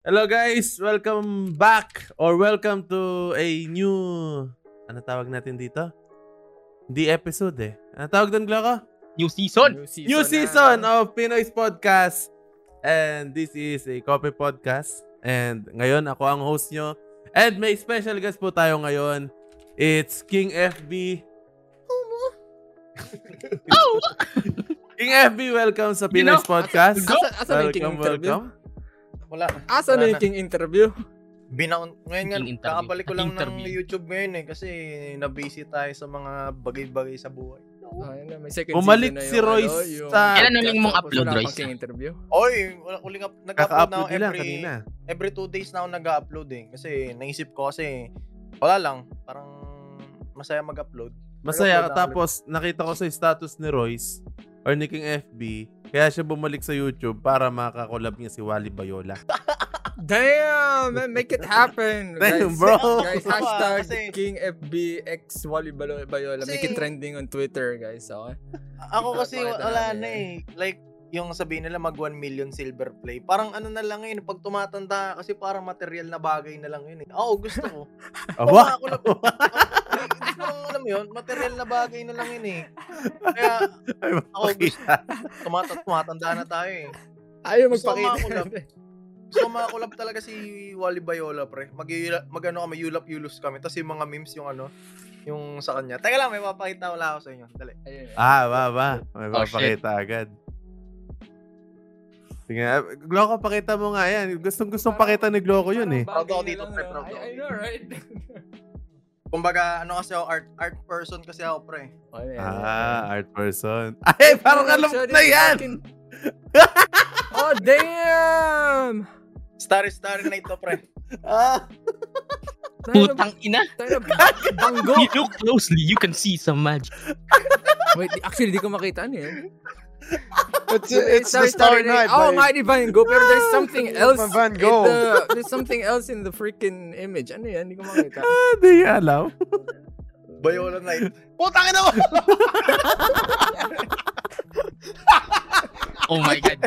Hello guys! Welcome back or welcome to a new... Ano tawag natin dito? Hindi episode eh. Ano tawag doon, Gloco? New season! New season of Pinoy's Podcast. And this is a copy podcast. And ngayon, ako ang host nyo. And may special guest po tayo ngayon. It's King FB. Oh! King FB, welcome sa Pinoy's Podcast. Welcome. Wala. Asa na yung King interview? Ngayon nga, kakabalik ko lang ng YouTube ngayon eh. Kasi nabusy tayo sa mga bagay-bagay sa buhay. Bumalik si Royce sa... Kailan uling mong upload, Royce? Oy, uling nag-upload na ako every 2 days na ako nag-upload eh. Kasi naisip ko kasi, wala lang. Parang masaya mag-upload. Masaya. Tapos nakita ko sa status ni Royce or ni King FB. Kaya siya bumalik sa YouTube para makakolab niya si Wally Bayola. Damn! Man, make it happen! Damn, guys, bro! Guys, hashtag KingFBXWallyBayola. Make it trending on Twitter, guys. Okay? Ako kasi wala na eh. Like, yung sabihin nila mag 1 million silver play. Parang ano na lang yun. Pag tumatanda kasi parang material na bagay na lang yun eh. Oo, gusto ko. Awa! Hindi ko lang alam yun. Material na bagay na lang yun eh. Kaya, ako gusto. Tumatanda na tayo eh. Ayaw magpakita. So makakulab talaga si Wally Bayola, pre. Mag-ano kami, yulap-yulus kami. Tapos yung mga memes, yung ano, yung sa kanya. Teka lang, may papakita wala ako sa inyo. Dali. Ba. May papakita agad. Sige, Gloco, pakita mo nga yan. Gustong-gustong pakita ni Gloco yun eh. Proud ako dito, pre. I know, right? Kumbaga, ano kasi ako, art person kasi ako, pre. Art person. Ay, parang alam na yan! Oh, damn! Starry night to, pre. Putang ina. Banggo. You look closely, you can see some magic. Wait, actually, di ko makita niya. It's the Starry Night. Oh, mighty Van Gogh, pero there's something else. Van Gogh. There's something else in the freaking image. Ano yan? Di ko makita. Di alam. Bayola Night. Putang ina mo! Oh my God.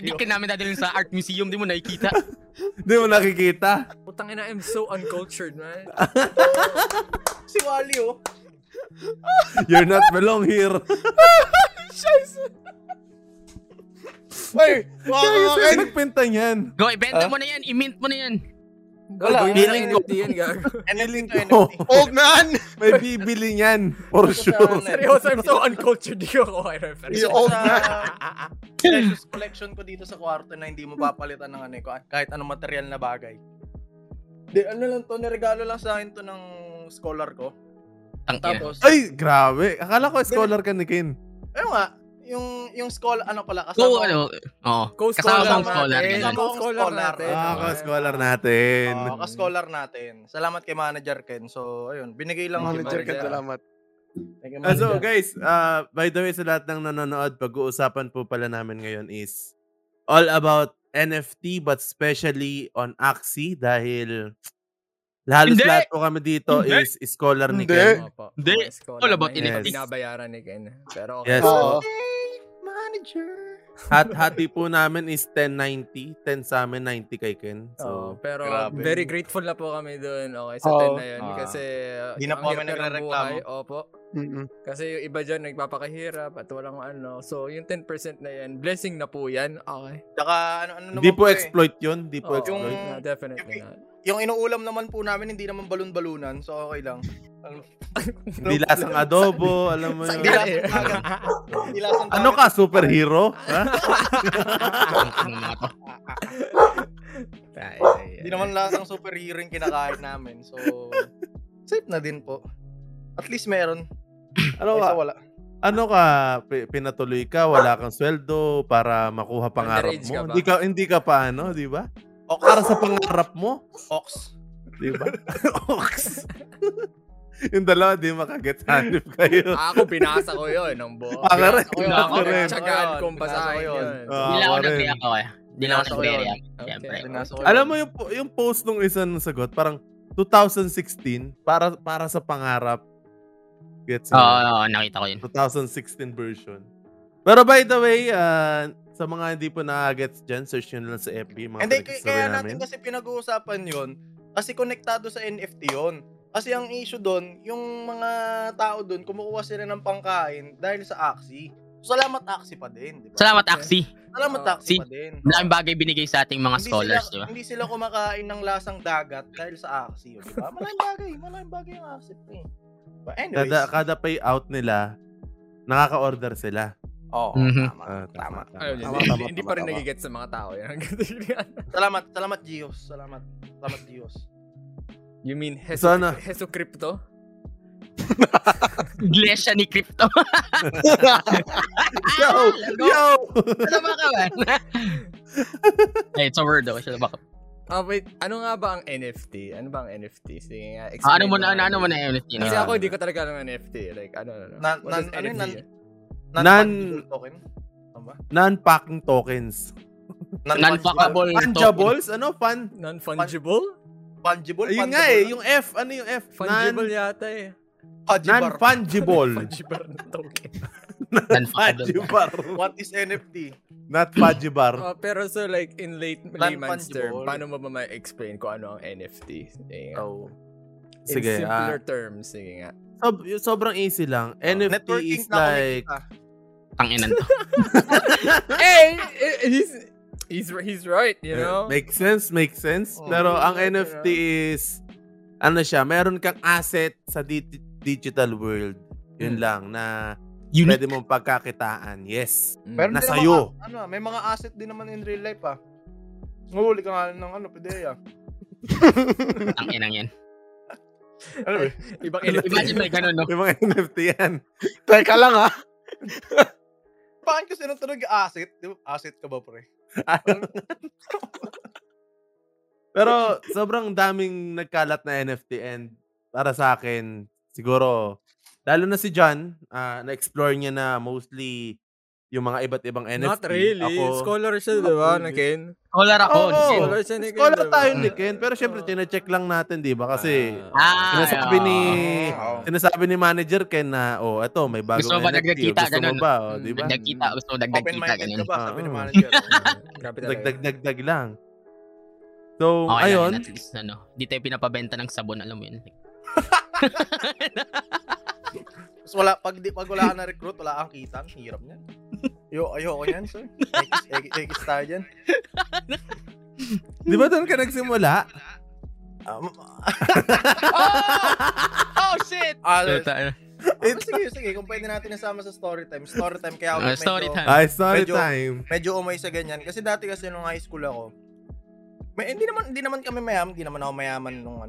Di ka namin dadalhin sa art museum. Di mo nakikita. Putang ina, I'm so uncultured, man. Si Wally, oh. You're not belong here. Wait, kaya nagpinta niyan. Go, ibenta mo na yan. I-mint mo na yan. Wala, NFT yan, gago. Old man! May bibili niyan. For sure. Seryoso, I'm so uncultured. Di ko ako i-refer. Old man. Precious collection ko dito sa kwarto na hindi mo papalitan ng ano ko. Kahit anong material na bagay. Di, ano lang to, niregalo lang sa akin to ng scholar ko. Tapos, ay, grabe. Akala ko scholar ka ni Ken. Ayun nga. Yung scholar, ano pala, kasama ko. Kasama scholar. Ka-scholar natin. Ka-scholar natin. Salamat kay Manager Ken. So, ayun, binigay lang Manager Ken. Salamat. So, guys, by the way, sa lahat ng nanonood, pag-uusapan po pala namin ngayon is all about NFT, but especially on Axie, dahil lahat po kami dito is scholar ni Ken. Hindi. All about NFT. Binabayaran ni Ken. Pero okay. Yes, Manager. Hati po namin is 1090. 10 sa amin, 90 kay Ken. So, pero grabe. Very grateful na po kami doon. Okay, sa 10 na yun. Kasi hindi na po kami nagre-reklamo. Opo. Kasi yung iba dyan nagpapakahirap at walang ano. So, yung 10% na yan, blessing na po yan. Okay. Saka, ano di po exploit yun. Di po exploit. Definitely not. Yung inuulam naman po namin, hindi naman balon-balunan. So, okay lang. Hindi lasang adobo, alam mo yun. Ano ka, superhero? Hindi naman lasang superhero yung kinakain namin. So, safe na din po. At least meron. Ano ka, pinatuloy ka, wala kang sweldo para makuha pangarap mo. Hindi ka pa ano, di ba? O para sa pangarap mo. Ox. Di ba? Ox. Yung dalawa, di makaget-hanip kayo. Ako, pinasa ko yun. Pinasa ko yun. Ako, tsagaan kong basahin yun. Hindi lang ako nag-react. Hindi lang ako nag-react. Alam mo, yung post nung isang sagot, parang 2016, para sa pangarap. Gets? Oo, nakita ko yun. 2016 version. Pero by the way, Sa mga hindi po na-gets dyan, search nyo lang sa FB. And then, kaya natin kasi pinag-uusapan yun, kasi konektado sa NFT yun. Kasi ang issue doon, yung mga tao doon, kumukuha sila ng pangkain dahil sa Axie. Salamat Axie pa din, di ba? Salamat Axie. Salamat Axie pa din. Maraming bagay binigay sa ating mga scholars, di ba? Hindi sila kumakain ng lasang dagat dahil sa Axie, di ba? Maraming bagay yung Axie. But anyways. Kada payout nila, nakaka-order sila. Oo, tama. Hindi pa rin nagigets sa mga tao yan. Salamat Gios. Salamat Gios. You mean Heso Crypto? Iglesia ni Crypto. Yo! Salama ka ba? Hey, it's a word daw. Salama ka. Wait, ano nga ba ang NFT? Ano ba ang NFT? Sige nga, explain. Ano mo na NFT? Kasi ako hindi ko talaga alam NFT. Like, ano? What is NFT? Non-packing tokens. Non-fungible tokens. Fungibles? Ano? Non-fungible? Fungible? Ayun nga eh. Yung F. Ano yung F? Fungible yata eh. Non-fungible. Non-fungible token. Non-fungible. What is NFT? Not fungible. Pero so like in layman's term, paano mo ba ma-explain kung ano ang NFT? Oh. Sige, in simpler terms. Sige nga. Sobrang easy lang. NFT is like tanginan to. Hey, he's right, you know. Makes sense. Pero ang NFT is ano siya, meron kang asset sa digital world. Yun lang na unique. Pwede mong pagkakitaan. Yes. Pero na sayo. May mga asset din naman in real life ah. Nguhuli ka nga ng ano, pideya. Tanginan yan. Anyway, ibang NFT. Ibang NFT yan. Teka lang ha. Bakit kasi nung tunog yung asset? Asset ka ba pre? Pero sobrang daming nagkalat na NFT and para sa akin, siguro, lalo na si John, na-explore niya na mostly yung mga iba't ibang NFT. Not really. Ako, scholar siya, di ba, na Ken? Scholar ako. Oh, scholar tayo ni Ken. Pero syempre, tinacheck lang natin, di ba? Kasi sinasabi ni Manager Ken na, eto, may bagong gusto NFT. Gusto mo ba dagdag kita? Open-minded ka ba? Sabi ni Manager. Dagdag lang. So, okay, ayun. At least, di tayo pinapabenta ng sabon, alam mo yun. Wala, pag wala ka na recruit, wala kang kita. Ang hirap niyan. Ayoko niyan, sir. X tayo dyan. Di ba doon ka nagsimula? Oh, shit! Sige. Kung pwede natin nasama sa storytime. Storytime, kaya ako medyo umay sa ganyan. Kasi dati kasi nung high school ako, hindi naman kami mayaman. Hindi naman ako mayaman nung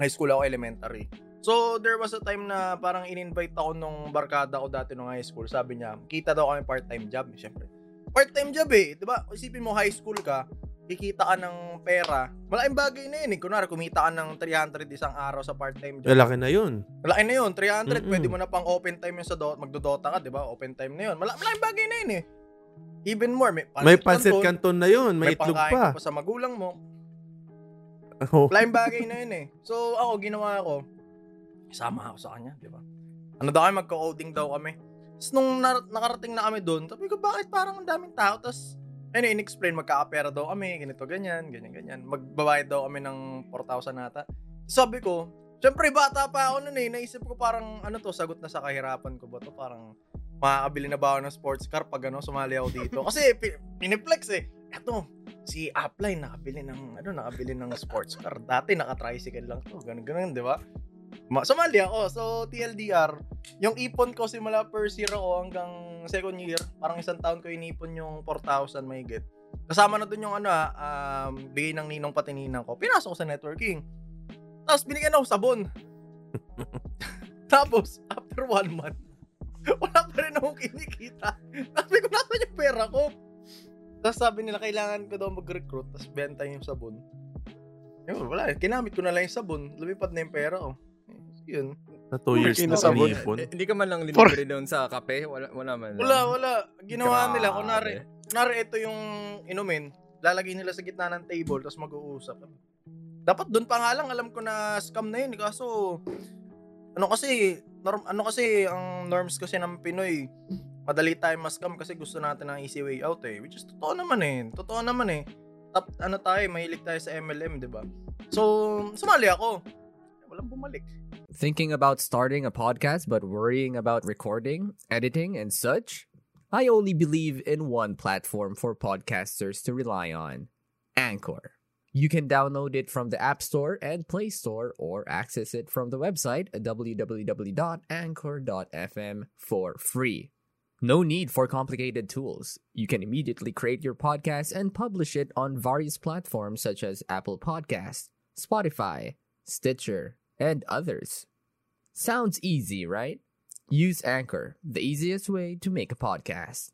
high school ako, elementary. So, there was a time na parang in-invite ako nung barkada ko dati nung high school. Sabi niya, kita daw kami part-time job. Siyempre, part-time job eh. Diba? Isipin mo, high school ka, kikita ka ng pera. Malaking bagay na yun eh. Kunwari, kumita ka ng 300 isang araw sa part-time job. Malaki na yun. Malaki na yun. 300, pwede mo na pang open time yun sa magdodota ka, diba? Open time na yun. Malaking bagay na yun eh. Even more, may pancit canton na yun. May itlog pa. May pangkain pa sa magulang mo. Malaking bagay na yun eh. So, ako, ginawa ko, sama ako sa kanya, di ba? Ano daw kami, magko-coding daw kami. Tapos nung nakarating na kami doon, sabi ko, bakit parang ang daming tao? Tapos, in-explain, magkakapera daw kami, ganito, ganyan. Magbabayad daw kami ng 4,000 nata. Sabi ko, syempre, bata pa ako noon eh. Naisip ko parang, sagot na sa kahirapan ko ba to? Parang, makakabili na ba ako ng sports car pag sumali ako dito? Kasi, piniplex eh. Eto, si Appline, nakabili ng sports car. Dati, nakatricycle lang to. Ganun, di ba? Sumali ako. So, TLDR, yung ipon ko simula first year ako hanggang second year, parang isang taon ko inipon yung 4,000 may get. Kasama na dun yung bigay ng ninong pati ninang ko. Pinasok ko sa networking. Tapos, binigyan ako sabon. Tapos, after 1 month, wala pa rin akong kinikita. Sabi ko, nasa yung pera ko. Tapos sabi nila, kailangan ko daw mag-recruit, tapos benta yung sabon. Wala, kinamit ko na lang yung sabon, lumipad na yung pera ko. Yun. Na 2 years na sabon. Hindi ka man lang linibre doon sa kape? Wala. Ginawa nila, kunwari ito yung inumin, lalagay nila sa gitna ng table, tapos mag-uusap. Dapat doon pa nga lang, alam ko na scam na yun. Kaso, ang norms kasi ng Pinoy, madali tayo mascam kasi gusto natin ng easy way out eh. Which is totoo naman eh. Ano tayo, mahilig tayo sa MLM, di ba? So, sumali ako. Walang bumalik. Thinking about starting a podcast but worrying about recording, editing, and such? I only believe in one platform for podcasters to rely on. Anchor. You can download it from the App Store and Play Store or access it from the website at www.anchor.fm for free. No need for complicated tools. You can immediately create your podcast and publish it on various platforms such as Apple Podcasts, Spotify, Stitcher, and others. Sounds easy, right? Use Anchor, the easiest way to make a podcast.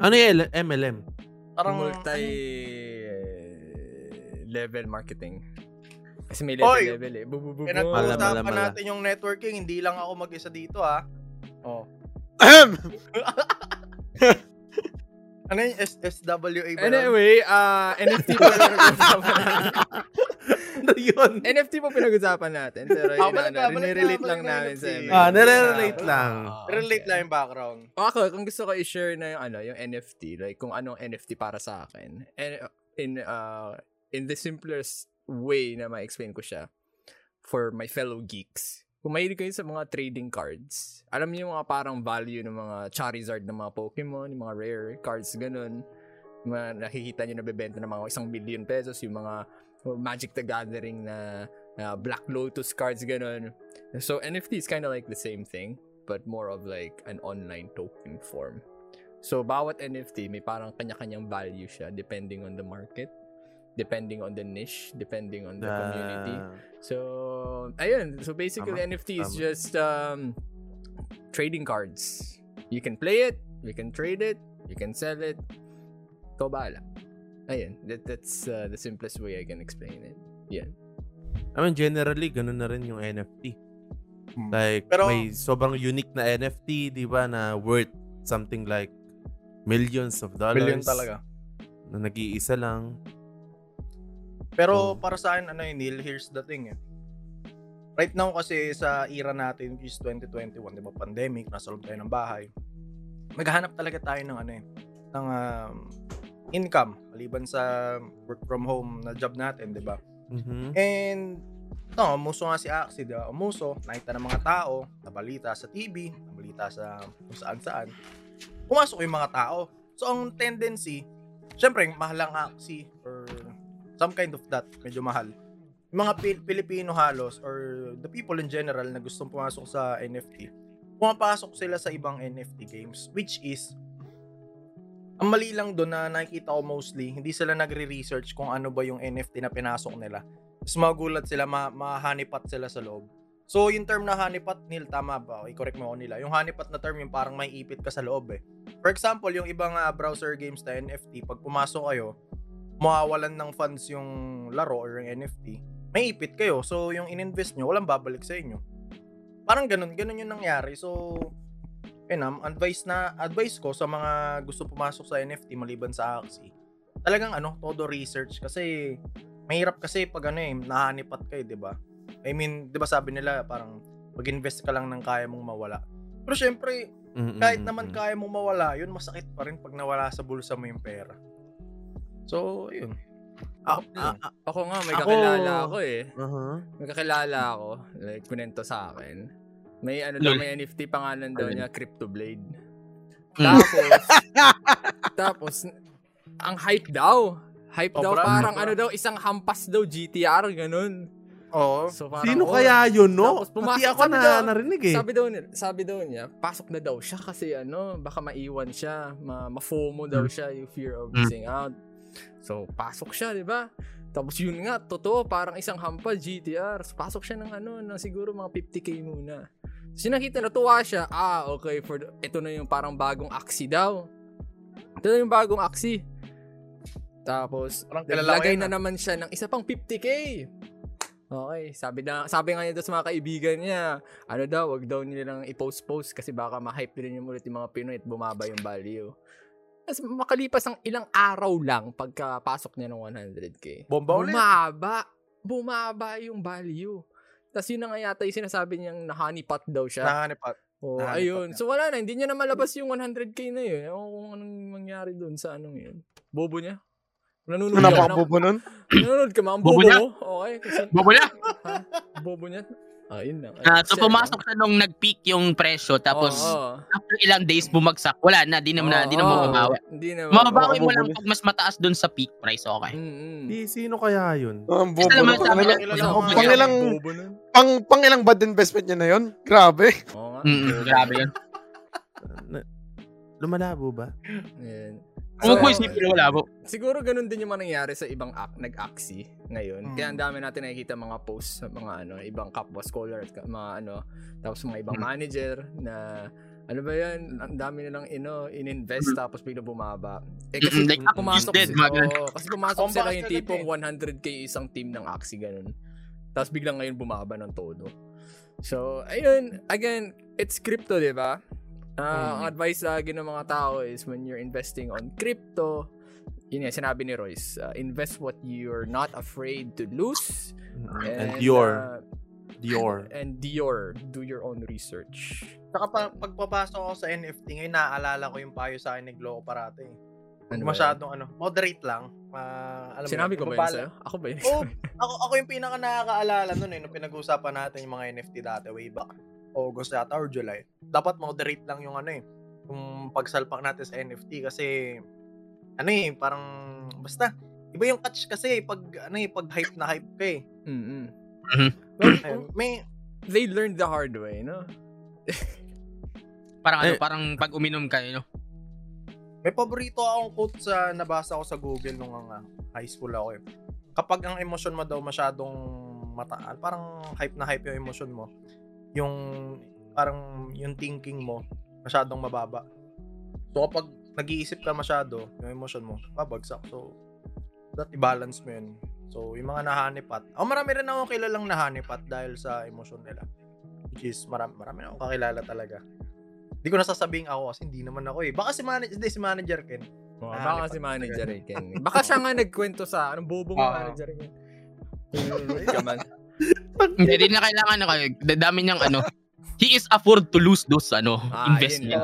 Ano yung MLM? Parang multi-level marketing. Kasi may level-level eh. Pinag-uusapan natin yung networking. Hindi lang ako mag-isa dito ha. Oh. Ano yung SWA ba? Anyway, NFT po pinag-usapan natin. Ano yun? NFT po pinag-usapan natin. Pero yun, nire-relate lang namin sa MLM. Nire-relate lang. Relate lang yung background. Ako, kung gusto ko i-share na yung, ano, yung NFT, like kung anong NFT para sa akin. In the simplest way na ma-explain ko siya for my fellow geeks. Kung mahilig kayo sa mga trading cards, alam niyo yung mga parang value ng mga Charizard ng mga Pokemon, yung mga rare cards, ganun. Mga nakikita niyo na bebenta ng mga 1 million pesos, yung mga Magic the Gathering na Black Lotus cards, ganun. So, NFT is kind of like the same thing, but more of like an online token form. So, bawat NFT, may parang kanya-kanyang value siya depending on the market. Depending on the niche, depending on the community. So, ayun. So, basically, NFT is just trading cards. You can play it, you can trade it, you can sell it. Ikaw bahala. Ayun. That's the simplest way I can explain it. Yeah. I mean, generally, ganun na rin yung NFT. Like, pero, may sobrang unique na NFT, di ba, na worth something like millions of dollars. Million talaga. Na nag-iisa lang. Pero para sa akin, ano yun, Neil, here's the thing. Eh. Right now kasi sa era natin, which is 2021, di ba, pandemic, nasa loob tayo ng bahay, maghahanap talaga tayo ng, ano yun, ng income, maliban sa work from home na job natin, di ba? Mm-hmm. And, no, umuso nga si Axie, di ba? Umuso, nakita ng mga tao, nabalita sa TV, nabalita sa kung saan-saan. Pumasok yung mga tao. So, ang tendency, syempre, mahalang Axie or some kind of that, medyo mahal. Yung mga Pilipino halos or the people in general na gustong pumasok sa NFT, pumapasok sila sa ibang NFT games, which is, ang mali lang doon na nakikita ko mostly, hindi sila nagre-research kung ano ba yung NFT na pinasok nila. Tapos magulat sila, ma-honeypot sila sa loob. So, yung term na honeypot, Neil, tama ba? I-correct mo ako nila. Yung honeypot na term, yung parang may ipit ka sa loob eh. For example, yung ibang browser games na NFT, pag pumasok kayo, mawawalan ng funds yung laro or yung NFT, may ipit kayo. So, yung ininvest nyo, walang babalik sa inyo. Parang ganun yung nangyari. So, advice ko sa mga gusto pumasok sa NFT maliban sa Axie, talagang todo research. Kasi, mahirap kasi pag nahanipat kayo, di ba? I mean, di ba sabi nila, parang mag-invest ka lang ng kaya mong mawala. Pero syempre, kahit naman kaya mong mawala, yun masakit pa rin pag nawala sa bulsa mo yung pera. So, yun. Ako nga, may kakilala ako eh. Uh-huh. May kakilala ako. Like, kunento sa akin. May may NFT pangalan daw niya, CryptoBlade. Tapos, ang hype daw. Parang daw, isang hampas daw, GTR, ganun. Oo. So, sino kaya yun, no? Tapos pumasok, ako narinig eh. Sabi daw niya, pasok na daw siya kasi baka maiwan siya, ma-FOMO daw siya, yung fear of missing out. So, pasok siya, di ba? Tapos yun nga, totoo, parang isang hampa, GTR. So, pasok siya ng ng siguro mga 50k muna. So, nakita, natuwa siya. Okay, ito na yung parang bagong Axie daw. Ito na yung bagong Axie. Tapos, lagay na naman siya ng isa pang 50k. Okay, sabi nga niya sa mga kaibigan niya, wag daw nilang i-post kasi baka ma-hype rin yung ulit yung mga Pinoy at bumaba yung value. As makalipas ang ilang araw lang pagkapasok niya ng 100k. Bumaba yung value. Tapos yun na nga yata yung sinasabi niyang na honeypot daw siya. Na honeypot. Oh, ayun. So wala na, hindi niya na malabas yung 100k na yun. Ewan ko kung anong mangyari doon sa anong yun. Bobo niya. Nanonood ano ka, bobo nun? Nanonood ka, mga bobo. Okay, kasi, bobo niya? Ha? Bobo niya? Ah, yun na. So pumasok na nung nag-peak yung presyo, tapos after ilang days bumagsak, wala na, di na mababawi. Mababawi mo lang pag mas mataas doon sa peak price, okay? Di, sino kaya yun? Ang bobo nun. Pang ilang bad investment niya na yun? Grabe. Oo nga. Grabe yun. Lumalabo ba? Yan. So, siguro ganun din yung mangyayari sa ibang nag-axie ngayon. Kaya ang dami natin nakikita mga posts sa mga ibang kapwa scholars, mga tapos mga ibang manager na ano ba yan, ang dami nilang ininvest tapos bigla bumaba. Eh kasi pumasok sila yung tipong 100k isang team ng Axie ganun. Tapos biglang ngayon bumaba ng todo. So, ayun, again, it's crypto, di ba? Ang advice lagi ng mga tao is when you're investing on crypto, yun nga, sinabi ni Royce, invest what you're not afraid to lose. And do your own research. Saka pagpapasok ako sa NFT, ngayon naaalala ko yung payo sa akin ni Gloco parate. Masyadong moderate lang. Alam sinabi mo, ko ba yun sa'yo? Ako ba yun? Oh, ako yung pinaka nakakaalala nun nung pinag-usapan natin yung mga NFT dati way back. August yata or July. Dapat moderate lang yung yung pagsalpak natin sa NFT kasi parang basta iba yung catch kasi pag pag hype na hype ka eh. Mm-hmm. They learned the hard way, no? parang pag uminom ka, May paborito akong quote sa nabasa ko sa Google nung high school ako eh. Kapag ang emosyon mo daw masyadong mataas, parang hype na hype yung emosyon mo, yung parang yung thinking mo masyadong mababa. So kapag nag-iisip ka masyado, yung emotion mo babagsak. So that i-balance mo yun. So yung mga nahanipat. Marami rin akong kilalang nahanipat dahil sa emotion nila. Which is marami akong kakilala talaga. Hindi ko nasasabing ako kasi hindi naman ako eh. Baka si Manager Ken. Baka si Manager Ken. Baka siya nga nagkwento sa bobong Manager Ken. Kaman. Hindi na kailangan dami niyang he is afford to lose those investment.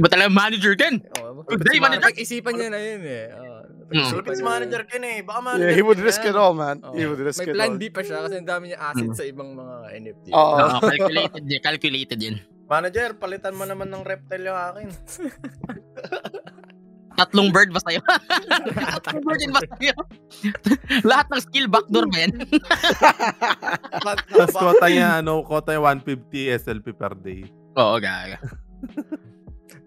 Diba talaga Manager Ken? Today Manager isipan niya na yun eh. Philippines Manager Ken eh. Baka Manager Ken. He would risk it all, man. He would risk it all. May plan B pa siya kasi ang dami niya asset sa ibang mga NFT. Calculated yun. Manager, palitan mo naman ng reptile yung akin. 3 bird basta yun. 3 bird yun basta yun. Lahat ng skill backdoor ba yan? Tapos kota niya 150 SLP per day. Oo, gaga.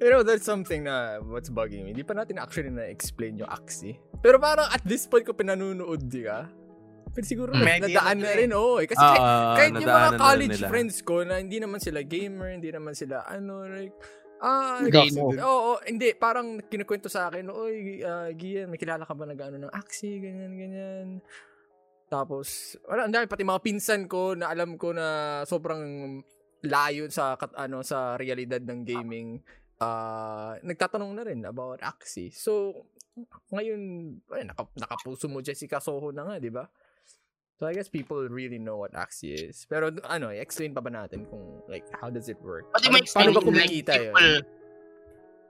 There's something na what's bugging me. Hindi pa natin actually na-explain yung Axie. Pero parang at this point ko pinanunood, di ka? Pero siguro nadaan na rin, oo. Kasi kahit yung mga college friends ko na hindi naman sila gamer, hindi naman sila hindi. Parang kinukwento sa akin, Gian, may kilala ka ba na gano'n ng Axie, ganyan. Tapos, wala, ang dami, pati mga pinsan ko na alam ko na sobrang layo sa realidad ng gaming. Nagtatanong na rin about Axie. So, ngayon, nakapuso mo Jessica Soho na nga, di ba? So, I guess people really know what Axie is. Pero, explain pa ba natin kung, how does it work? Paano ba kumikita yun?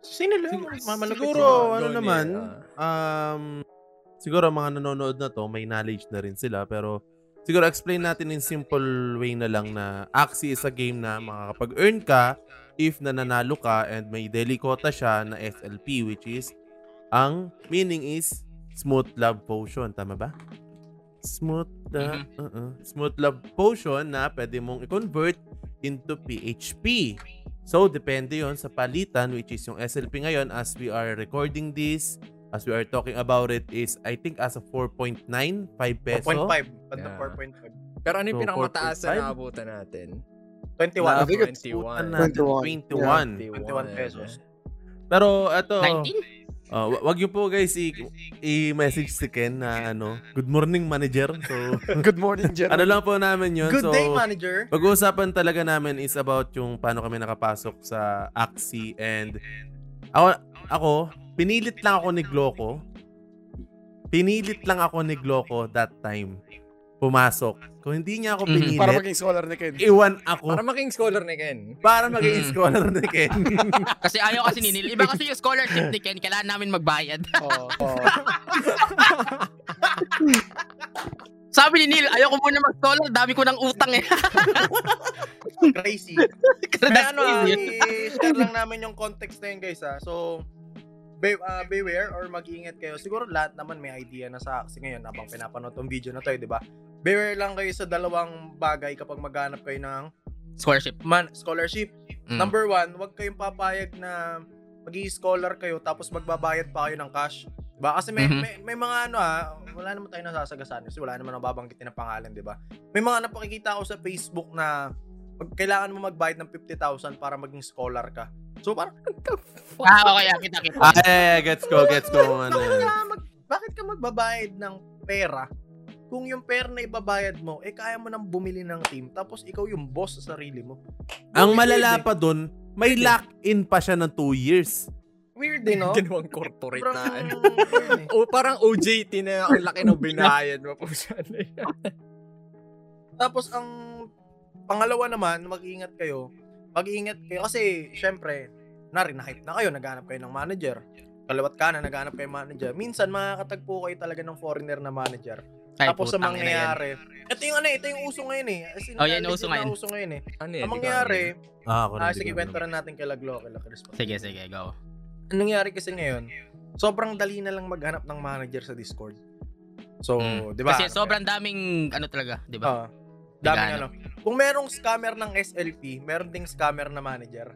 Siguro, siguro, mga nanonood na to, may knowledge na rin sila. Pero, siguro, explain natin in simple way na lang na Axie is a game na makakapag-earn ka if nananalo ka and may daily quota siya na SLP, which is, ang meaning is Smooth Love Potion. Tama ba? Smooth Love Potion na pwede mong i-convert into PHP. So, depende yon sa palitan, which is yung SLP ngayon as we are recording this, as we are talking about it is, I think, as of 4.9, 5 peso. 4.5. But the 4.5. Pero ano yung pinakamataas na naabutan natin? 21 pesos. Pero, ito... 19? Wag niyo po guys i-message si Ken na good morning manager. So good morning Jen. Ano lang po namin 'yon. Good day manager. Pag-uusapan talaga namin is about yung paano kami nakapasok sa Axie and ako pinilit lang ako ni Gloco that time pumasok. Kung hindi niya ako pinilit, para maging scholar ni Ken. Iwan ako. Para maging scholar ni Ken. Para maging scholar ni Ken. Kasi ayaw kasi ni Neil. Iba kasi yung scholarship ni Ken. Kailangan namin magbayad. Oo. Sabi ni Neil, ayaw ko muna mag-scholar. Dami ko ng utang eh. Crazy. Kaya ano, i-share lang namin yung context na yun, guys. Ha? So, beware or mag-iingat kayo. Siguro lahat naman may idea na sa Axie ngayon habang pinapanood tong video na to, eh, di ba? Beware lang kayo sa dalawang bagay kapag maghanap kayo ng scholarship. Number one, huwag kayong papayag na mag-i-scholar kayo tapos magbabayad pa kayo ng cash. Diba? Kasi may mga ano wala naman tayo nasasagasaan kasi wala naman ang babanggitin na pangalan, di ba? May mga napakikita ako sa Facebook na kailangan mo magbayad ng 50,000 para maging scholar ka. So parang okay, kita. Ay, gets ko man. Bakit ka magbabayad ng pera kung yung pera na ibabayad mo, eh kaya mo nang bumili ng team tapos ikaw yung boss sa sarili mo? Ang malala pa dun, may lock-in pa siya ng 2 years. Weird din, no? Ginawang corporate na. O parang OJT na ang laki ng binayad mo po siya. Tapos ang pangalawa naman, mag-iingat kayo kasi syempre na-hype na kayo, naghanap kayo ng manager. Kalawat ka na, naghanap kayo ng manager. Minsan makakatagpo kayo talaga ng foreigner na manager. Ay, tapos sa mangyayari. Ito yung uso ngayon eh. As in, uso ngayon eh. Ang mangyayari, sige, kwento na natin kay Glocko, kay Chris. Sige, go. Ang nangyayari kasi ngayon, sobrang dali na lang maghanap ng manager sa Discord. So, di ba? Kasi sobrang daming ano talaga, di ba? Daming ano. Kung merong scammer ng SLP, meron ding scammer na manager.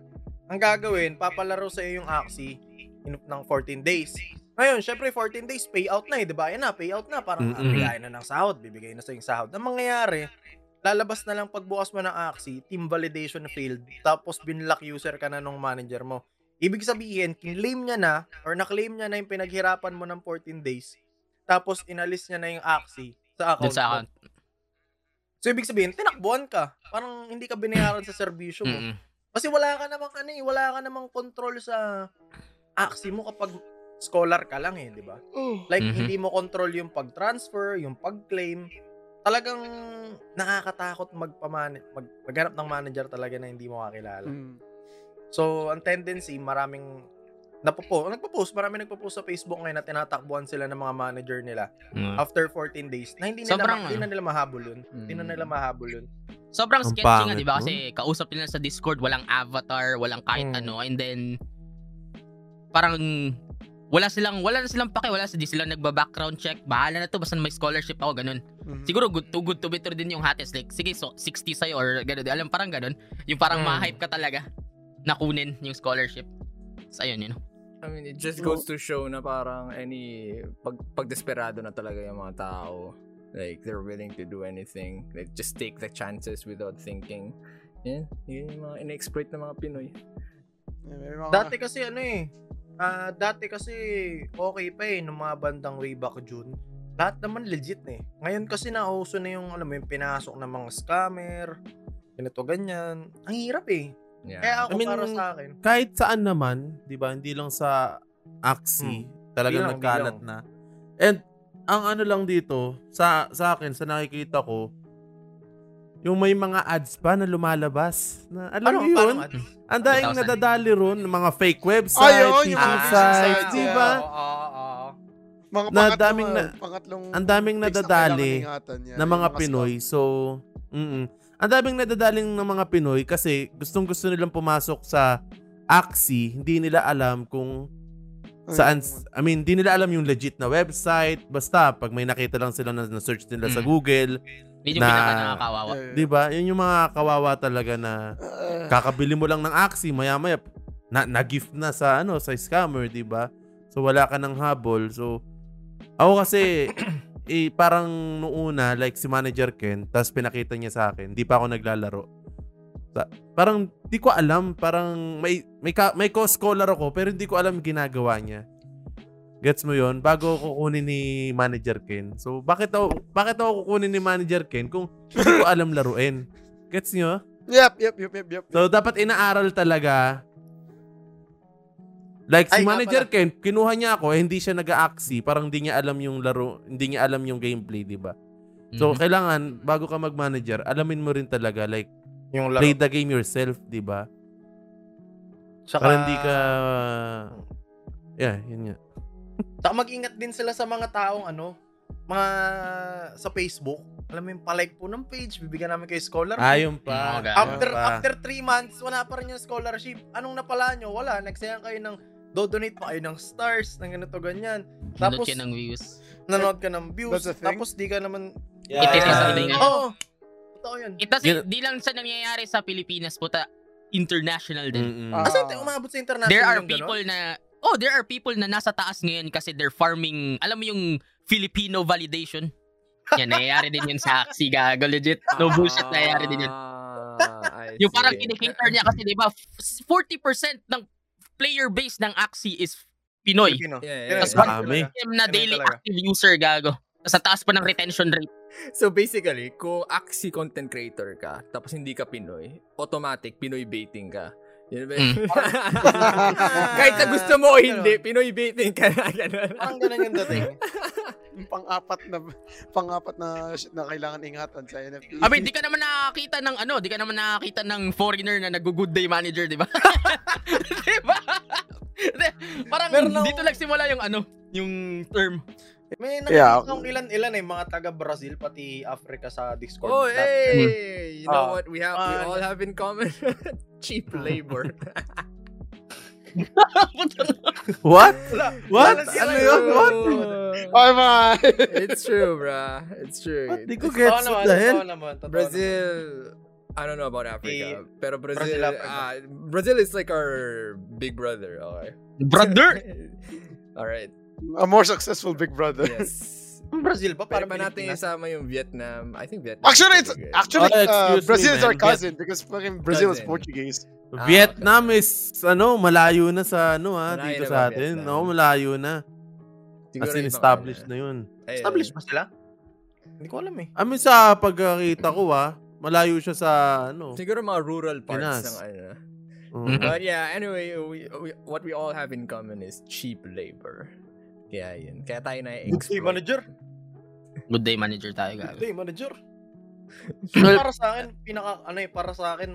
Ang gagawin, papalaro sa iyo yung Axie ng 14 days. Ngayon, syempre 14 days payout na eh, di ba? Yan na, payout na. Parang bigay na ng sahod, bibigay na sa yung sahod. Ang mangyayari, lalabas na lang pagbukas mo ng Axie, team validation failed, tapos binlock user ka na nung manager mo. Ibig sabihin, naklaim niya na yung pinaghirapan mo ng 14 days, tapos inalis niya na yung Axie sa account. So, ibig sabihin, tinakbuhan ka. Parang hindi ka binayaran sa serbisyo mo. Kasi wala ka namang control sa Axie mo kapag scholar ka lang eh, di ba? Like, hindi mo control yung pag-transfer, yung pag-claim. Talagang nakakatakot maghanap ng manager talaga na hindi mo kakilala. So, ang tendency, maraming nagpo-post sa Facebook ngayon na tinatakbuhan sila ng mga manager nila after 14 days na hindi na nila mahabol yun. Sobrang sketchy nga, di ba? Kasi kausap nila sa Discord, walang avatar, walang kahit ano, and then parang wala na silang pake, hindi sila nagba-background check, bahala na to, basta may scholarship ako, ganun. Siguro good to better din yung hates, like sige, so 60 sa'yo or ganun, alam, parang ganun, yung parang ma-hype ka talaga na kunin yung scholarship. So, ayun, yun. I mean, it just goes to show na parang pagdesperado na talaga yung mga tao. Like, they're willing to do anything. Like, just take the chances without thinking. Yeah, yun yung mga in-exploit na mga Pinoy. Dati kasi okay pa eh, nung mga bandang way back June. Lahat naman legit eh. Ngayon kasi nauso na yung, yung pinasok ng mga scammer, ganito, ganyan. Ang hirap eh. Yeah. Kaya ako, para sa akin, kahit saan naman, di ba, hindi lang sa Axie, talagang nagkalat na. And ang ano lang dito, sa akin, sa nakikita ko, yung may mga ads pa na lumalabas. Na, alam mo yun? Ang daing nadadali ron, mga fake website, websites, di ba? Mga pangatlong ang daming nadadali na mga Pinoy. So, ang daming nadadaling ng mga Pinoy kasi gustong-gusto nilang pumasok sa Axie, hindi nila alam kung saan, hindi nila alam yung legit na website, basta pag may nakita lang sila na search nila sa Google. Yun yung pinaka-kawawa. Diba? Yun yung mga kawawa talaga na kakabili mo lang ng Axie, maya-maya na-gift na sa, sa scammer, diba? So wala ka ng habol. So, ako kasi... parang noona, like si Manager Ken, tapos pinakita niya sa akin, di pa ako naglalaro. Parang di ko alam, parang may co-scholar ako, pero hindi ko alam ginagawa niya. Gets mo yon? Bago ako kukunin ni Manager Ken. So, bakit ako kukunin ni Manager Ken kung hindi ko alam laruin? Gets niyo? Yep. So, dapat inaaral talaga. Like si Manager Ken, kinuha niya ako, hindi siya nag-Axie, parang hindi niya alam yung laro, hindi niya alam yung gameplay, di ba? So, kailangan, bago ka mag-manager, alamin mo rin talaga, like, yung play the game yourself, di ba? Saka, para hindi ka... Yeah, yun nga. Saka mag-ingat din sila sa mga taong, ano, mga sa Facebook. Alam mo yung palike po ng page, bibigyan namin kayo scholarship. Ayun pa. After 3 months, wala pa rin yung scholarship. Anong napala nyo? Wala. Nagsayang kayo ng, do-donate pa kayo ng stars, ng ganito, ganyan. Tapos, nanood ka ng views. Tapos, di ka naman... Yeah. Oo. Totoo yun. Ito, di lang sa nangyayari sa Pilipinas po, international din. Kasi umabot sa international. There are people na, oh, there are people na nasa taas ngayon kasi they're farming, alam mo yung Filipino validation? Yan, nangyayari din yun sa Axie, gago, legit. No bullshit, nangyayari din yun. Yung parang kinikater niya kasi, diba, 40% ng player base ng Axie is Pinoy. Tapos 1% na daily active user, gago. Sa taas pa ng retention rate. So basically, kung Axie content creator ka, tapos hindi ka Pinoy, automatic Pinoy baiting ka. Yun ba? Kahit na gusto mo o hindi, Pinoy baiting ka na. Parang ganun yung dating. Pang-apat na kailangan ingatan sa NFT. Abi, di ka naman nakakita ng ano, di ka naman nakakita ng foreigner na nag-good day manager, di ba? Di ba? Parang dito nagsimula yung ano, yung term. May nakakita ng ilan-ilan eh, mga taga-Brazil, pati Africa sa Discord. Oh, hey! You know what? We all have in common. Cheap labor. What? What? Ano yun? What? Oh my! It's true, bruh. It's true. What? Di ko gets what the hell? Brazil, I don't know about Africa, pero Brazil is like our big brother, okay? Brother? Alright. A more successful Big Brother. Yes. Brazil pa para natin isama yung Vietnam. I think Vietnam. Actually, Brazil is our cousin because fucking Brazil is Portuguese. Vietnam is ano, malayo na sa ano ha, malayo dito sa atin. Vietnam. No, malayo na. As in, established na yun. Established ba sila? Hindi ko alam eh. I mean, sa pagkakita ko ha, malayo siya sa ano. Siguro mga rural parts ng ano. But yeah, anyway, what we all have in common is cheap labor. Kaya yun. Kaya tayo na-exploit. Good day manager tayo. Good day manager. So, para sa akin,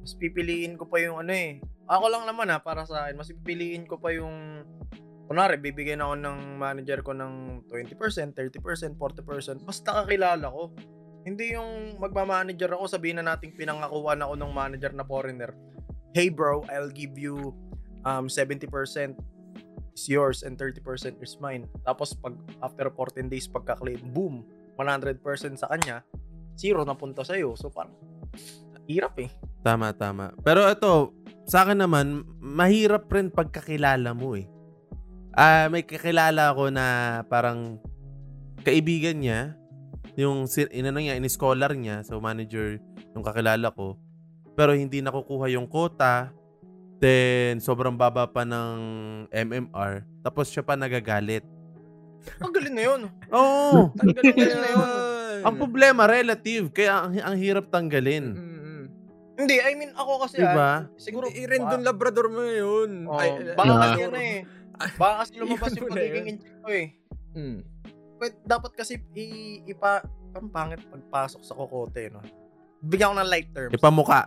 mas pipiliin ko pa yung ano eh. Ako lang naman ha, para sa akin, mas pipiliin ko pa yung, kunwari, bibigyan ako ng manager ko ng 20%, 30%, 40%, basta kakilala ko. Hindi yung magmamanager ako, sabihin na natin pinangakuha na ako ng manager na foreigner. Hey bro, I'll give you 70%. Is yours and 30% is mine. Tapos pag after 14 days pagka-claim, boom, 100% sa kanya, 0 na punta sa iyo. So parang hirap eh. Tama. Pero ito, sa akin naman, mahirap rin pagkakilala mo eh. May kakilala ako na parang kaibigan niya, yung in-scholar niya, so manager yung kakilala ko. Pero hindi nakukuha yung quota. Then, sobrang baba pa ng MMR. Tapos, siya pa nagagalit. Ang galing na yun. Oo. Ang galing na yun. Ang problema, relative. Kaya, ang hirap tanggalin. Mm-hmm. Hindi, I mean, ako kasi, diba? Siguro, i-rendon labrador mo yun. Oh, baka yun eh. Baka kasi lumabas yung pagiging incheck ko eh. But, dapat kasi, ang pangit pagpasok sa kokote, no? Bigyan ko ng light terms. Ipamuka.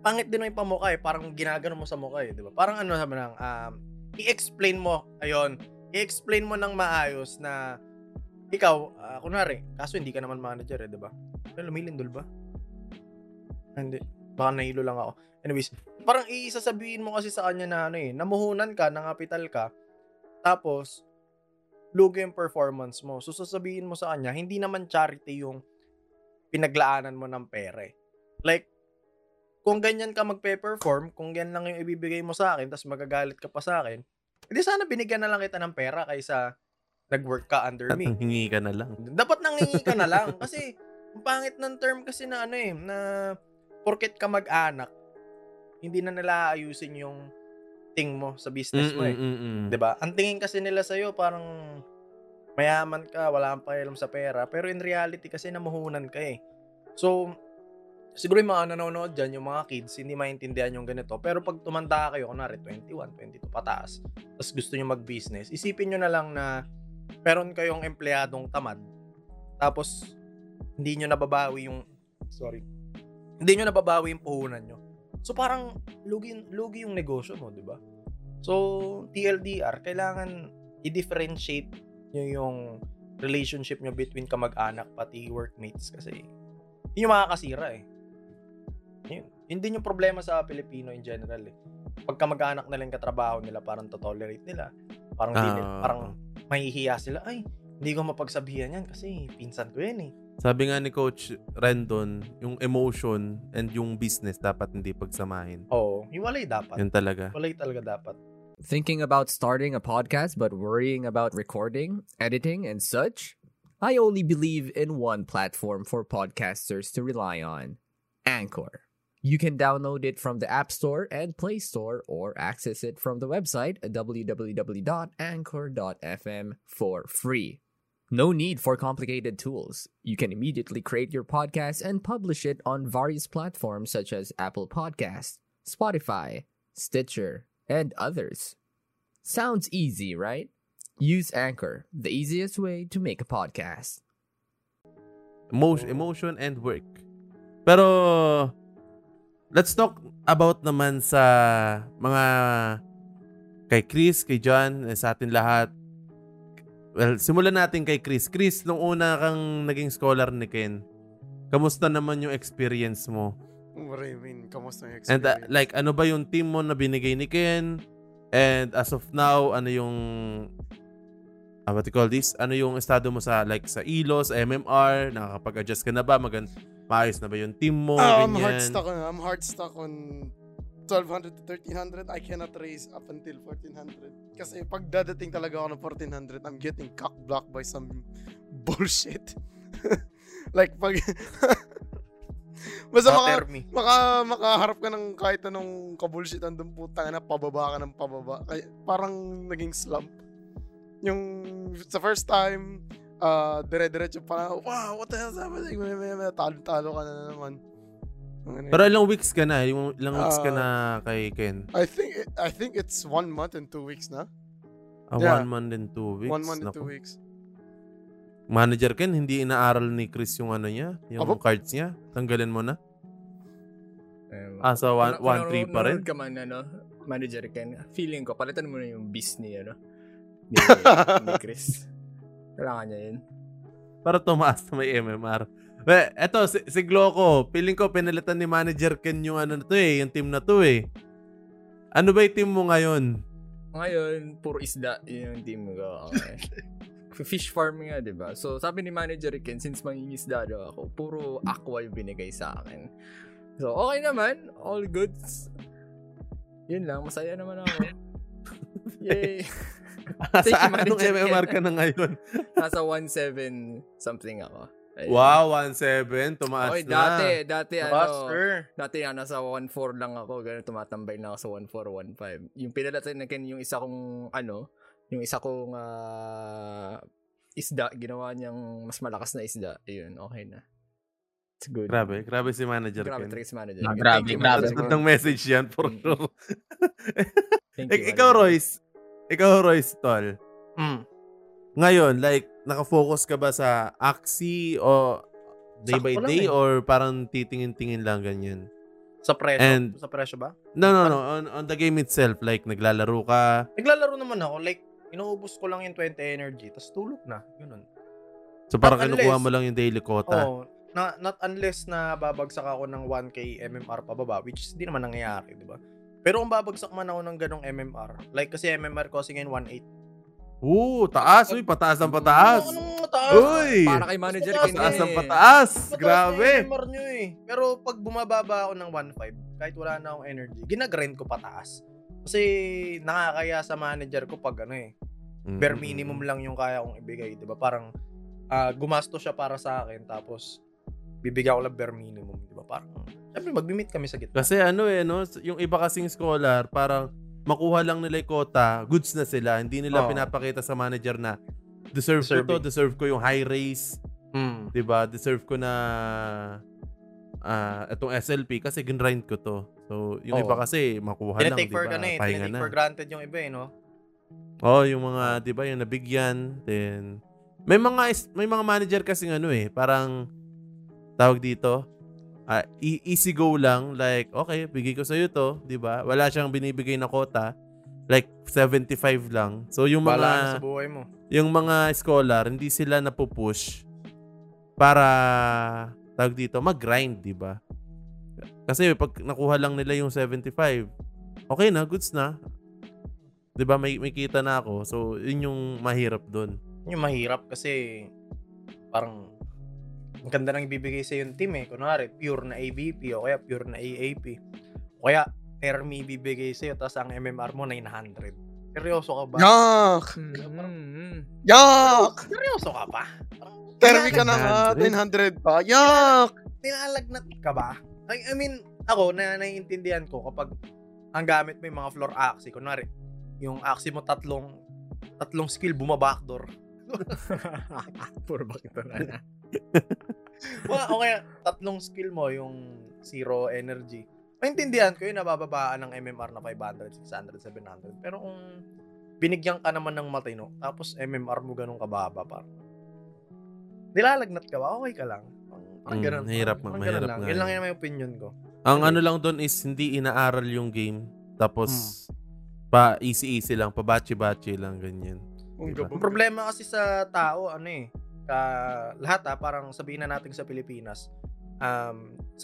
Pangit din yung ipamuka eh. Parang ginagano mo sa muka eh. Diba? Parang ano sabi lang, i-explain mo. Ayun. I-explain mo ng maayos na ikaw, kunwari, kaso hindi ka naman manager eh. Diba? Lumilindol ba? Hindi. Baka nahilo lang ako. Anyways, parang isasabihin mo kasi sa kanya na ano eh, namuhunan ka, nangapital ka, tapos, lugi yung performance mo. So, sasabihin mo sa kanya, hindi naman charity yung pinaglaanan mo ng pere. Like, kung ganyan ka magpe-perform, kung ganyan lang yung ibibigay mo sa akin, tapos magagalit ka pa sa akin, hindi sana binigyan na lang kita ng pera kaysa nag-work ka under me. Nanghingi ka na lang. Dapat nanghingi ka na lang. Kasi, ang pangit ng term kasi na ano eh, na porket ka mag-anak, hindi na nila ayusin yung thing mo sa business mo eh. Diba? Ang tingin kasi nila sa'yo, parang mayaman ka, wala kang pakialam sa pera. Pero in reality kasi namuhunan ka eh. So, siguro yung mga nanonood dyan, yung mga kids, hindi maintindihan yung ganito. Pero pag tumanda kayo, kunwari 21, 22 pataas, tapos gusto nyo mag-business, isipin nyo na lang na meron kayong empleyadong tamad Tapos, hindi nyo nababawi yung, sorry, hindi nyo nababawi yung puhunan nyo. So, parang lugi yung negosyo mo, di ba? So, TLDR, kailangan i-differentiate nyo yung relationship nyo between kamag-anak pati workmates kasi yun yung makakasira eh. Yun. Hindi yung problema sa Pilipino in general eh. Pag kamag-anak nila yung katrabaho nila, parang to-tolerate nila. Parang, parang mahihiya sila. Ay, hindi ko mapagsabihan yan kasi pinsan ko yan eh. Sabi nga ni Coach Rendon, yung emotion and yung business dapat hindi pagsamahin. Oo, hiwalay dapat. Yun talaga. Hiwalay talaga dapat. Thinking about starting a podcast but worrying about recording, editing, and such? I only believe in one platform for podcasters to rely on. Anchor. You can download it from the App Store and Play Store or access it from the website www.anchor.fm for free. No need for complicated tools. You can immediately create your podcast and publish it on various platforms such as Apple Podcasts, Spotify, Stitcher, and others. Sounds easy, right? Use Anchor, the easiest way to make a podcast. Emotion and work. Pero let's talk about naman sa mga kay Chris, kay John, sa atin lahat. Well, simulan natin kay Chris. Chris, nung una kang naging scholar ni Ken, kamusta naman yung experience mo? What do you mean? Kamusta yung experience? And like, ano ba yung team mo na binigay ni Ken? And as of now, ano yung what do you call this? Ano yung estado mo sa like sa ELO, sa MMR? Nakakapag-adjust ka na ba? Maayos na ba yung team mo? I'm hard stuck on 1,200 to 1,300, I cannot raise up until 1,400. Kasi pag dadating talaga ako ng 1,400, I'm getting cock-blocked by some bullshit. Like, pag... Basta makaharap ka ng kahit anong kabullshit, andun putang na pababa ka ng pababa. Kaya, parang naging slump. Yung sa first time, dire-diretso parang, wow, what the hell is happening? Talo-talo ka na naman. Pero ilang weeks ka na? Ilang weeks ka na kay Ken? I think it's 1 month and 2 weeks na. 1 month and 2 weeks? 1 month and 2 weeks. Manager Ken, hindi inaaral ni Chris yung ano niya? Yung cards niya? Tanggalin mo na? So 1-3 pa rin? Nanonood ka man, ano, Manager Ken, feeling ko, palitan mo na yung beast niya, ano? Ni Chris. Kailangan niya yun. Para tumaas na may MMR. Well, eto, si Gloco, feeling ko pinalitan ni Manager Ken yung ano na to eh, yung team na to eh. Ano ba yung team mo ngayon? Ngayon, puro isda yung team ko. Okay. Fish farm nga, diba? So, sabi ni Manager Ken, since mangingisda daw ako, puro aqua yung binigay sa akin. So, okay naman. All goods. Yun lang, masaya naman ako. Yay! Sa anong MMR ka na ngayon? Nasa 1.7 something ako. Ayun. Wow, 1.7. Tumaas okay, na. Dati tumaas ano. Sure. Dati na, nasa 1.4 lang ako. Ganun, tumatambay na ako sa 1.4, 1.5. Yung pinalatan na Ken, yung isa kong, ano, yung isa kong isda, ginawa niyang mas malakas na isda. Ayun, okay na. It's good. Grabe si Manager Ken. Grabe si Manager Ken. Grabe. Ang message yan, for sure. Thank you. Ikaw, Royce, tol. Ngayon, like, naka-focus ka ba sa Axie o day by day eh. Or parang titingin-tingin lang ganyan? Sa presyo? Sa presyo ba? No. On the game itself, like, naglalaro ka? Naglalaro naman ako. Like, inuubos ko lang yung 20 energy, tapos tulog na. Yun. So, parang kinukuha mo lang yung daily quota? Oo. Not unless na babagsak ako ng 1K MMR pababa, which is hindi naman nangyayari, di ba? Pero kung babagsak man ako ng ganong MMR, like, kasi MMR ko kasi ngayon 1.8. Oo, taas. Uy, pataas ng pataas. Anong mataas? Uy, para kay Manager Ken. Pataas ng pataas. Grabe. Mataas nyo eh. Pero pag bumababa ako ng 1.5, kahit wala na akong energy, ginagrind ko pataas. Kasi nakakaya sa manager ko pag ano eh. Bare minimum lang yung kaya kong ibigay. Diba? Parang gumasto siya para sa akin. Tapos bibigyan ko lang bare minimum. Diba? Parang, siyempre mag-meet kami sa gitna. Kasi ano eh, no? Yung iba kasing scholar, parang makuha lang nila yung quota, goods na sila. Hindi nila pinapakita sa manager na deserve ko yung high raise. Diba? Deserve ko na itong SLP kasi grinrind ko to. So, yung iba kasi makuha lang, diba? Tinatake for granted yung iba eh, no? Yung mga, diba, yung nabigyan. Then, May mga manager kasing ano eh, parang tawag dito, easy go lang, like okay, bigay ko sa iyo to, 'di ba? Wala siyang binibigay na quota, like 75 lang. So yung mga sa buhay mo, yung mga scholar, hindi sila napupush para tawag dito, mag-grind, 'di ba? Kasi pag nakuha lang nila yung 75, okay na, goods na. 'Di ba? May kita na ako. So yun yung mahirap doon. Yung mahirap kasi parang ang ganda nang ibibigay sa yung team eh. Kunwari, pure na ABP o kaya pure na AAP. O kaya, Hermi ibibigay sa'yo tapos ang MMR mo 900. Seryoso ka ba? Yuck! Yuck! Seryoso ka ba? Hermi ka na nga, 900 pa. Yuck! Nilalagnat ka ba? I mean, ako, naiintindihan ko kapag ang gamit mo yung mga floor axi. Kunwari, yung axi mo tatlong skill bumabackdoor. Puro bakit na. O kaya, tatlong skill mo, yung zero energy. Maintindihan ko yun, nabababaan ng MMR na 500, 600, 700. Pero kung binigyan ka naman ng matino, tapos MMR mo ganun kababa, parang nilalagnat ka ba? Okay ka lang. Parang ganun. Mahirap, mahirap lang. Yun lang yung may opinion ko. Ang ano lang doon is, hindi inaaral yung game. Tapos, pa easy-easy lang, pa bachi-bachi lang, ganyan. Diba? Ang problema kasi sa tao, ano eh, lahat parang sabihin na natin sa Pilipinas 70%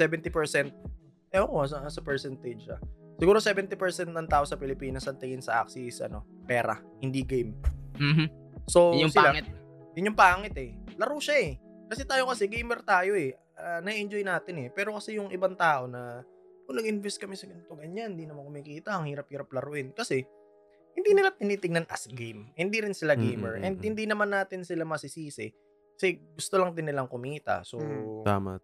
ewan ko sa percentage siguro 70% ng tao sa Pilipinas ang tingin sa Axie is ano, pera, hindi game. So yun yung sila, pangit yun yung pangit eh, laro siya eh, kasi tayo kasi gamer tayo eh, na-enjoy natin eh, pero kasi yung ibang tao na kung nag-invest kami sa ganito ganyan, hindi naman kumikita, ang hirap-hirap laruin kasi hindi nila tinitingnan as game, hindi rin sila gamer and hindi naman natin sila masisisi. Kasi gusto lang din nilang kumita. So, tama.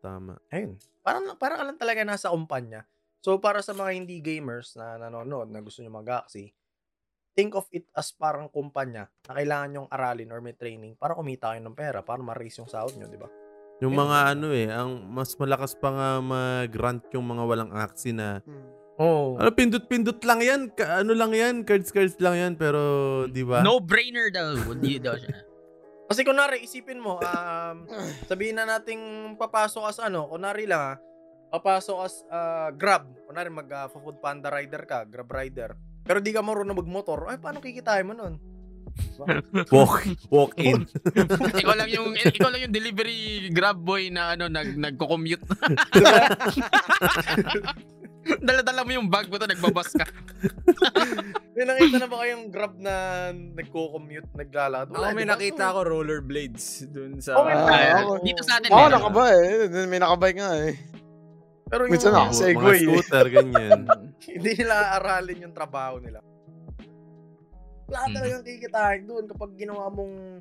Ayun. Parang ka lang talaga nasa kumpanya. So, para sa mga hindi gamers na nanonood, na gusto nyo mag-Axie, think of it as parang kumpanya na kailangan nyong aralin or may training para kumita kayo ng pera, para ma-raise yung sahod nyo, di ba? Yung ayun, mga ano eh, ang mas malakas pa nga mag-grant yung mga walang Axie na oh. Ano, pindot-pindot lang yan. Ano lang yan, cards-cards lang yan, pero di ba? No-brainer daw. Hindi daw siya. Kasi kunwari, isipin mo, sabihin na nating papasok as ano, kunwari lang papasok as Grab. Kunwari mag-food panda rider ka, Grab rider. Pero di ka marunong magmotor. Ay, paano kikitain mo nun? Walk in. ikaw lang yung delivery Grab boy na ano, nagko-commute. Dala-dala mo yung bag mo to, nagbabas ka. May nakita na ba kayong Grab na nagko-commute, naglalakad? Oo, may nakita ako rollerblades dun sa... Oh, dito sa atin. Oo, nakabay eh. May nakabay nga eh. Pero yung mga scooter, ganyan. Hindi nila aaralin yung trabaho nila. Wala talaga yung kikitahin dun kapag ginawa mong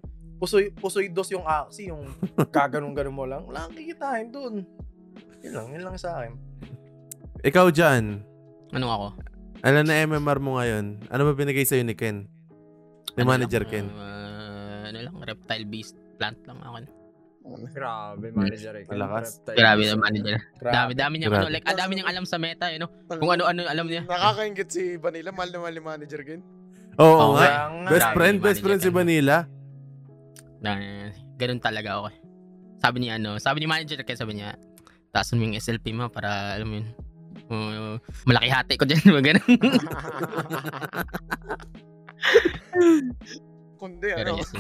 pusoy dos yung Axie, yung kaganong-ganong mo lang. Wala kang kikitahin dun. Yun lang sa akin. Ikaw, John. Anong ako? Ano na MMR mo ngayon? Ano ba binigay sa'yo ni Ken? Ni Manager Ken? Ano lang, reptile-based plant lang ako. Grabe, Manager Ken. Malakas. Grabe na, Manager. Dami niya, ano, like, dami niyang alam sa meta, you know? Kung ano-ano alam niya. Nakakaingit si Vanilla, mahal na mahal ni Manager Ken. Oo nga. Best friend si Vanilla. Ganun talaga ako. Sabi ni Manager Ken, sabi niya, taasan mo yung SLP mo para, alam mo yun, malaki hati ko dyan. Ganun. Kundi pero ano. Yes,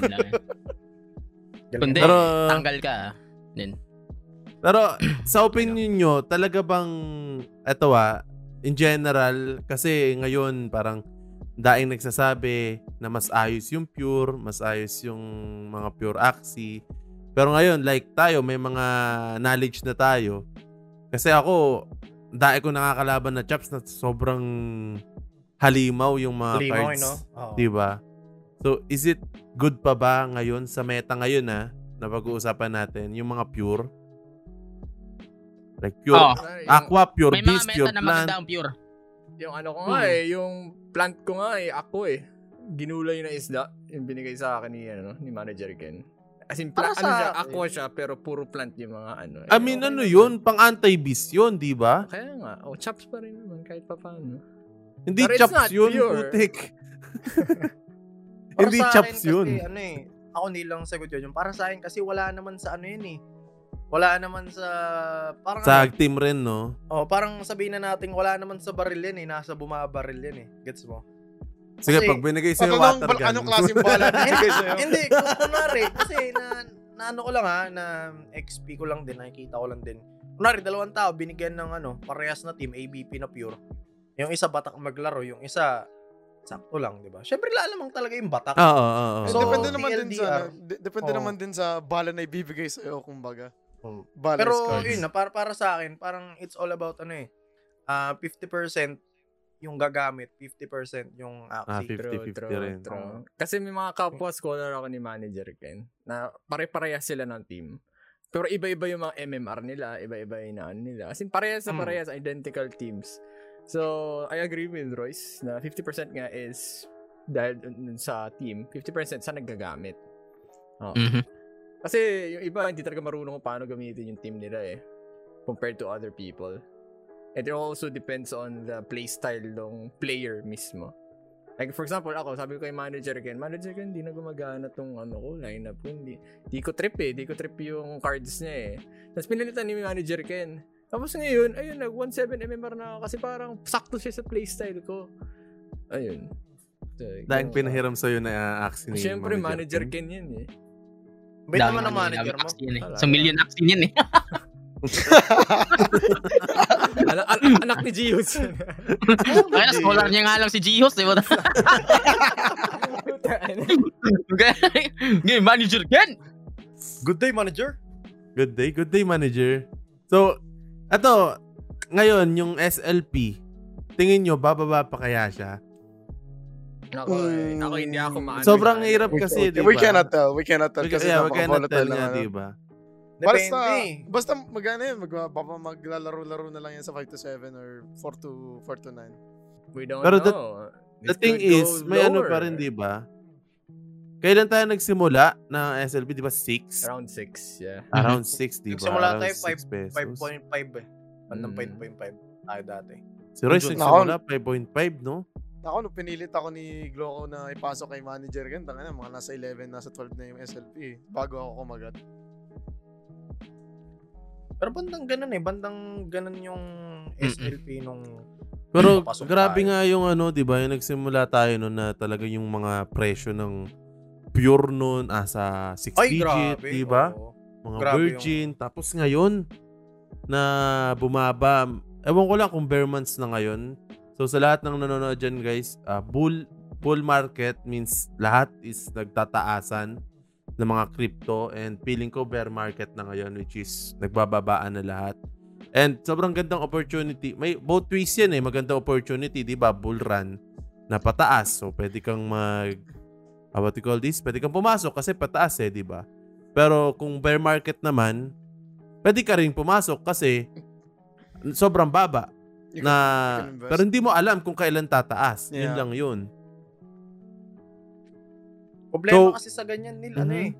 kundi pero, tanggal ka. Then. Pero sa opinion nyo, talaga bang eto in general, kasi ngayon parang daing nagsasabi na mas ayos yung pure, mas ayos yung mga pure Axie. Pero ngayon, like tayo, may mga knowledge na tayo. Kasi ako, dahil ko nakakalaban na chaps na sobrang halimaw yung mga halimaw, cards. No? Oh. Diba? So, is it good pa ba ngayon sa meta ngayon na pag-uusapan natin, yung mga pure? Like pure aqua, pure beast, pure plant. May mga meta na maganda ang pure. Yung ano ko nga eh, yung plant ko nga eh, ako eh. Ginulay na isda, yung binigay sa akin ni Manager Ken. As in, aqua siya, pero puro plant yung mga ano. I mean, okay, ano yun? Pang anti-beast yun, di ba? Kaya nga. O, chops pa rin naman, kahit pa paano. Hindi chops yun, putik. Hindi chops yun. Ano eh, ako nilang sagot yun. Yung para sa akin kasi wala naman sa ano yun eh. Wala naman sa... parang sa team rin, no? Oh, parang sabihin na natin wala naman sa baril yun eh. Nasa bumabaril yun eh. Gets mo? Kasi, sige, pag binigay sa'yo water gun. Anong klaseng bala binigay sa'yo? Hindi, kunwari. Kasi na ano ko lang ha, na XP ko lang din, nakikita ko lang din. Kunwari, dalawang tao, binigyan ng ano, parehas na team, ABP na pure. Yung isa batak maglaro, yung isa... sakto lang, di ba? Siyempre, lalamang talaga yung batak. Oo. So, depende naman din sa, naman din sa bala na ibibigay sa'yo, kumbaga. Oh. Pero, yun na, para sa akin, parang it's all about, ano eh, 50% yung gagamit, 50% yung Axie. 50-50 rin. True. Kasi may mga kapwa scholar ako ni Manager Ken, na pare-parehas sila ng team. Pero iba-iba yung mga MMR nila, iba-iba yung naan nila. As in, parehas na parehas, identical teams. So, I agree with Royce na 50% nga is dahil sa team, 50% sa naggagamit. Oh. Mm-hmm. Kasi yung iba, hindi talaga marunong kung paano gamitin yung team nila eh, compared to other people. And it also depends on the playstyle ng player mismo. Like, for example, ako, sabi ko kay Manager Ken, hindi na gumagana tong ano ko, lineup ko. Hindi ko trip yung cards niya eh. Tapos pinalitan ni Manager Ken. Tapos ngayon, ayun, nag-17 MMR na kasi parang sakto siya sa playstyle ko. Ayun. Dahil pinahiram sa'yo na Axie ni siyempre, Manager Ken yan eh. Bait naman ang manager mo. Sa million Axie yan eh. Anak ni Gihos. Ay, na-scholar niya nga lang si Gihos, di ba? Okay, Manager Ken! Good day, Manager. So, ato, ngayon, yung SLP, tingin nyo, bababa pa kaya siya? Ako, hindi ako maano. Sobrang hirap kasi, di ba? We cannot tell. We cannot tell nga, di ba? Basta magana yan, maglalaro-laro na lang yan sa 5-7 or 4-9. We don't know. The thing is, may lower. Ano pa rin, di ba? Kailan tayo nagsimula ng SLP? Di ba 6? Around 6, yeah. Around 6, di ba? Nagsimula tayo 5.5 eh. 5.5 tayo dati. Si Royce nagsimula 5.5, no? Ako, nung pinilit ako ni Gloco na ipasok kay Manager Ken, tangina, mga nasa 11, nasa 12 na yung SLP bago ako kumagat. Pero bandang ganun yung SLP nung... Pero grabe tayo. Nga yung ano, di ba? Yung nagsimula tayo noon na talaga yung mga presyo ng... pure noon asa 6 digit, di ba? Mga grabe virgin. Yung... Tapos ngayon, na bumaba. Ewan ko lang kung bare months na ngayon. So sa lahat ng nanonood dyan guys, bull market means lahat is nagtataasan ng mga crypto. And feeling ko bear market na ngayon, which is nagbababaan na lahat. And sobrang gandang opportunity. May both ways yan eh. Magandang opportunity, di ba? Bull run na pataas. So pwede kang what you call this? Pwede kang pumasok kasi pataas eh, di ba? Pero kung bear market naman, pwede ka rin pumasok kasi sobrang baba. Pero hindi mo alam kung kailan tataas. Yeah. Yun lang yun. Problema so, kasi sa ganyan nila eh.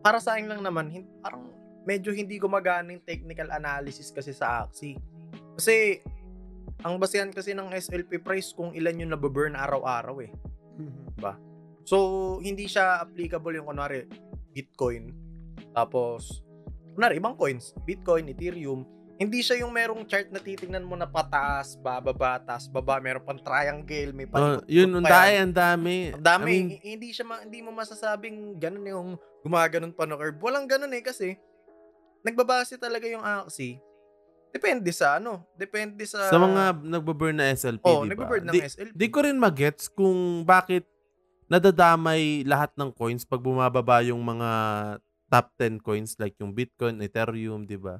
Para sa akin lang naman, parang medyo hindi gumagana yung technical analysis kasi sa Axie. Kasi, ang basehan kasi ng SLP price kung ilan yung nababurn araw-araw eh. Ba? So, hindi siya applicable yung kunwari Bitcoin. Tapos, kunwari ibang coins, Bitcoin, Ethereum, hindi siya yung merong chart na titingnan mo na pataas, bababa, taas, baba, meron pang triangle, may palikot. Yun, ang dami. I mean, hindi mo masasabing ganun yung gumaganon pa no curve. Walang ganun eh kasi nagbabase talaga yung Axie. Depende sa mga nagbaburn na SLP, oh, di ba? Di ko rin magets kung bakit nadadamay lahat ng coins pag bumababa yung mga top 10 coins like yung Bitcoin, Ethereum, di ba?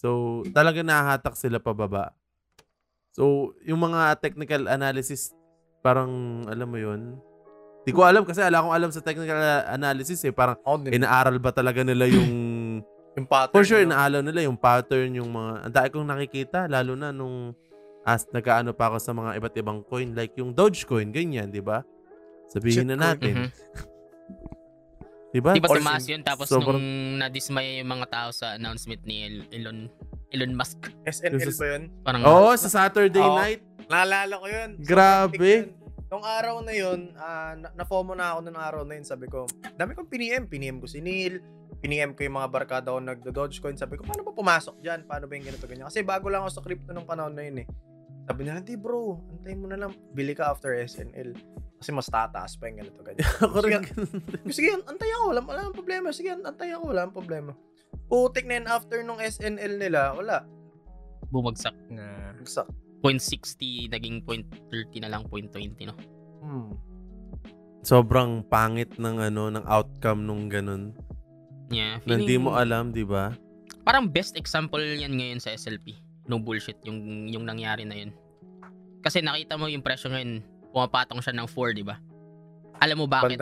So, talaga nahahatak sila pababa. So, yung mga technical analysis, parang, alam mo yun, di ko alam kasi alam sa technical analysis eh. Parang, inaaral ba talaga nila yung for sure, inaalaw nila yung pattern, yung mga... Ang dahil kong nakikita, lalo na nung nagkaano pa ako sa mga iba't ibang coin. Like yung Dogecoin, ganyan, di ba? Sabihin na natin. Diba? Di ba tumaas yun? Tapos nung nadismaya yung mga tao sa announcement ni Elon Musk. SNL ba yun? Oo, sa Saturday night. Naalala ko yun. Grabe. Nung araw na yun, na-FOMO na ako nung araw na yun. Sabi ko, dami kong piniem ko si Neil, piniem ko yung mga barkada ko nagdo-Dogecoin. Sabi ko, paano ba pumasok dyan? Paano ba yung ganito ganyan? Kasi bago lang ako sa crypto nung panahon na yun eh. Sabi nila, hindi bro, antayin mo na lang, bili ka after SNL. Kasi mas tataas pa yung ganito ganyan. Sige, antayin ako, walang problema. Sige, antayin ako, walang problema. Putik na yun after nung SNL nila, wala. Bumagsak na. Bumagsak. 0.60 naging 0.30 na lang, 0.20 no. Sobrang pangit ng ano, ng outcome nung ganun. Yeah, feeling, hindi mo alam, 'di ba? Parang best example 'yan ngayon sa SLP. No bullshit yung nangyari na 'yun. Kasi nakita mo yung presyo ngayon, pumapatong siya ng 4, 'di ba? Alam mo bakit?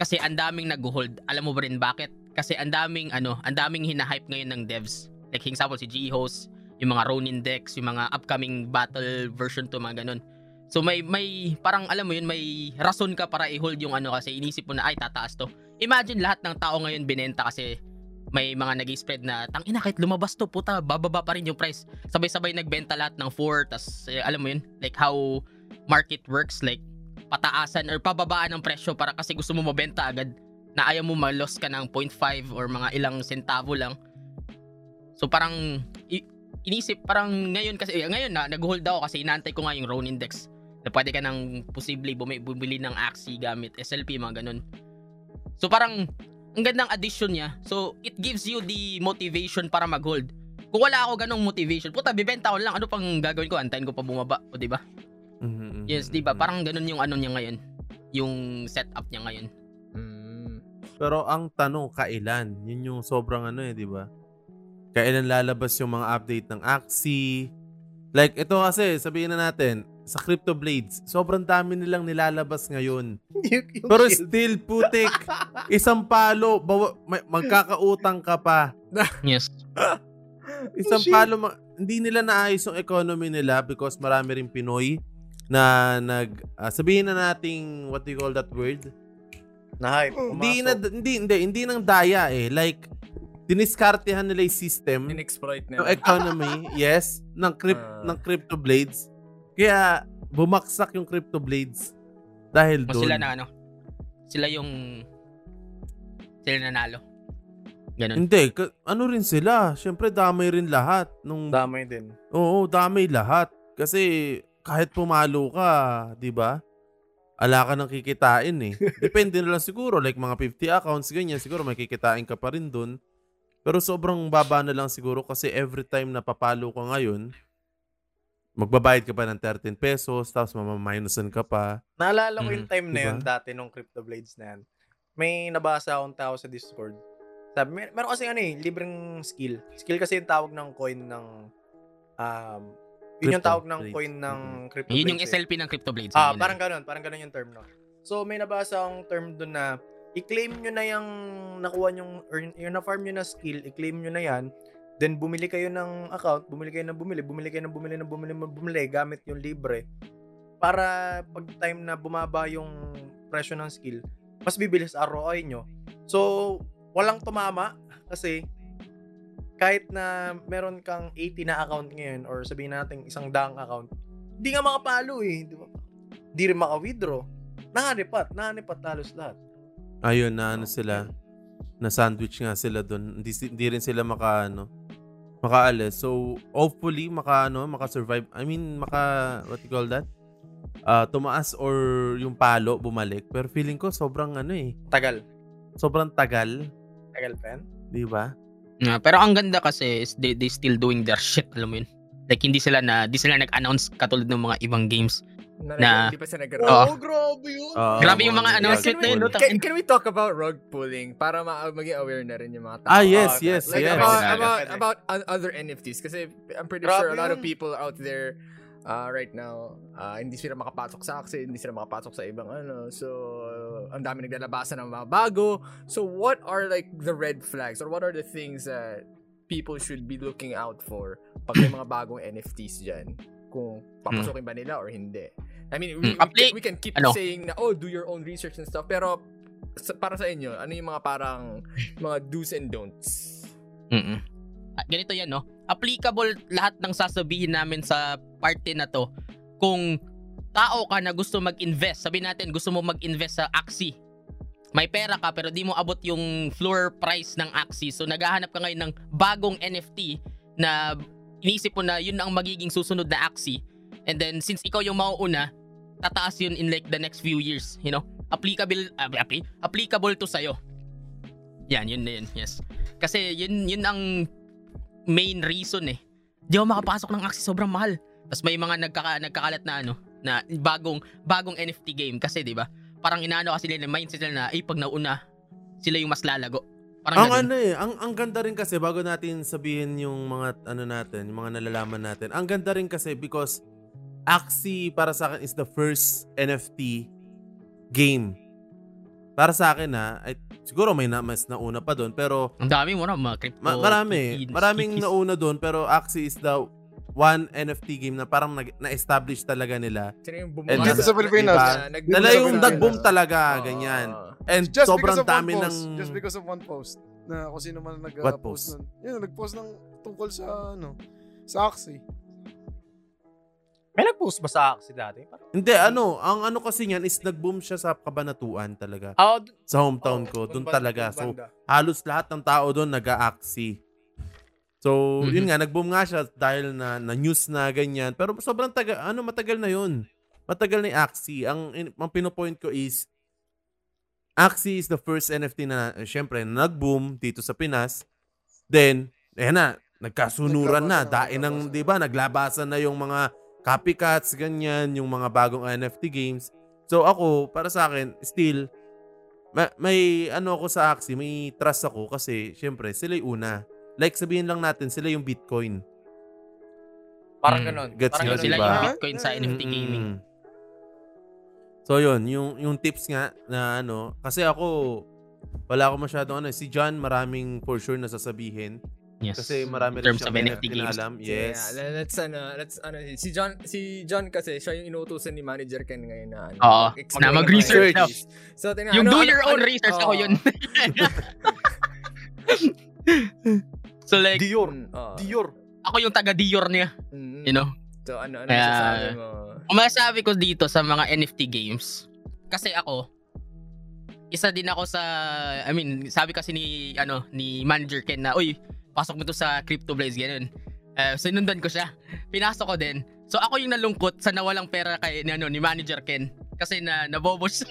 Kasi ang daming nag-hold. Alam mo ba rin bakit? Kasi ang daming ano, ang daming hina-hype ngayon ng devs. Like example si G-Host, yung mga Ronin DEX, yung mga upcoming battle version to, mga ganun. So may parang alam mo yun, may rason ka para i-hold yung ano kasi inisip mo na ay tataas to. Imagine lahat ng tao ngayon binenta kasi may mga nag-spread na tangina kahit lumabas to puta, bababa pa rin yung price. Sabay-sabay nagbenta lahat ng 4 tas alam mo yun, like how market works, like pataasan or pababaan ng presyo para kasi gusto mo mabenta agad na ayaw mo ma-loss ka ng 0.5 or mga ilang centavo lang. So parang inisip parang ngayon kasi ngayon na nag-hold ako kasi inaantay ko nga yung Ronin DEX na pwede ka nang posibleng bumili ng Axie gamit SLP, mga ganun. So parang ang gandang addition niya. So it gives you the motivation para mag-hold. Kung wala ako ganung motivation, puta bibenta ko lang, ano pang gagawin ko? Antayin ko pa bumaba, o di ba? Mm-hmm. Yes, di ba? Parang ganun yung ano niya ngayon, yung setup niya ngayon. Pero ang tanong kailan? Yun yung sobrang ano eh, di ba? Kailan lalabas yung mga update ng Axie. Like, ito kasi, sabihin na natin, sa CryptoBlades, sobrang dami nilang nilalabas ngayon. Pero still, putik, isang palo, magkakautang ka pa. Yes. Isang palo, hindi nila naayos yung economy nila because marami rin Pinoy na sabihin na nating, what do you call that word? Na-hype. Hindi nang daya eh. Like, diniskartehan nila yung system, inexploit nila yung economy, yes, ng CryptoBlades. Kaya bumagsak yung CryptoBlades dahil doon. Sila na ano? Sila nanalo. Ganun. Hindi, ano rin sila? Siyempre damay rin lahat nung damay din. Oo, damay lahat. Kasi kahit pumalo ka, 'di ba? Ala ka nang kikitain eh. Depende na lang siguro, like mga 50 accounts ganyan, siguro may kikitain ka pa rin doon. Pero sobrang baba na lang siguro kasi every time na papalo ka ngayon, magbabayad ka pa ng 13 pesos tapos mamaminusan ka pa. Naalala ko yung time na yun, dati nung CryptoBlades na yan. May nabasa akong tao sa Discord. Sabi, meron kasi ano eh, libreng skill. Skill kasi yung tawag ng coin ng... Yun yung tawag ng coin ng CryptoBlades. Yun yung SLP ng CryptoBlades. Parang ganun yung term no. So may nabasa akong term doon na i-claim nyo na yung nakuha nyo, or yung na-farm nyo na skill, i-claim nyo na yan. Then, bumili kayo ng account, bumili kayo ng bumili, gamit yung libre. Para pag time na bumaba yung presyo ng skill, mas bibilis ROI nyo. So, walang tumama kasi kahit na meron kang 80 na account ngayon or sabihin natin isang daang account, hindi nga makapalo eh. Hindi rin maka-withdraw. Nanganipat talos lahat. Ayun na ano sila, na sandwich nga sila doon. Hindi rin sila makaalis. So hopefully maka-survive. I mean what you call that? Tumaas or yung palo bumalik. Pero feeling ko sobrang ano eh. Tagal. Sobrang tagal. Tagal pa yan. Di ba? Yeah, pero ang ganda kasi is they still doing their shit, alam mo yun. Like hindi sila nag-announce katulad ng mga ibang games. Hindi pa siya nag-rogue. Oh, grabe yun. Grabe yung mga announcement na yun. Can we talk about rogue pooling para maging aware na rin yung mga tao? Ah, yes. Like, yes. About other NFTs kasi I'm pretty sure a lot of people out there right now, hindi sila makapasok sa Axie, hindi sila makapasok sa ibang ano. So, ang dami naglalabasan ng mga bago. So, what are like the red flags or what are the things that people should be looking out for pag may mga bagong NFTs dyan? Kung papasokin ba nila or hindi. I mean, we can keep saying na, oh, do your own research and stuff, pero para sa inyo, ano yung mga parang mga do's and don'ts? Ganito yan, no? Applicable lahat ng sasabihin namin sa parte na to kung tao ka na gusto mag-invest, sabi natin gusto mo mag-invest sa Axie, may pera ka pero di mo abot yung floor price ng Axie, so naghahanap ka ngayon ng bagong NFT na inisip mo na yun ang magiging susunod na Axie, and then since ikaw yung mauuna, tataas yun in like the next few years, you know, applicable to sa'yo. Yan, yun na yun, yes. Kasi yun ang main reason eh. Di ako makapasok ng Axie, sobrang mahal. Tapos may mga nagkakalat na ano, na bagong NFT game kasi, 'di ba? Parang inaano kasi nila, mindset nila na pag nauna, sila yung mas lalago. Parang ang ganun. Ano eh, ang ganda rin kasi bago natin sabihin yung mga ano natin, yung mga nalalaman natin. Ang ganda rin kasi because Axie para sa akin is the first NFT game. Para sa akin ha, ay, siguro may mas nauna pa doon pero ang dami mo na mga crypto. Maraming nauna doon pero Axie is the one NFT game na parang na-establish talaga nila. Dito sa Pilipinas. Dala yung nag-boom talaga, ganyan. And sobrang dami ng... Just because of one post. Na kung sino man nag-post nun. Yun, nag-post ng tungkol sa, ano, sa Axie. May nag-post ba sa Axie dati? Hindi, ano. Ang ano kasi yan is nag-boom siya sa Cabanatuan talaga. Sa hometown ko. Doon talaga. So, halos lahat ng tao doon nag-a-Axie. So, yun nga, nag-boom nga siya dahil na news na ganyan. Pero sobrang matagal na yun. Matagal na yung Axie. Ang pinopoint ko is, Axie is the first NFT na, syempre, nag-boom dito sa Pinas. Then, ayan na, nagkasunuran na. Dain ng, di ba, naglabasan na yung mga copycats, ganyan, yung mga bagong NFT games. So, ako, para sa akin, still, may ano ako sa Axie, may trust ako kasi, syempre, sila yung una. Like sabihin lang natin, sila yung Bitcoin. Parang ganun. Parang ganun sila yung Bitcoin sa NFT gaming. So yun, yung tips nga na ano, kasi ako, wala ako masyadong ano, si John maraming for sure nasasabihin. Yes. Kasi marami rin siyang NFT games. Alam. Yes. Yeah, let's si John kasi siya yung inuutusan ni Manager Ken ngayon na ano, na mag-research. So yung do your own research ako yun. So like Dior. Ako yung taga Dior niya. You know? So ano masasabi mo? Masasabi ko dito sa mga NFT games. Kasi ako isa din ako sa sabi kasi ni Manager Ken na, "Uy, pasok mo to sa CryptoBlades ganun." Sinundan ko siya. Pinasok ko din. So ako yung nalungkot sa nawalang pera kay ni Manager Ken kasi na nabobos.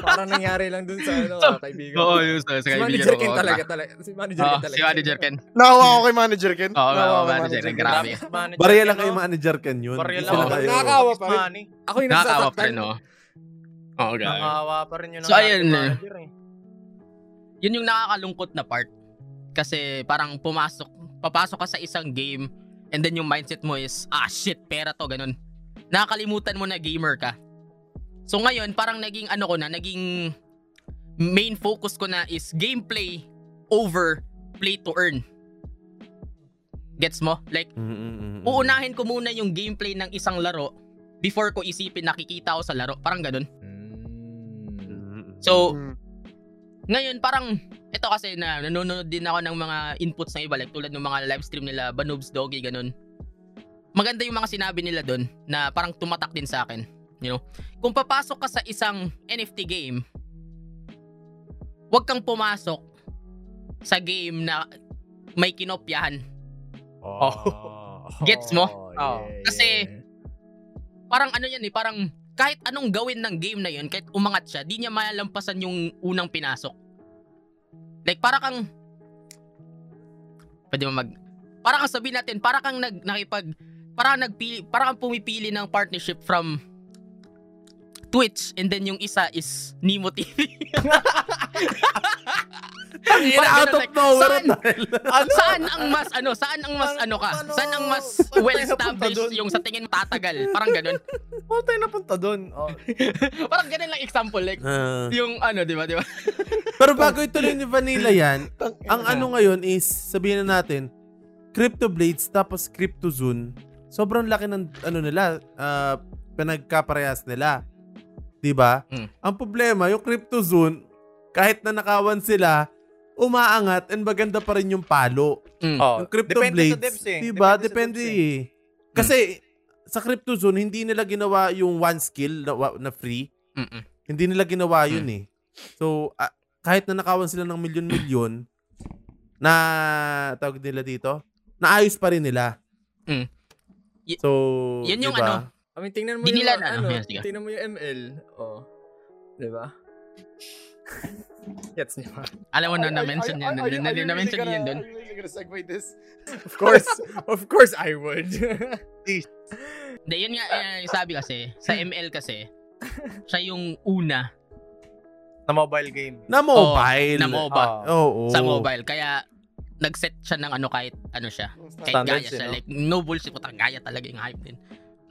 Parang nangyari lang dun sa kaibigan. Oo, yun sa kaibigan ko. Si Manager Ken talaga. Nawa ako kay Manager Ken. Oo, Manager Ken. Grabe. Barya lang kay Manager Ken yun. Nakakawa pa rin. Ako yung nakakawa pa rin, no? Oo, grabe. Nakakawa pa rin yun. So, ayun. Yun yung nakakalungkot na part. Kasi parang papasok ka sa isang game and then yung mindset mo is, shit, pera to, ganun. Nakakalimutan mo na gamer ka. So ngayon, parang naging main focus ko na is gameplay over play to earn. Gets mo? Like, uunahin ko muna yung gameplay ng isang laro before ko isipin nakikita ko sa laro. Parang ganun. So, ngayon parang, ito kasi na nanonood din ako ng mga inputs na iba. Like tulad ng mga live stream nila, Banob's Doggy, ganun. Maganda yung mga sinabi nila dun na parang tumatak din sa akin. You know, kung papasok ka sa isang NFT game, huwag kang pumasok sa game na may kinopyahan. Gets mo? Kasi parang ano yan eh, parang kahit anong gawin ng game na yun, kahit umangat siya, di niya malalampasan yung unang pinasok. Like para kang para kang sabihin natin, para kang para kang pumipili ng partnership from Twitch and then yung isa is Nemo TV. Out of nowhere. Saan ang mas well established yung sa tingin tatagal? Parang ganun. Tayo napunta doon. Parang ganun lang example like yung di ba? Pero bago ituloy ni Vanilla yan, ang ngayon is sabihin na natin CryptoBlades tapos CryptoZoon. Sobrang laki ng nila pinagkaparehas nila. Diba? Ang problema, yung CryptoZoon, kahit na nakawan sila, umaangat and maganda pa rin yung palo. Yung CryptoBlades, depende sa devs eh. Diba? Depende. Kasi sa CryptoZoon, hindi nila ginawa yung one skill na free. Mm-mm. Hindi nila ginawa yun eh. So, kahit na nakawan sila ng milyon-milyon, na tawag nila dito, naayos pa rin nila. Mm. So, yun yung diba? Ano. I mean, tingnan mo yung tingnan mo yung ML. Oh. Diba? Gets niyo ba? Alam mo na na-mention niya. Na-mention niya doon. Are you really gonna segue this? Of course. Of course I would. Hindi, yun nga sabi kasi, sa ML kasi, siya yung una. Na mobile game. Na mobile. Sa mobile. Kaya, nag-set siya ng ano kahit ano siya. Kahit gaya siya. Like, no bullshit po. Gaya talaga yung hype din.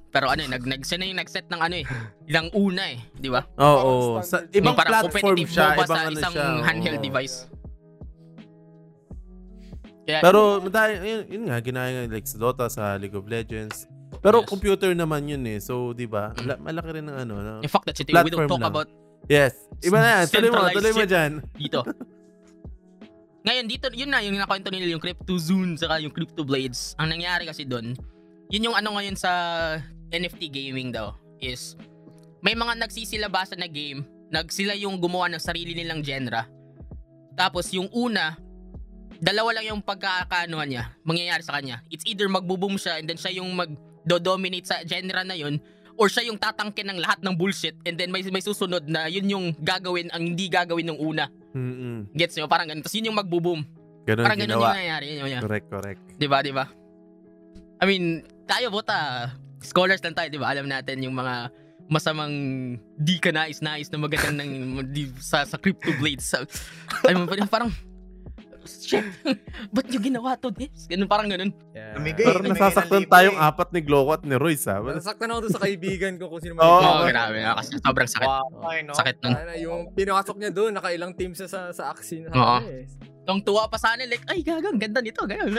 Pero ano eh, nag-set ng ano eh, ilang una eh, di ba? Oo. Ibang platform siya, ibang ano siya. Isang handheld device. Kaya, pero yun nga, ginaya like sa Dota, sa League of Legends. Pero yes, computer naman yun eh, so di ba? Malaki rin ng ano. In fact, that's it. We don't talk lang about... Yes. Iba na yan. Tuloy mo dyan. Dito. Ngayon, dito, yun na, yung nakwento nila, yung CryptoZoon, saka yung CryptoBlades. Ang nangyari kasi doon, yun yung ano ngayon sa NFT gaming daw is may mga nagsisilabasan na game, sila yung gumawa ng sarili nilang genre. Tapos yung una, dalawa lang yung pagkakaanuhan niya, mangyayari sa kanya. It's either magbo-boom siya and then siya yung magdo-dominate sa genre na yun, or siya yung tatangkin ng lahat ng bullshit and then may susunod na yun yung gagawin ang hindi gagawin ng una. Mm-hmm. Gets nyo? Parang ganun. Tapos yun yung magbo-boom. Ganun, parang ganun yung nangyayari. Yun. Correct. Diba? I mean, tayo bota, scholars lang tayo, di ba? Alam natin yung mga masamang di ka nais na magandang sa CryptoBlades. I mean, parang, shit, ba't nyo ginawa to? Ganun, parang ganun. Yeah. Pero nasasaktan tayong apat ni Gloco at ni Royce, ha? Nasaktan ako sa kaibigan ko kung sino man. Oo, grabe. Kasi sobrang sakit. Sakit nun. Yung pinakasok niya doon, nakailang team sa Axie. Oo. Nung tuwa pa sana, like, ay, gagang, ganda nito. Ganun.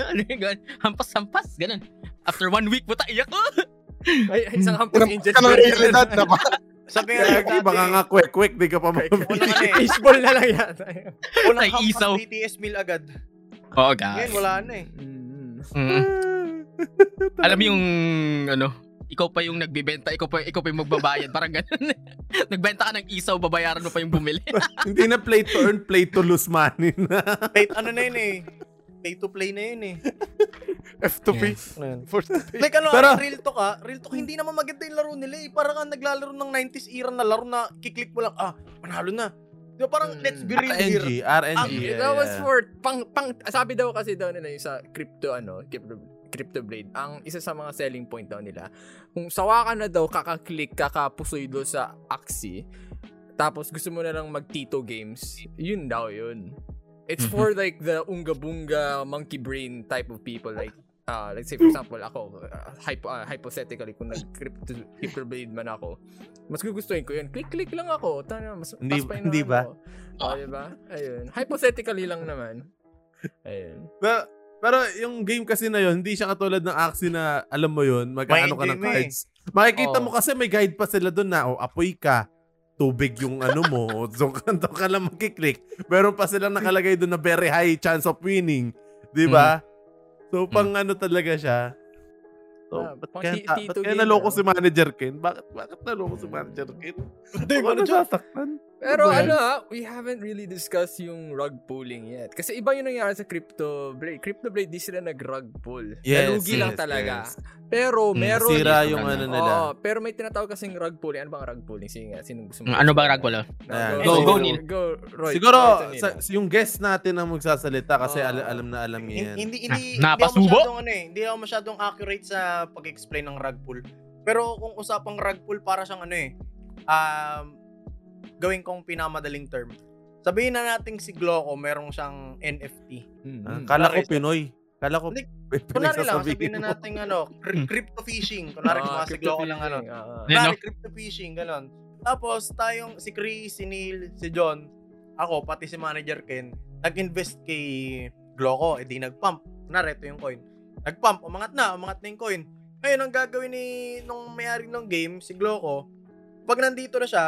Hampas, ganun. After 1 week, buta, iyak ko. Ay, isang hampas angel. Kanong realidad na ba? Sabi nga lang, baka nga quick, di ka pa mabibig. Baseball na lang yata. Unang hampas, BTS meal agad. Oh, God. Ngayon, wala na eh. Alam yung, ikaw pa yung nagbibenta, ikaw pa yung magbabayad, parang ganun. Nagbenta ka ng isaw, babayaran mo pa yung bumili. Hindi na play to earn, play to lose money na. Play to play na yun eh. F2P. Yeah. Like real talk, hindi naman maganda yung laro nila eh. Parang naglalaro ng 90s era na laro na kiklik mo lang, manalo na. Diba parang let's be real here. RNG. That was worth. Sabi daw kasi daw nila yung sa CryptoBlade, ang isa sa mga selling point daw nila, kung sawa ka na daw, kakapusoy do sa Axie, tapos gusto mo na lang mag-Tito games, yun daw yun. It's for like the unga-bunga monkey brain type of people, like let's say for example ako, hypothetically kung nag-CryptoBlade man ako, mas gugustuhin ko yun, click lang ako, mas paspainan ako. Diba? Ayun. Hypothetically lang naman. Ayun. Pero yung game kasi na yun, hindi siya katulad ng Axie na alam mo yun, magkaano ka ng cards. Makikita mo kasi may guide pa sila doon na, apoy ka, tubig yung ano mo, doon ka lang magkiklik. Meron pa silang nakalagay doon na very high chance of winning. Diba? So, pang ano talaga siya. So, ba't kaya naloko si Manager Ken? Bakit naloko si Manager Ken? Hindi ko na sasaktan. Pero we haven't really discussed yung rug pulling yet. Kasi iba yung nangyari sa CryptoBlade. CryptoBlade, di sila nag-rug pull. Yes, nalugi lang talaga. Yes. Pero meron... Sira yung ano nila. Pero may tinatawag kasing rug pulling. Ano bang rug pulling? Sige nga, sinong gusto mo? Ano bang rug pulling? Go, Neil. Siguro, yung guest natin ang magsasalita kasi alam na alam niya yan. Hindi ako masyadong accurate sa pag-explain ng rug pull. Pero kung usapang rug pull, para siyang ano eh... gawin kong pinamadaling term. Sabihin na natin si Gloco, merong siyang NFT. Kala ko Pinoy. Kala ko kunwari lang, sabihin na natin crypto phishing. Kunwari si Gloco lang crypto phishing, gano'n. Tapos tayong si Chris, si Neil, si John, ako, pati si Manager Ken, nag-invest kay Gloco, edi nag-pump. Kunwari, ito yung coin. Nag-pump, umangat na yung coin. Ngayon, ang gagawin nung may-ari ng game, si Gloco, pag nandito na siya,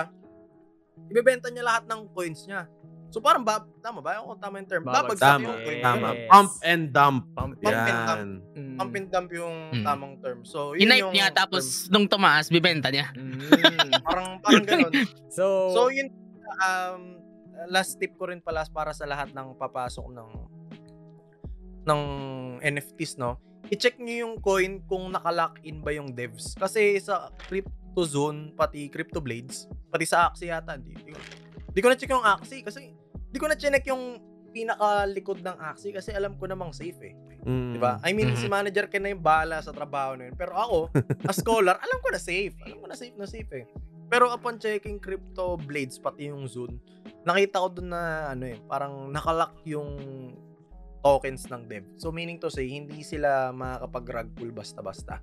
ibebenta niya lahat ng coins niya. So parang tama ba? O tama yung term. Babagsak yung coin. Tama. Pump and dump. Pump and dump yung tamang term. So yun yung niya tapos term. Nung tumaas bibenta niya. Parang ganoon. So yun last tip ko rin pala para sa lahat ng papasok ng NFTs, no. I-check niyo yung coin kung naka-lock-in ba yung devs. Kasi sa CryptoZoon pati CryptoBlades, pati sa Axie yata Di ko na-check yung Axie kasi di ko na-check yung pinakalikod ng Axie kasi alam ko namang safe eh. Mm. Diba? I mean, si Manager Ken na yung bahala sa trabaho na yun. Pero ako, as scholar, alam ko na safe. Alam ko na safe eh. Pero upon checking CryptoBlades pati yung Zoon, nakita ko doon na parang nakalock yung tokens ng dev. So meaning to say, hindi sila makakapag-rug pull basta-basta.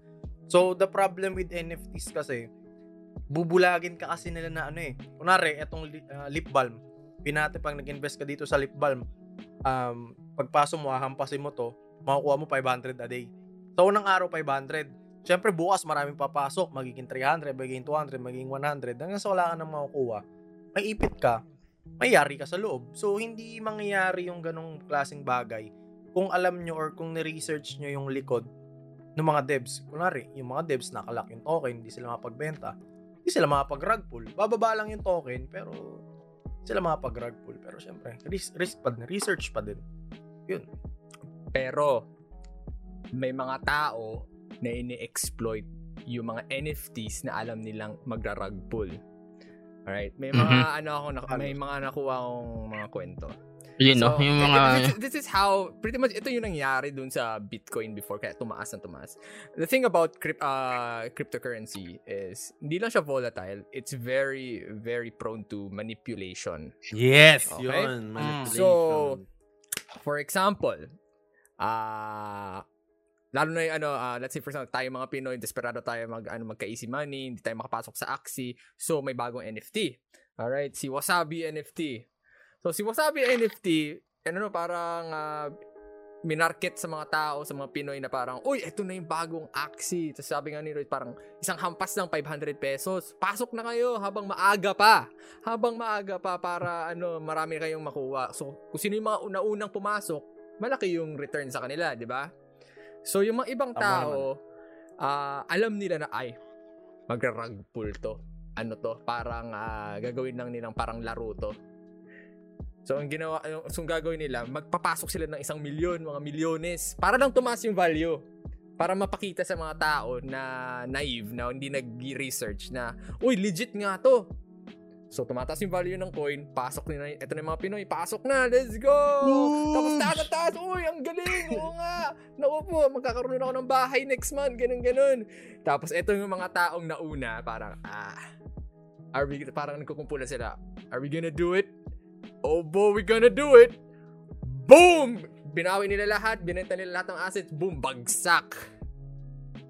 So the problem with NFTs kasi, bubulagin ka kasi nila na kunwari, etong lip balm. Pinati pag nag-invest ka dito sa lip balm, pagpaso mo, hampasin mo to, makukuha mo 500 a day. So, unang araw, 500. Siyempre, bukas maraming papasok. Magiging 300, magiging 200, magiging 100. Hanggang sa wala ka nang makukuha, may ipit ka, may yari ka sa loob. So, hindi mangyayari yung ganong klaseng bagay kung alam nyo or kung ni-research nyo yung likod ng mga devs. Kunwari, yung mga devs nakalock yung token, hindi sila mapagbenta. Hindi sila makapag-rug pull. Bababa lang yung token, pero sila makapag-rug pull. Pero syempre, risk pa din. Research pa din. Yun. Pero, may mga tao na ini-exploit yung mga NFTs na alam nilang magra-rug pull. Alright? May mga, may mga nakuha akong mga kwento. So, yung mga... This is how, pretty much, ito yung nangyari dun sa Bitcoin before, kaya tumaas na tumaas. The thing about cryptocurrency is, hindi lang siya volatile, it's very, very prone to manipulation. Yes, okay? Yun, manipulation. So, for example, lalo na yung let's say for example, tayo mga Pinoy, desperado tayo magka easy money, hindi tayo makapasok sa Axie, so may bagong NFT. Alright, si Wasabi NFT. So, si Wasabi NFT, parang minarket sa mga tao, sa mga Pinoy na parang, uy, ito na yung bagong Axie. Tapos sabi nga ni Royce, parang isang hampas ng 500 pesos. Pasok na kayo habang maaga pa. Para marami kayong makuha. So, kung sino yung mga una-unang pumasok, malaki yung return sa kanila, di ba? So, yung mga ibang tao, alam nila na, ay, magra-rug pull to. Parang gagawin lang nilang parang laro to. So, ang gagawin nila, magpapasok sila ng 1 milyon, mga milyones, para lang tumaas yung value. Para mapakita sa mga tao na naive, na hindi nag-research na, uy, legit nga to. So, tumataas yung value ng coin, pasok nila, eto na mga Pinoy, pasok na, let's go! Ooh! Tapos taas, uy, ang galing, oo nga! Naku po, magkakaroon ako ng bahay next month, ganun. Tapos, eto yung mga taong nauna, parang, parang nagkukumpula sila, are we gonna do it? Oh boy, we're gonna do it. Boom! Binawi nila lahat, binenta nila lahat ng assets, boom, bagsak.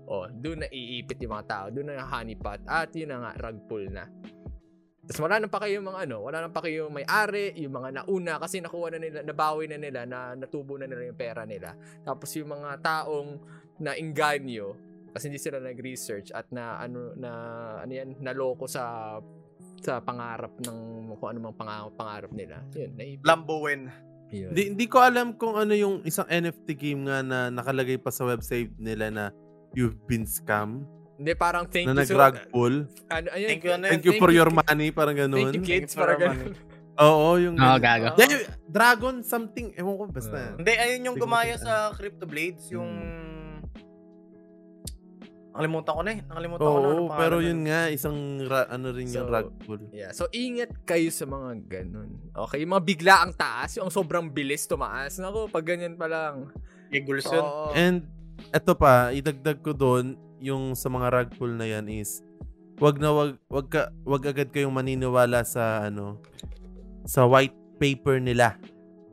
Oh, doon na iipit yung mga tao, doon na honeypot, at yun na nga, rug pull na. Tapos wala na pa kayo yung mga wala na pa kayo yung may-ari, yung mga nauna, kasi nakuha na nila, nabawi na nila, na natubo na nila yung pera nila. Tapos yung mga taong nainganyo, kasi hindi sila nag-research at naloko sa pangarap ng kung ano mang pangarap nila. Yun, Lambowen. Hindi ko alam kung ano yung isang NFT game nga na nakalagay pa sa website nila na you've been scammed. Hindi, parang thank you. Na nag-rug pull. Thank you for your money. Parang ganun. Thank you kids. Parang ganun. Oo, yung gago. Dragon something. Ewan ko, basta. Hindi, ayun yung gumaya sa CryptoBlades. Yung... Nakalimutan ko na. Pero yun nga, isang yung rug pull. Yeah. So, ingat kayo sa mga ganun. Okay, yung mga bigla ang taas, yung sobrang bilis tumaas. Naku, pag ganyan pa lang. Giggles yun. So, and, eto pa, idagdag ko doon, yung sa mga rug pull na yan is, wag agad kayong maniniwala sa white paper nila.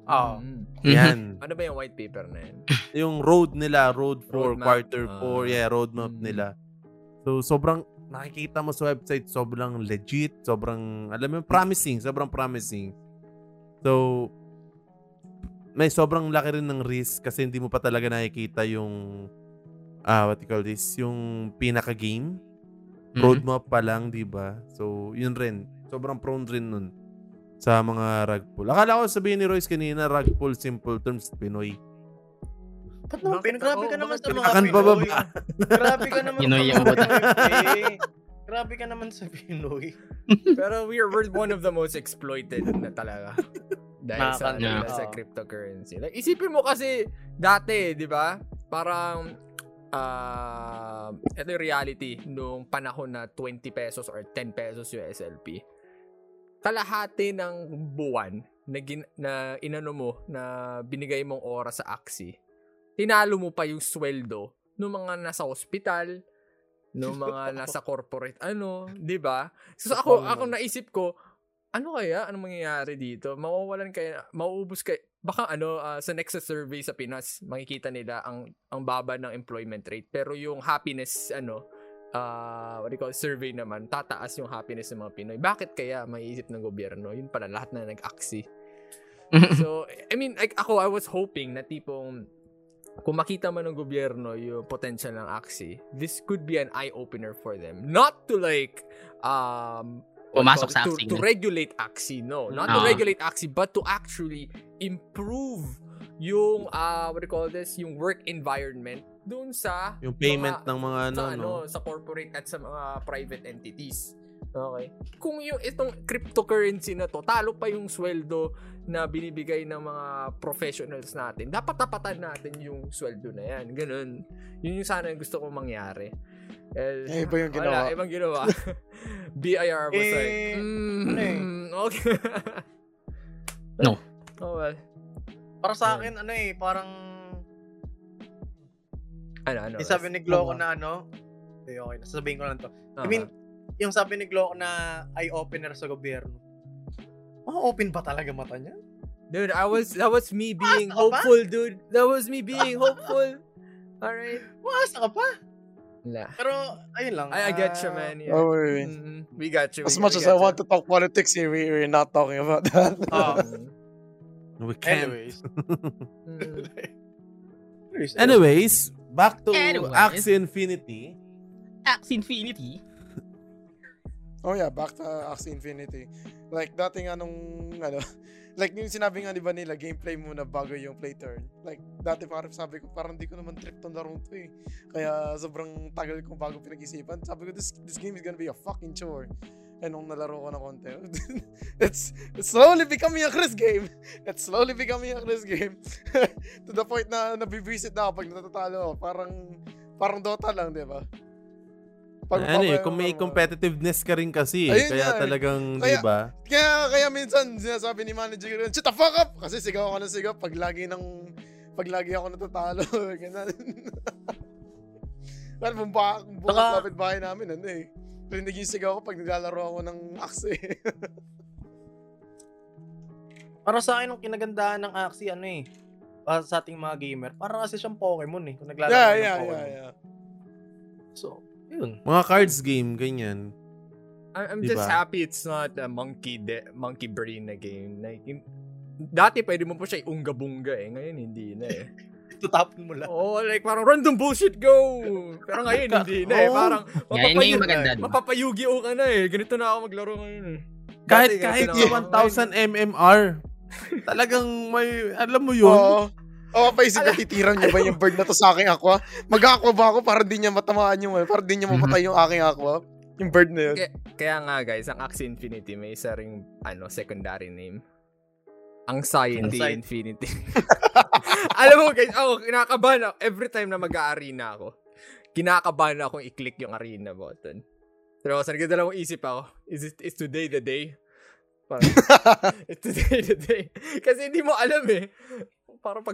Oh. Yan. Ano ba yung white paper na yan? Yung road nila, roadmap nila. So, sobrang nakikita mo sa website, sobrang legit, sobrang, promising. So, may sobrang laki rin ng risk kasi hindi mo pa talaga nakikita yung, yung pinaka-game. Roadmap pa lang, diba? So, yun rin. Sobrang prone rin nun. sa mga rug pull. Akala ko sabihin ni Royce kanina, rug pull, simple terms, Pinoy. No, grabe ka naman sa mga Pinoy. Grabe ka naman sa Pinoy. Grabe ka naman sa Pinoy. Pero we're one of the most exploited na talaga. Dahil sa cryptocurrency. Like, isipin mo kasi dati, di ba? Parang, ito yung reality nung panahon na 20 pesos or 10 pesos yung SLP. Kalahati ng buwan na inano mo, na binigay mong oras sa Axie, tinalo mo pa yung sweldo ng mga nasa hospital, ng mga nasa corporate, ano, di ba? So ako naisip ko, ano kaya? Anong mangyayari dito? Mawawalan kaya? Mauubos kaya? Baka ano, sa next survey sa Pinas, makikita nila ang baba ng employment rate. Pero yung happiness, ano, what do you call, survey naman, tataas yung happiness ng mga Pinoy. Bakit kaya maiisip ng gobyerno? Yun pala, lahat na nag-aksi. So, I mean, like, ako, I was hoping na tipong, kung makita man ng gobyerno yung potential ng Axie, this could be an eye-opener for them. Not to like, pumasok sa Axie. To regulate Axie, no. Not to regulate Axie, but to actually improve yung, what do you call this, yung work environment dun sa... Yung payment mga, ng mga ano, sa, ano, no? Sa corporate at sa mga private entities. Okay. Kung yung itong cryptocurrency na to, talo pa yung sweldo na binibigay ng mga professionals natin, dapat tapatan natin yung sweldo na yan. Ganun. Yun yung sana yung gusto kong mangyari. Eh, iba yung ginawa. Wala, ibang ginawa. BIR was like, okay. No. Oh, well. Para sa akin, ano eh, parang... Ano? Sabi ni Gloco na ano, okay, nasasabihin ko lang to. I mean, yung sabi ni Gloco na eye-opener sa gobyerno. Oh, open ba talaga mata niya? Dude, that was me being hopeful, dude. That was me being hopeful. Alright. Maasa ka pa? Nah. Pero, ayun lang. I get you, man. Yeah. Oh, wait. We got you. As much as I want to talk politics, we're not talking about that. We can't. Anyways, back to Axie Infinity. Axie Infinity? Oh yeah, back to Axie Infinity. Like, dating like yung sinabi nga ni Vanilla, gameplay muna bago yung play turn. Like, dati parang sabi ko, parang di ko naman trip tong larong to eh. Kaya sobrang tagal ko bago pinag-isipan. Sabi ko, this game is gonna be a fucking chore. And nung nalaro ko na konti, it's slowly becoming a Chris game. It's slowly becoming a Chris game. To the point na nabibisit na ako pag natatalo. Parang Dota lang, di ba? Kung may competitiveness ka rin kasi, kaya talagang, di ba? Kaya minsan, sinasabi ni manager ko, shut the fuck up! Kasi sigaw ako na sigaw pag lagi ako natatalo. Well, buong kapitbahay namin, ano eh. Rinig yung sigaw ko pag naglalaro ako ng Axie. Para sa akin, ang kinagandaan ng Axie, ano eh, para sa ating mga gamer, para kasi siyang Pokemon eh, kung naglalaro ng Pokemon. Yeah. So, yun. Mga cards game, ganyan. I'm diba? Just happy it's not a monkey brain na game. Like, dati pwede mo po siya iunga-bunga eh. Ngayon hindi na eh. Tutapin mo lang. Oh, like parang random bullshit go. Pero ngayon hindi na eh. Parang mapapayugi-o ka na eh. Ganito na ako maglaro ngayon eh. Kahit 1,000 MMR. Talagang may, alam mo yun? Oo. Oh, paisip ko, titiran niya ba yung bird na to sa aking aqua? Mag-aqua ba ako para di niya matamaan yung, para di niya mapatay yung aking aqua? Yung bird na yun. Kaya nga guys, ang Axie Infinity may isa ring, secondary name. Anxiety Infinity. Alam mo guys, ako, kinakabahan ako. Every time na mag-a-arena ako, kinakabahan akong i-click yung arena button. Pero sa nagdadala mong isip ako, is today the day? Parang, is today the day? Kasi hindi mo alam eh. Parang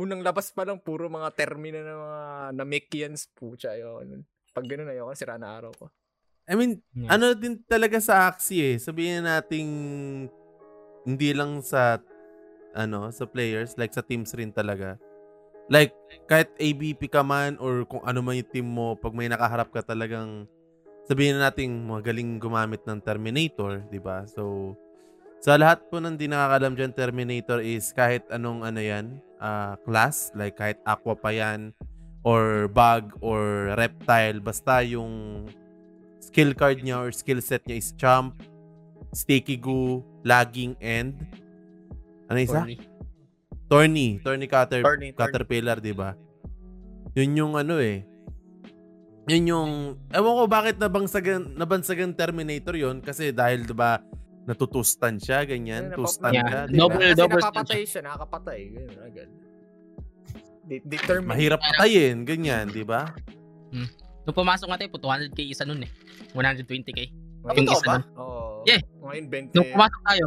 unang labas pa lang, puro mga termina ng mga Namekians, pucha yun. Pag ganun ayoko, sira na araw ko. I mean, ano din talaga sa Axie eh. Sabihin nating hindi lang sa, sa players, like sa teams rin talaga. Like, kahit ABP ka man or kung ano man yung team mo, pag may nakaharap ka talagang, sabihin natin magaling gumamit ng Terminator, di ba? So, sa lahat po ng di nakakalam dyan, Terminator is kahit anong class, like kahit aqua pa yan, or bug, or reptile, basta yung skill card niya or skill set niya is champ, Sticky Goo, Lagging, and ano isa? Torny Caterpillar, diba? Yun yung ano eh. Yun yung, ewan ko bakit nabansagan Terminator yun kasi dahil diba natutustan siya, ganyan. Tustan ka, diba? Kasi nakapatay siya, nakakapatay. Ganyan, agad. Mahirap patayin, ganyan, diba? Nung pumasok nga tayo po, 200k isa nun eh. 120k. Yung isa nun. Yeah. Nung pumasok tayo.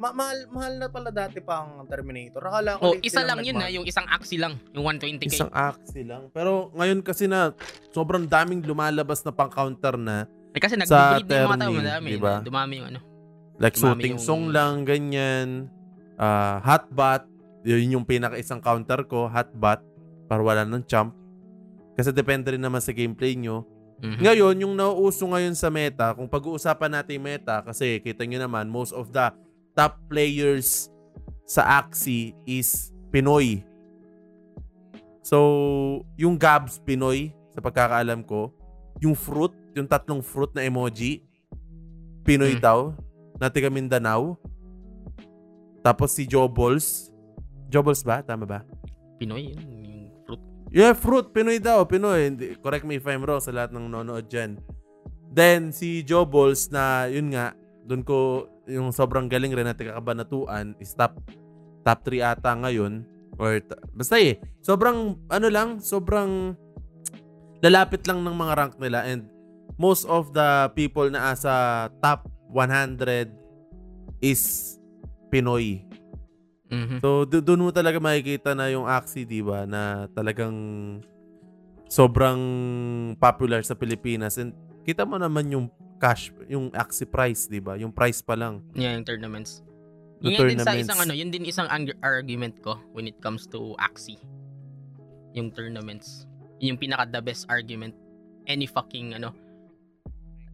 Mahal na pala dati pang Terminator. Akala ko isa lang yun na, yung isang Axie lang, yung 120k. Isang Axie lang. Pero ngayon kasi na sobrang daming lumalabas na pang-counter na. Eh kasi nag-breed na yung mga tao, madami. Diba? Dumami yung ano. Like shooting yung... song lang, ganyan. Hotbot. Yun yung pinaka-isang counter ko, hotbot. Para wala ng chump. Kasi depende rin naman sa gameplay nyo. Mm-hmm. Ngayon, yung nauuso ngayon sa meta, kung pag-uusapan natin meta, kasi kita nyo naman, most of the top players sa Axie is Pinoy. So, yung Gabs Pinoy, sa pagkakaalam ko, yung Fruit, yung tatlong Fruit na emoji, Pinoy daw, natika Mindanao. Tapos si Joe Balls. Joe Balls ba? Tama ba? Pinoy yun, yung Fruit. Yeah, Fruit. Pinoy daw, Pinoy. Correct me if I'm wrong sa lahat ng nanonood dyan. Then, si Joe Balls na, yun nga, doon ko yung sobrang galing rin na taga Cabanatuan is top 3 ata ngayon or basta eh sobrang ano lang, sobrang lalapit lang ng mga rank nila and most of the people na asa top 100 is Pinoy. So doon mo talaga makikita na yung Axie, diba, na talagang sobrang popular sa Pilipinas and kita mo naman yung cash, yung Axie price, di ba? Yung price pa lang. Yeah, yung tournaments. Yun din isang argument ko when it comes to Axie. Yung tournaments. Yung pinaka-the best argument. Any fucking, ano.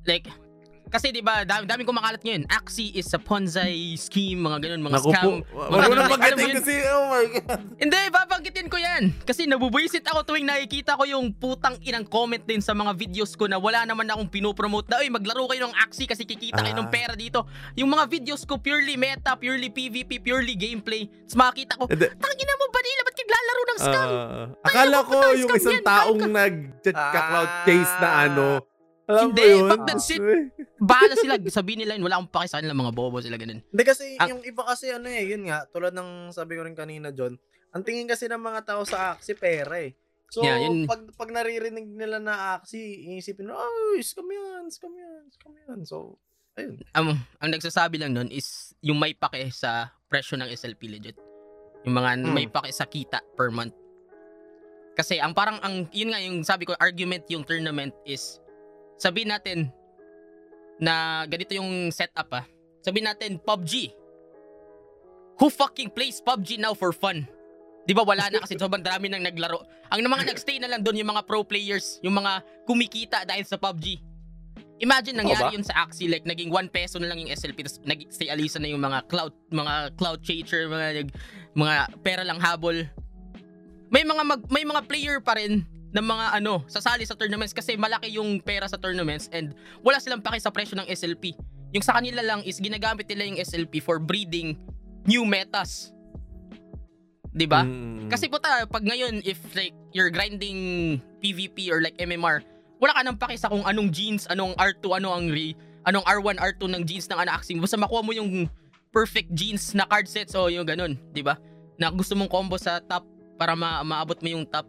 Like, kasi di ba, daming kumakalat ngayon. Axie is a Ponzi scheme, mga ganun, mga scam. Wala na pagkitin kasi, oh my God. Hindi, babangkitin ko yan. Kasi nabubuisit ako tuwing nakikita ko yung putang inang comment din sa mga videos ko na wala naman akong pinopromote na, oy, maglaro kayo ng Axie kasi kikita kayo ng pera dito. Yung mga videos ko, purely meta, purely PvP, purely gameplay. Tapos makakita ko, tangina mo, Vanilla, ba't kaglalaro ng scam? Akala ko yung isang taong nag-cloud chase na ano. Hindi, fuck that shit. Bahala sila. Sabihin nila yun. Wala akong paki sa kanila. Mga bobo sila, ganun. Hindi kasi, yung iba kasi ano eh, yun nga, tulad ng sabi ko rin kanina, John, ang tingin kasi ng mga tao sa Axie, pera eh. So, yeah, pag naririnig nila na Axie, iisipin, oh, scam yan. So, ayun. Ang nagsasabi lang nun is, yung may pake sa presyo ng SLP legit. Yung mga may pake sa kita per month. Kasi, yun nga, yung sabi ko, argument yung tournament is, sabihin natin na ganito yung setup ah. Sabihin natin PUBG. Who fucking plays PUBG now for fun? 'Di ba wala na kasi sobrang dami nang naglaro. Ang mga nagstay na lang doon yung mga pro players, yung mga kumikita dahil sa PUBG. Imagine nangyari yun sa Axie, like naging 1 peso na lang yung SLP, tapos nag-stay alisa na yung mga cloud chaser, mga pera lang habol. May mga player pa rin ng mga sasali sa tournaments kasi malaki yung pera sa tournaments and wala silang paki sa presyo ng SLP. Yung sa kanila lang is ginagamit nila yung SLP for breeding new metas. 'Di ba? Kasi puta, pag ngayon if like you're grinding PVP or like MMR, wala ka nang paki sa kung anong genes, anong R2, anong R1, R2 ng genes ng Axie. Basta makuha mo yung perfect genes na card sets o yung ganun, 'di ba? Na gusto mong combo sa top para maabot mo yung top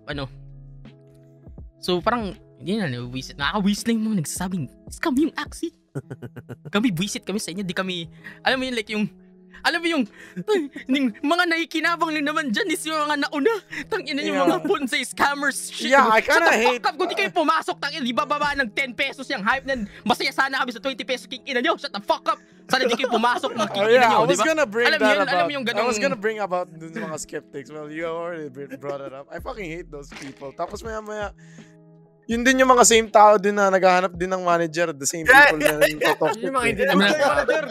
So parang, hindi na nabuwisit. Nakakawisit lang yung mga nagsasabing, scam yung Axie. Kami buwisit kami sa inyo. Di kami, alam mo yun, like yung, alam mo yung mga nakikinabang lang naman dyan is yung mga nauna. Tangina yung mga bonsai scammers shit. Yeah, I kinda hate. Shut the fuck up. Kung di kayo pumasok, tangina, di bababa ng 10 pesos yung hype na masaya sana kami sa 20 pesos king ina nyo. Shut the fuck up. Sana di kayo pumasok ng king ina nyo. I was gonna bring about dun sa mga skeptics. Well, you already brought it up. I fucking hate those people. Tapos maya, yun din yung mga same tao din na naghahanap din ng manager. The same people na yung talk to. Yung mga hindi naman manager.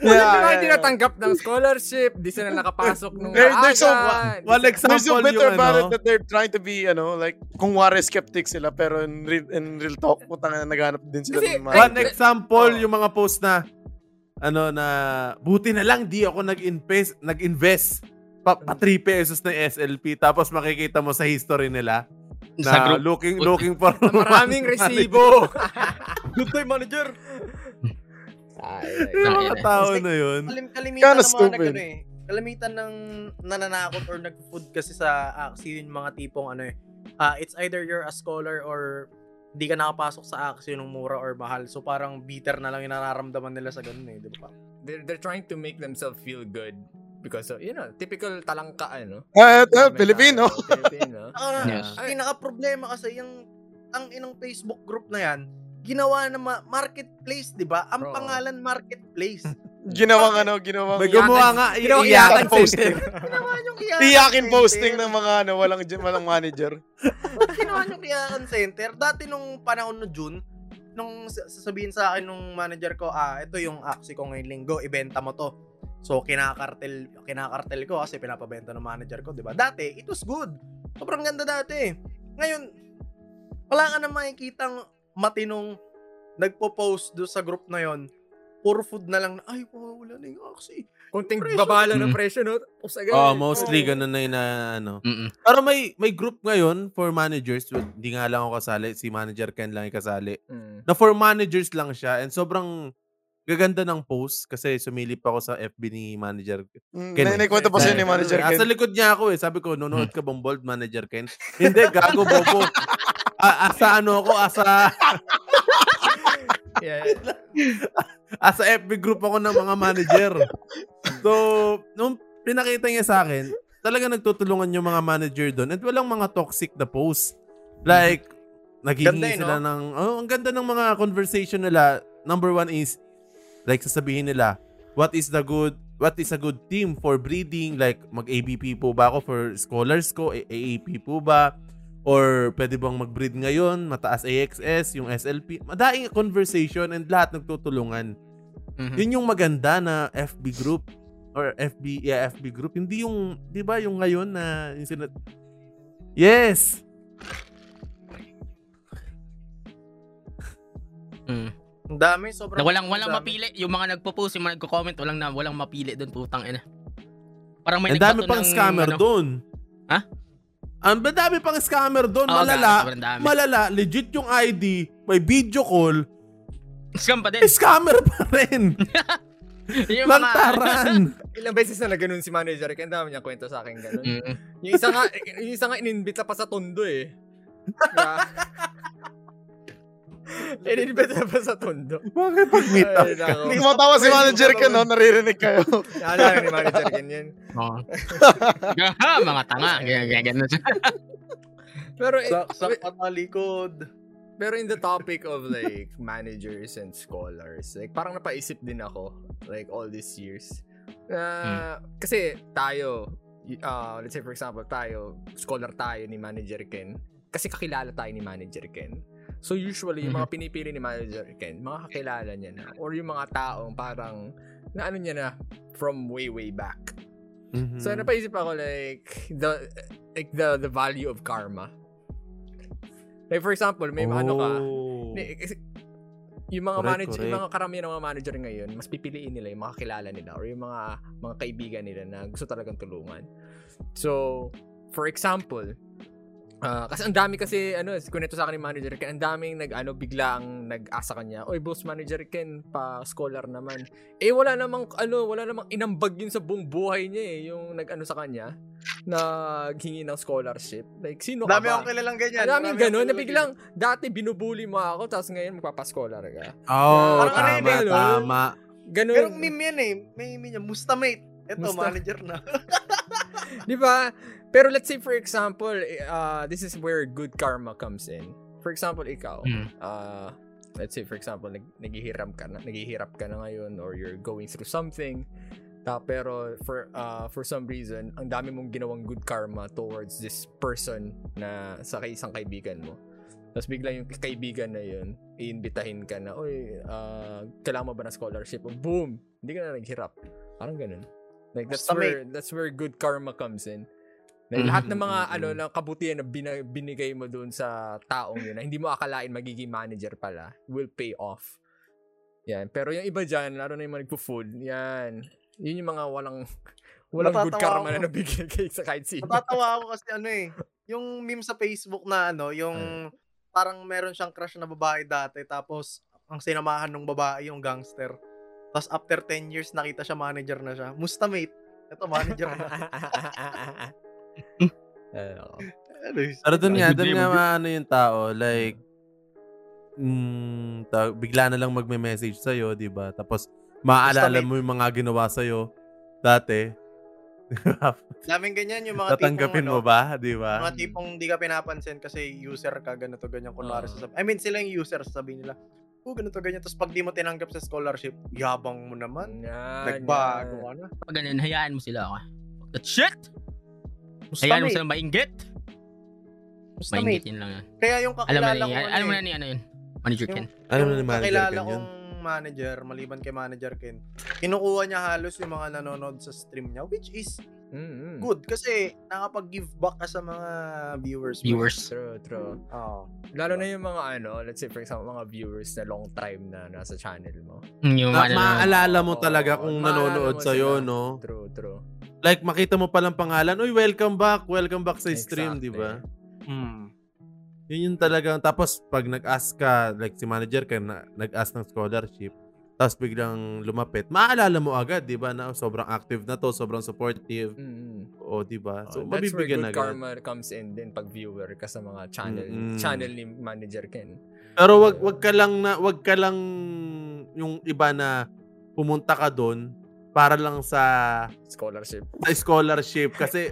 Wala din natanggap ng scholarship, di sila nakapasok nung maaga. There's a bit about it that they're trying to be, you know, like, kung wari skeptic sila, pero in real talk, putang naghanap din sila. One example, yung mga post na, ano na, buti na lang, di ako nag-invest pa 3 pesos na SLP, tapos makikita mo sa history nila, na looking for maraming resibo. Good time, manager. Yung mga tao na yun. Kalimitan ng mga nag-ano eh. Kalimitan ng nananakot or nag-food kasi sa Axie yung mga tipong ano eh. It's either you're a scholar or di ka nakapasok sa Axie ng mura or mahal. So parang bitter na lang yung nararamdaman nila sa ganun eh. Di ba? They're trying to make themselves feel good. Because, you know, typical talangka, ano? Pilipino. Pilipino. Pinaka-problema kasi yung ang inang Facebook group na yan, ginawa na marketplace, di ba? Ang pangalan marketplace. Ginawang iyakan posting. Iyakin posting ng mga ano, walang manager. Ginawa yung iyakan center. Dati nung panahon no June, nung sasabihin sa akin nung manager ko, ito yung Axie ko ngayong linggo, ibenta mo to. So, kinakartel ko kasi pinapabenta ng manager ko, di ba? Dati, it was good. Sobrang ganda dati. Ngayon, wala ka na makikitang matinong nagpo-post doon sa group na yon. Puro food na lang. Ay, wala na yung Axie. Kunting babala ng presyo, no? Mostly ganun na yun na, ano. Pero may group ngayon for managers. Hindi nga lang ako kasali. Si Manager Ken lang ikasali. Na for managers lang siya. And sobrang gaganda ng post kasi sumilip ako sa FB ni Manager Ken. Naikwento pa siya ni Manager Ken. Sa likod niya ako eh. Sabi ko, nunood ka bang bold, Manager Ken? Hindi, gago, bobo. Asa ano ako, asa... Yeah. Asa FB group ako ng mga manager. So, nung pinakita niya sa akin, talaga nagtutulungan yung mga manager doon. At walang mga toxic na post. Like, naghihingi sila ng... ang ganda ng mga conversation nila. Number one is, like sasabihin nila, what is a good team for breeding? Like mag-ABP po ba ako for scholars ko? AAP po ba? Or pwede bang mag-breed ngayon? Mataas AXS, yung SLP. Madaing conversation and lahat nagtutulungan. Yun yung maganda na FB group or FB group. Hindi yung, di ba yung ngayon na yung yes! Ang dami, sobrang... Walang mapili. Yung mga nagpo-post, yung mga nagko-comment, walang mapili doon, putang ina. Parang may nagbato ng... Ang dami pang scammer doon. Ha? Ang dami pang scammer doon. Malala. Legit yung ID. May video call. Scam pa din. Scammer pa rin. Lantaran. Ilang beses na ganun si Manager. Kaya ang dami niya kwento sa akin ganun. Yung isa nga in-invite pa sa tondo eh. Ininbeta pa sa tondo. Bakit pag-meet up ka? Hindi matawa si Manager Ken, no? Naririnig kayo. Alam ni Manager Ken yun. Oo. Mga tanga. Ganyan. Pero sa likod. Pero in the topic of like managers and scholars, like parang napaisip din ako like all these years. Kasi tayo, let's say for example, tayo, scholar tayo ni Manager Ken. Kasi kakilala tayo ni Manager Ken. So usually, yung mga pinipili ni Manager Ken, mga kakilala niya na. Or yung mga taong parang, na ano niya na, from way, way back. So napaisip ako like the value of karma. Like for example, may ano ka, yung mga manager, yung mga karamihan ng mga manager ngayon, mas pipiliin nila yung mga kakilala nila or yung mga kaibigan nila na gusto talagang tulungan. So, for example, kasi ang dami kasi, ano, kunento sa akin ni Manager Ken, ang daming biglang nag-asa kanya, oy, boss Manager Ken, pa-scholar naman. Eh, wala namang inambag yun sa buong buhay niya eh, yung nag-ano sa kanya, naghingi ng scholarship. Like, sino ka ba? Dami akong kilalang ganyan. Daming gano'n, na biglang, dati binubuli mo ako, tapos ngayon magpapascholar ka. Oh, tama. Ganun. Pero meme yan eh, may meme niya, mustamate. Eto, manager na. Di ba? Pero let's say for example, this is where good karma comes in. For example, ikaw, let's say for example, naghihirap ka na ngayon or you're going through something. Pero for some reason, ang dami mong ginawang good karma towards this person na sa isang kaibigan mo. Tapos bigla yung kaibigan na yun, iimbitahin ka na, oy, kailangan mo ba na scholarship? Boom! Hindi ka na naghirap. Parang ganun. Like, that's where good karma comes in. Like, lahat ng mga ng kabutihan na binigay mo doon sa taong yun, na hindi mo akalain magiging manager pala, will pay off. Yan. Pero yung iba dyan, lalo na yung mga nagpo-food, yan. Yun yung mga walang good karma na nabigay kay sa kahit sino. Natatawa ako kasi yung meme sa Facebook na yung parang meron siyang crush na babae dati, tapos ang sinamahan ng babae yung gangster. Tapos after 10 years, nakita siya, manager na siya. Musta, mate? Ito, manager na. Pero doon nga yung tao, like, bigla na lang magme-message sa'yo, diba? Tapos, maaalala mo yung mga ginawa sa'yo dati. Daming ganyan yung mga tatanggapin tipong, mo ba, diba? Mga tipong hindi ka pinapansin kasi user ka, ganito, ganyan, kunwari sasabihin. I mean, sila yung user, sasabihin nila, ganito, ganyan. Tapos pag di mo tinanggap sa scholarship, yabang mo naman. Nagbago ka na. Pag ganyan, hayaan mo sila ako. That shit! Musta, hayaan mo sila mainggit. Musta, mainggit yun lang yan. Kaya yung kakilala ko... Alam mo na ni yun? Manager Ken. Alam mo na ni Manager Ken yun? Kong manager, maliban kay Manager Ken, kinukuha niya halos yung mga nanonood sa stream niya, which is good kasi nakapag-give back ka sa mga viewers. True. Lalo na yung mga let's say for example mga viewers na long time na nasa channel mo. Maaalala mo talaga kung nanonood sa iyo, no? True. Like makita mo pa lang pangalan, "Uy, welcome back sa stream," di ba? Yun yung talagang, tapos pag nag-ask ka, like si Manager Ken nag-ask ng scholarship, tapos biglang lumapit, maaalala mo agad, di ba, na sobrang active na to, sobrang supportive. O, di ba? So, mabibigyan agad. That's where good karma comes in din pag viewer ka sa mga channel ni Manager Ken. Pero wag ka lang yung iba na pumunta ka doon para lang sa scholarship. Kasi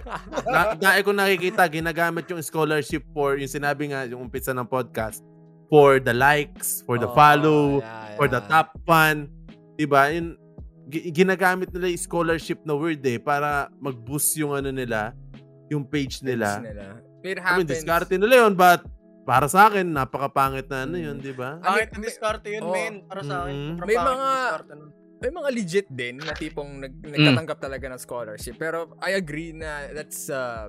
ko nakikita ginagamit yung scholarship for yung sinabi nga yung umpisa ng podcast for the likes, for the follow, for the top fan. Diba? Yung, ginagamit nila yung scholarship na word para mag-boost yung nila, yung page nila. It happens. I mean, discarte nila yun, but para sa akin, napakapangit na yun, diba? Pangit na discarte yun, men. Para sa akin, may mga legit din na tipong nagtatanggap talaga ng scholarship. Pero I agree na that's a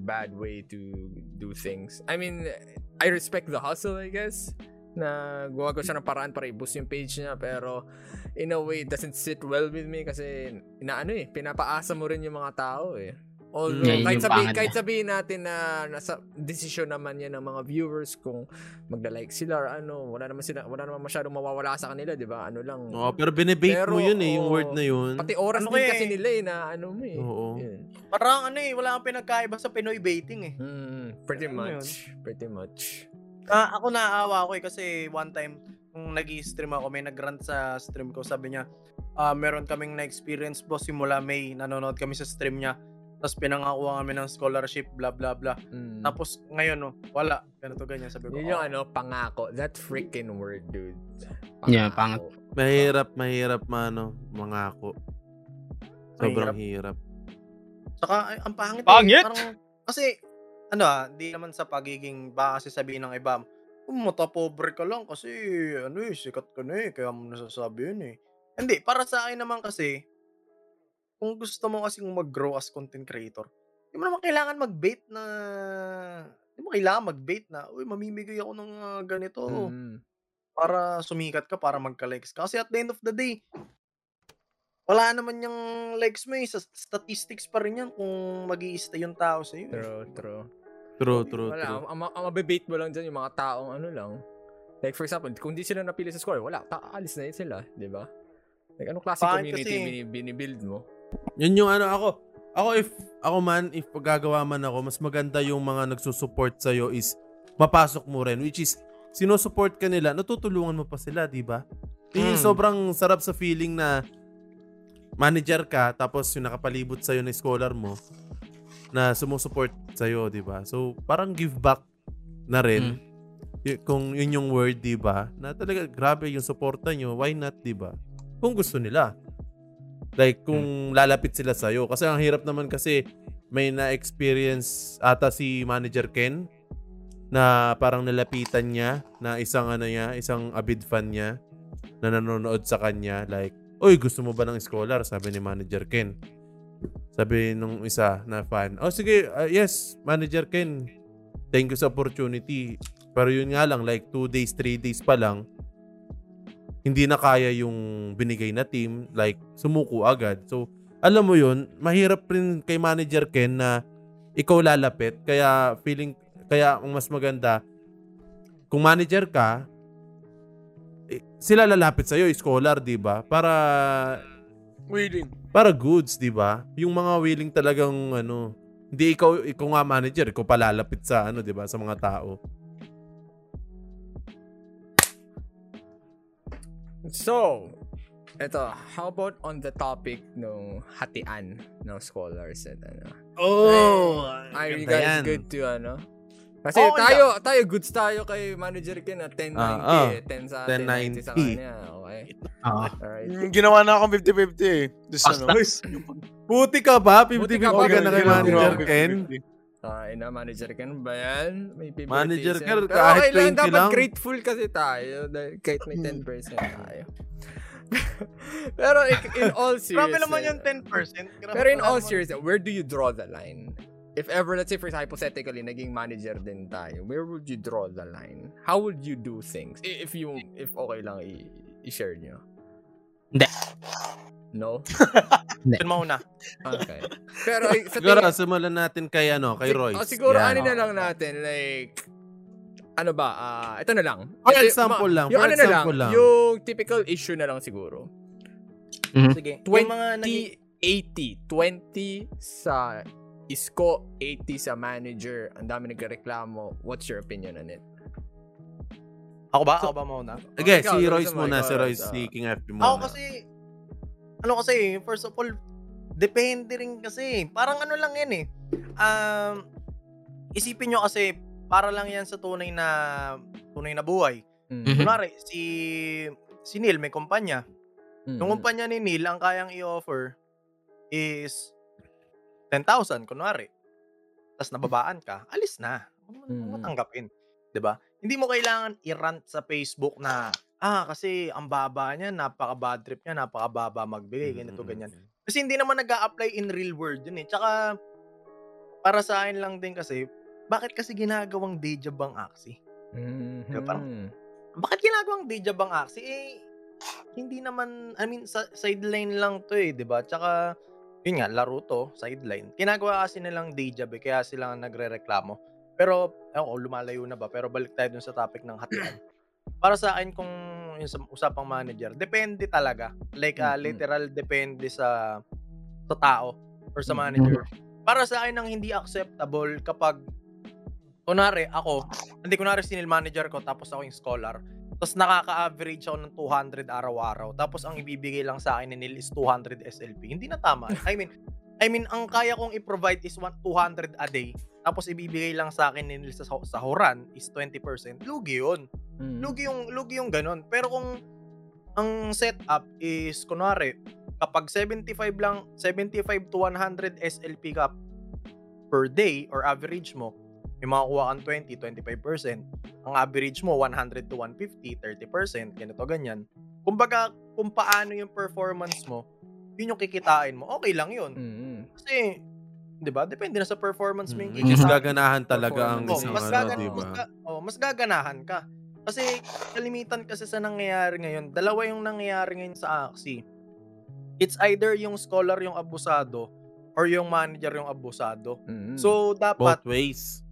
bad way to do things. I mean, I respect the hustle, I guess. Na gumagawa siya ng paraan para i-boost yung page niya. Pero in a way, it doesn't sit well with me kasi pinapaasa mo rin yung mga tao . Although, kahit sabihin natin na nasa desisyon naman yan ng mga viewers kung magda-like sila or wala naman masyadong mawawala sa kanila, di ba? Pero binibake mo yun yung word na yun. Pati oras din kasi nila na mo . Yeah. Parang wala kang pinagkaiba sa Pinoy baiting . Pretty much. Ako naawa ako kasi one time kung nag-i-stream ako, may nag-rant sa stream ko, sabi niya, meron kaming na-experience boss simula May, nanonood kami sa stream niya. Tapos pinangakuha kami ng scholarship, blah, blah, blah. Tapos ngayon, wala. Ganito ganyan, sabi ko. Yun yung pangako. That freaking word, dude. Pangako. Yeah, pangako. Mahirap, mangako. Sobrang hirap. Saka, ang pangit. Pangit? Parang, kasi, di naman sa pagiging, baka kasi sabihin ng iba, matapobre ka lang kasi, sikat ka na kaya mo nasasabi yun . Hindi, para sa akin naman kasi, kung gusto mo kasi mag-grow as content creator, hindi mo naman kailangan mag-bait na, uy, mamimigay ako ng ganito para sumikat ka, para magka-likes ka. Kasi at the end of the day, wala naman yung likes mo . Sa statistics pa rin yan kung mag-i-stay yung tao sa'yo. True. Ang mabibait mo lang dyan yung mga taong lang. Like for example, kung di sila napili sa score, wala, alis na yun sila, di ba? Like, anong klase community binibuild mo? Yun yung ako if gagawa man ako, mas maganda yung mga nagsusupport sa'yo is mapasok mo rin, which is sinusupport ka nila, natutulungan mo pa sila, diba? Yung sobrang sarap sa feeling na manager ka tapos yung nakapalibot sa'yo na scholar mo na sumusupport sa'yo, diba? So parang give back na rin kung yun yung word, diba? Na talaga grabe yung supporta nyo, why not, diba? Kung gusto nila. Like, kung lalapit sila sa'yo. Kasi ang hirap naman kasi may na-experience ata si Manager Ken na parang nalapitan niya na isang abid fan niya na nanonood sa kanya. Like, Uy, gusto mo ba ng scholar? Sabi ni Manager Ken. Sabi nung isa na fan, oh sige, yes, Manager Ken, thank you sa opportunity. Pero yun nga lang, like 2 days, 3 days pa lang, hindi na kaya yung binigay na team. Like, sumuko agad. So, alam mo yun, mahirap rin kay Manager Ken na ikaw lalapit. Kaya, feeling, kaya ang mas maganda, kung manager ka, sila lalapit sa'yo, scholar, diba? Para willing. Para goods, diba? Yung mga willing talagang, ano, hindi ikaw nga manager, ikaw palalapit sa, ano, diba? Sa mga tao. So, eto, how about on the topic ng hatian ng scholars at ano? Oh! Are you guys good to, ano? Kasi oh, tayo goods tayo kay Manager Ken na 1090 10 sa 1090 sa kanya. Okay. Alright. Ginawa na akong 50-50 eh. Just ano. Puti ka ba? 50-50 ka na kay Manager Ken? Tayo na, Manager Ken ba yan? May PBT. Manager Ken, kahit 20 lang. Dapat grateful kasi tayo. Kahit may 10% tayo. Pero in all seriousness. Grabe naman yung 10%. Pero in all seriousness, where do you draw the line? If ever, let's say, for hypothetically, naging manager din tayo, where would you draw the line? How would you do things? If okay lang, i-share nyo. Hindi. No? Hindi. Mauna. Okay. Pero, siguro, simulan natin kay, ano, kay Royce. Siguro, yeah. Ano na lang natin, like, ano ba, ito na lang. For example lang. Yung ano na lang, yung typical issue na lang siguro. Mm-hmm. Sige. 20-80. 20 sa isko, 80 sa manager, ang dami nagreklamo. What's your opinion on it? Ako ba muna? Okay, ikaw, si Royce muna. Si King FB muna. Ako kasi, first of all, depende rin kasi. Parang ano lang yan eh. Isipin nyo kasi, para lang yan sa tunay na buhay. Mm-hmm. Kunwari, si Neil may kumpanya. Mm-hmm. Yung kumpanya ni Neil, ang kayang i-offer is 10,000 kunwari. Tapos nababaan ka, alis na. Ano matanggapin? 'Di ba? Hindi mo kailangan i-rant sa Facebook na kasi ang baba niya, napaka-bad trip niya, napaka-baba magbigay ganito ganyan. Kasi hindi naman nag-a-apply in real world 'yun eh. Tsaka para sa akin lang din kasi, bakit kasi ginagawang day job ang Axie? Mm-hmm. Diba, bakit ginagawang day job ang Axie? Eh, hindi naman, I mean, sideline lang 'to eh, 'di ba? Tsaka yun nga, laro to, sideline. Kinagawa kasi nilang day job eh, kaya sila nagre-reklamo. Pero, lumalayo na ba? Pero balik tayo dun sa topic ng hatian. Para sa akin, kung yung usapang manager, depende talaga. Like, literal, depende sa tao or sa manager. Para sa akin, ang hindi acceptable kapag, kunwari, ako, sinil manager ko, tapos ako yung scholar, tapos nakaka-average ako ng 200 araw-araw. Tapos ang ibibigay lang sa akin ni Neil is 200 SLP. Hindi na tama. I mean ang kaya kong i-provide is 200 a day. Tapos ibibigay lang sa akin ni Neil sa sahuran is 20%. Lugi yun. Lugi yung ganun. Pero kung ang setup is kunwari, kapag 75 to 100 SLP ka per day or average mo, may makakuha kang 20-25%. Ang average mo, 100 to 150, 30%, ganito, ganyan. Kumbaga, kung paano yung performance mo, yun yung kikitain mo. Okay lang yun. Mm-hmm. Kasi, di ba, depende na sa performance mo yung kikitain. Mas gaganahan talaga ang isang ano, diba? Mas gaganahan ka. Kasi, kalimitan kasi sa nangyayari ngayon, dalawa yung nangyayari ngayon sa Axie. It's either yung scholar yung abusado or yung manager yung abusado. Mm-hmm. So, dapat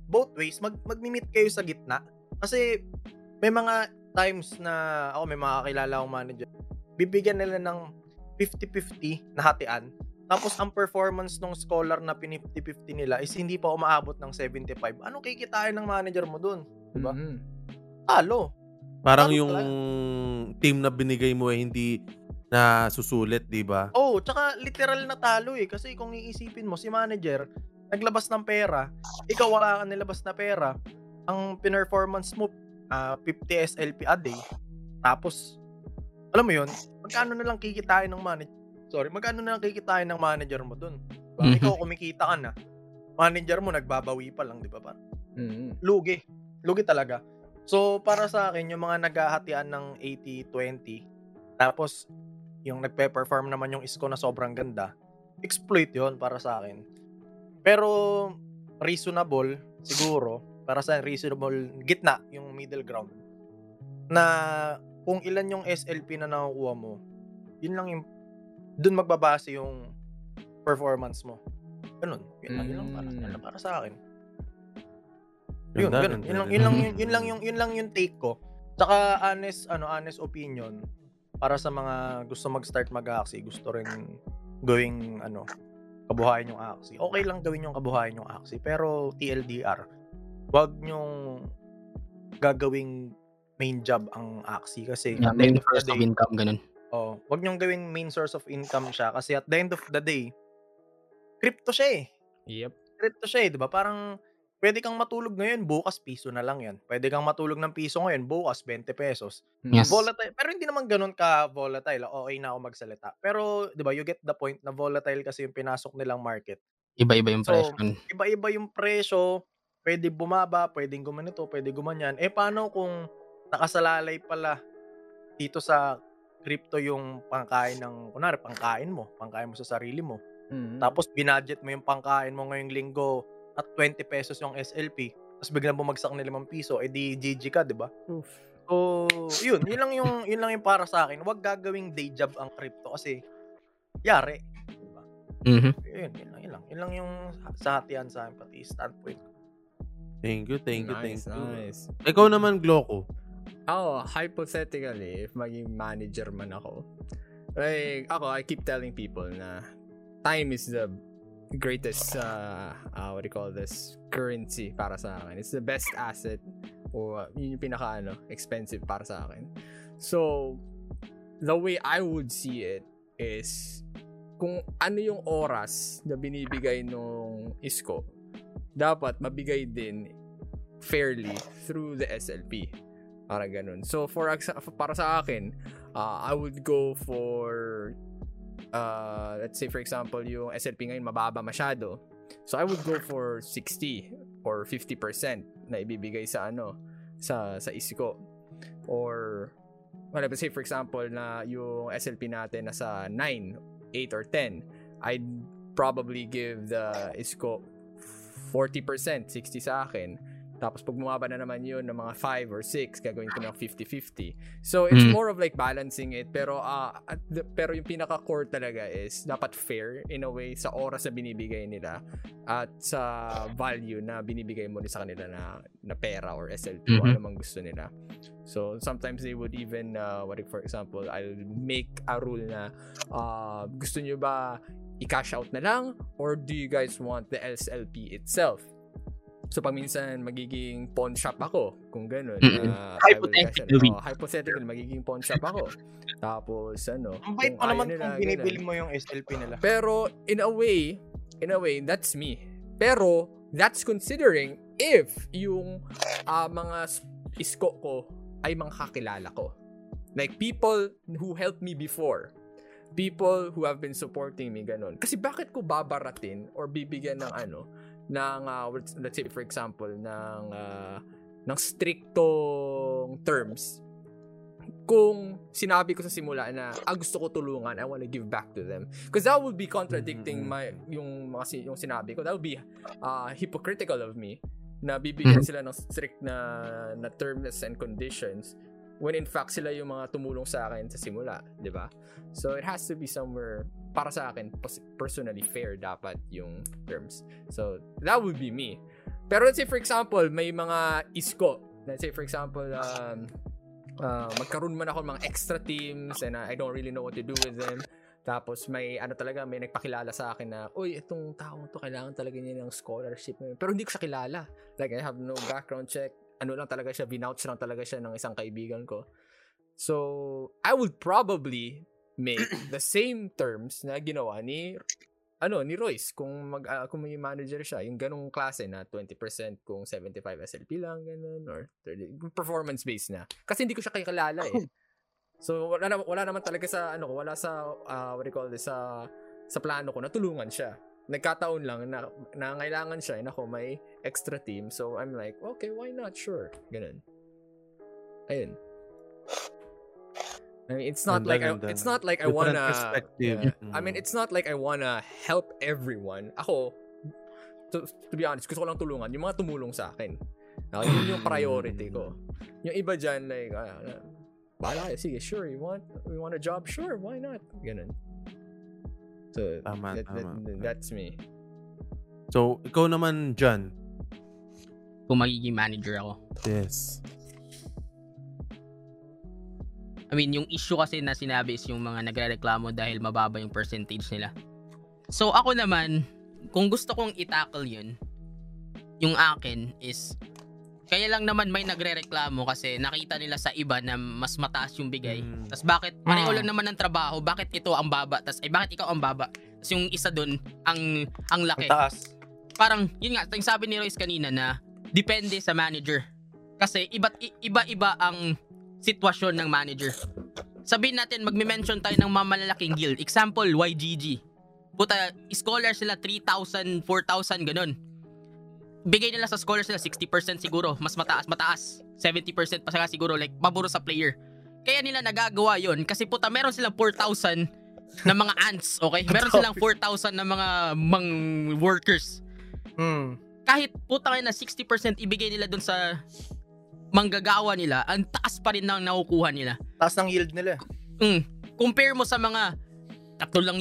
both ways, mag-meet kayo sa gitna. Kasi, may mga times na ako, may mga kakilala akong manager, bibigyan nila ng 50-50 na hatian. Tapos, ang performance ng scholar na 50-50 nila is hindi pa umaabot ng 75. Anong kikitain ng manager mo dun? Diba? Mm-hmm. Talo. Parang yung team na binigay mo eh, hindi na susulit, diba? Oh, tsaka literal na talo eh. Kasi kung iisipin mo, si manager, naglabas ng pera, ikaw wala kang nilabas na pera, ang performance mo, 50 SLP a day, tapos, alam mo yun, magkano na lang kikitain ng manager mo dun? Diba? Mm-hmm. Ikaw kumikita ka na, manager mo nagbabawi pa lang, di ba? Lugi talaga. So, para sa akin, yung mga naghahatian ng 80-20, tapos, yung nagpe-perform naman yung isko na sobrang ganda, exploit yon para sa akin. Pero reasonable siguro, para sa reasonable gitna yung middle ground na kung ilan yung SLP na nakukuha mo, yun lang yung dun magbabase yung performance mo. Ganun. Yun lang para sa akin. Yun. Yun lang yung take ko. Tsaka honest opinion para sa mga gusto mag-start mag-Axie, gusto rin gawing kabuhayan yung Axie. Okay lang gawin yung kabuhayan yung Axie, pero TLDR, wag niyong gagawing main job ang Axie kasi yeah, main source of income ganun. Oh, wag niyong gawing main source of income siya kasi at the end of the day, crypto siya eh. Yep. Crypto siya eh, 'di ba? Parang pwede kang matulog ngayon, bukas piso na lang 'yan. Pwede kang matulog ng piso ngayon, bukas 20 pesos. Yes. Volatile, pero hindi naman ganoon ka volatile. Okay na ako magsalita. Pero 'di ba, you get the point na volatile kasi yung pinasok nilang market. Iba-iba yung presyo. Iba-iba yung presyo. Pwede bumaba, pwedeng gumanito, pwede gumanyan. Eh paano kung nakasalalay pala dito sa crypto yung pangkain ng kunwari, pangkain mo sa sarili mo. Mm-hmm. Tapos binudget mo yung pangkain mo ngayong linggo at 20 pesos yung SLP, tapos biglang bumagsak na 5 piso, edi GG ka, di ba? So, yun lang yung para sa akin. Huwag gagawing day job ang crypto kasi yari, di ba? Mm-hmm. Yun lang yung sa hatian sa akin, pati standpoint. Thank you. Nice. Ikaw naman, Gloco. Oh, hypothetically, if maging manager man ako, like, ako, I keep telling people na time is the greatest currency para sa akin. It's the best asset or yun yung pinaka expensive para sa akin. So the way I would see it is kung ano yung oras na binibigay nung isko, dapat mabigay din fairly through the SLP. Parang ganun. So para sa akin, I would go for let's say for example yung SLP ngayon mababa masyado, so I would go for 60 or 50% na ibibigay sa sa isko, or let's say for example na yung SLP natin nasa 9, 8 or 10, I'd probably give the isko 40%, 60 sa akin. Tapos pag bumaba na naman yun ng mga 5 or 6, gagawin ko ng 50-50. So it's more of like balancing it, pero yung pinaka core talaga is dapat fair in a way sa oras na binibigay nila at sa value na binibigay mo rin sa kanila na pera or SLP o anumang gusto nila. So sometimes they would even for example, I'll make a rule na gusto nyo ba i-cash out na lang or do you guys want the SLP itself? So paminsan magiging pawn shop ako kung ganun. Hypothetical magiging pawn shop ako. Tapos bait pa naman kung binibili mo yung SLP nila. Pero in a way that's me. Pero that's considering if yung mga isko ko ay makakilala ko. Like people who helped me before. People who have been supporting me ganun. Kasi bakit ko babaratin or bibigyan ng let's say for example ng strictong terms kung sinabi ko sa simula na gusto ko tulungan, I want to give back to them, because that would be contradicting yung sinabi ko. That would be hypocritical of me na bibigyan sila ng strict na terms and conditions when in fact sila yung mga tumulong sa akin sa simula, di ba? So it has to be somewhere para sa akin personally fair dapat yung terms. So that would be me. Pero let's say for example may mga isko, let's say for example magkaroon man ako ng mga extra teams and I don't really know what to do with them, tapos may may nagpakilala sa akin na uy, itong taong to kailangan talaga niya ng scholarship pero hindi ko siya kilala, like I have no background check, lang talaga siya, binouch lang talaga siya ng isang kaibigan ko. So I would probably make the same terms na ginawa ni Royce kung may manager siya, yung ganung klase na 20% kung 75 SLP lang ganun or 30, performance based na kasi hindi ko siya kakilala eh. So wala naman talaga sa sa plano ko na tulungan siya. Nagkataon lang na kailangan siya may extra team, so I'm like okay, why not, sure, ganun. Ayun. I mean, it's not like I wanna help everyone. Ako, to be honest, gusto ko lang tulungan yung mga tumulong sa akin. Yun yung priority ko. Yung iba dyan, like, bahala, sige, sure, you want a job? Sure, why not? Ganun. So, that's me. So, ikaw naman, John. Kung magiging manager ako. Yes. I mean, yung issue kasi na sinabi is yung mga nagrereklamo dahil mababa yung percentage nila. So, ako naman, kung gusto kong i-tackle yun, yung akin is, kaya lang naman may nagrereklamo kasi nakita nila sa iba na mas mataas yung bigay. Tapos bakit, pareho lang naman ng trabaho, bakit ito ang baba? Tapos, bakit ikaw ang baba? Tapos yung isa dun, ang laki. Taas. Parang, yun nga, yung sabi ni Royce kanina na, depende sa manager. Kasi, iba-iba ang sitwasyon ng manager. Sabihin natin, magme-mention tayo ng malalaking guild. Example, YGG. Puta, scholar sila 3,000, 4,000, ganun. Bigay nila sa scholar sila 60% siguro. Mas mataas. 70% pa siguro. Like, paburo sa player. Kaya nila nagagawa yon kasi puta, meron silang 4,000 na mga ants, okay? Meron silang 4,000 na mga workers. Kahit puta kayo na 60% ibigay nila dun sa manggagawa nila, ang taas pa rin ng nakukuha nila. Taas ng yield nila. Compare mo sa mga tatlo lang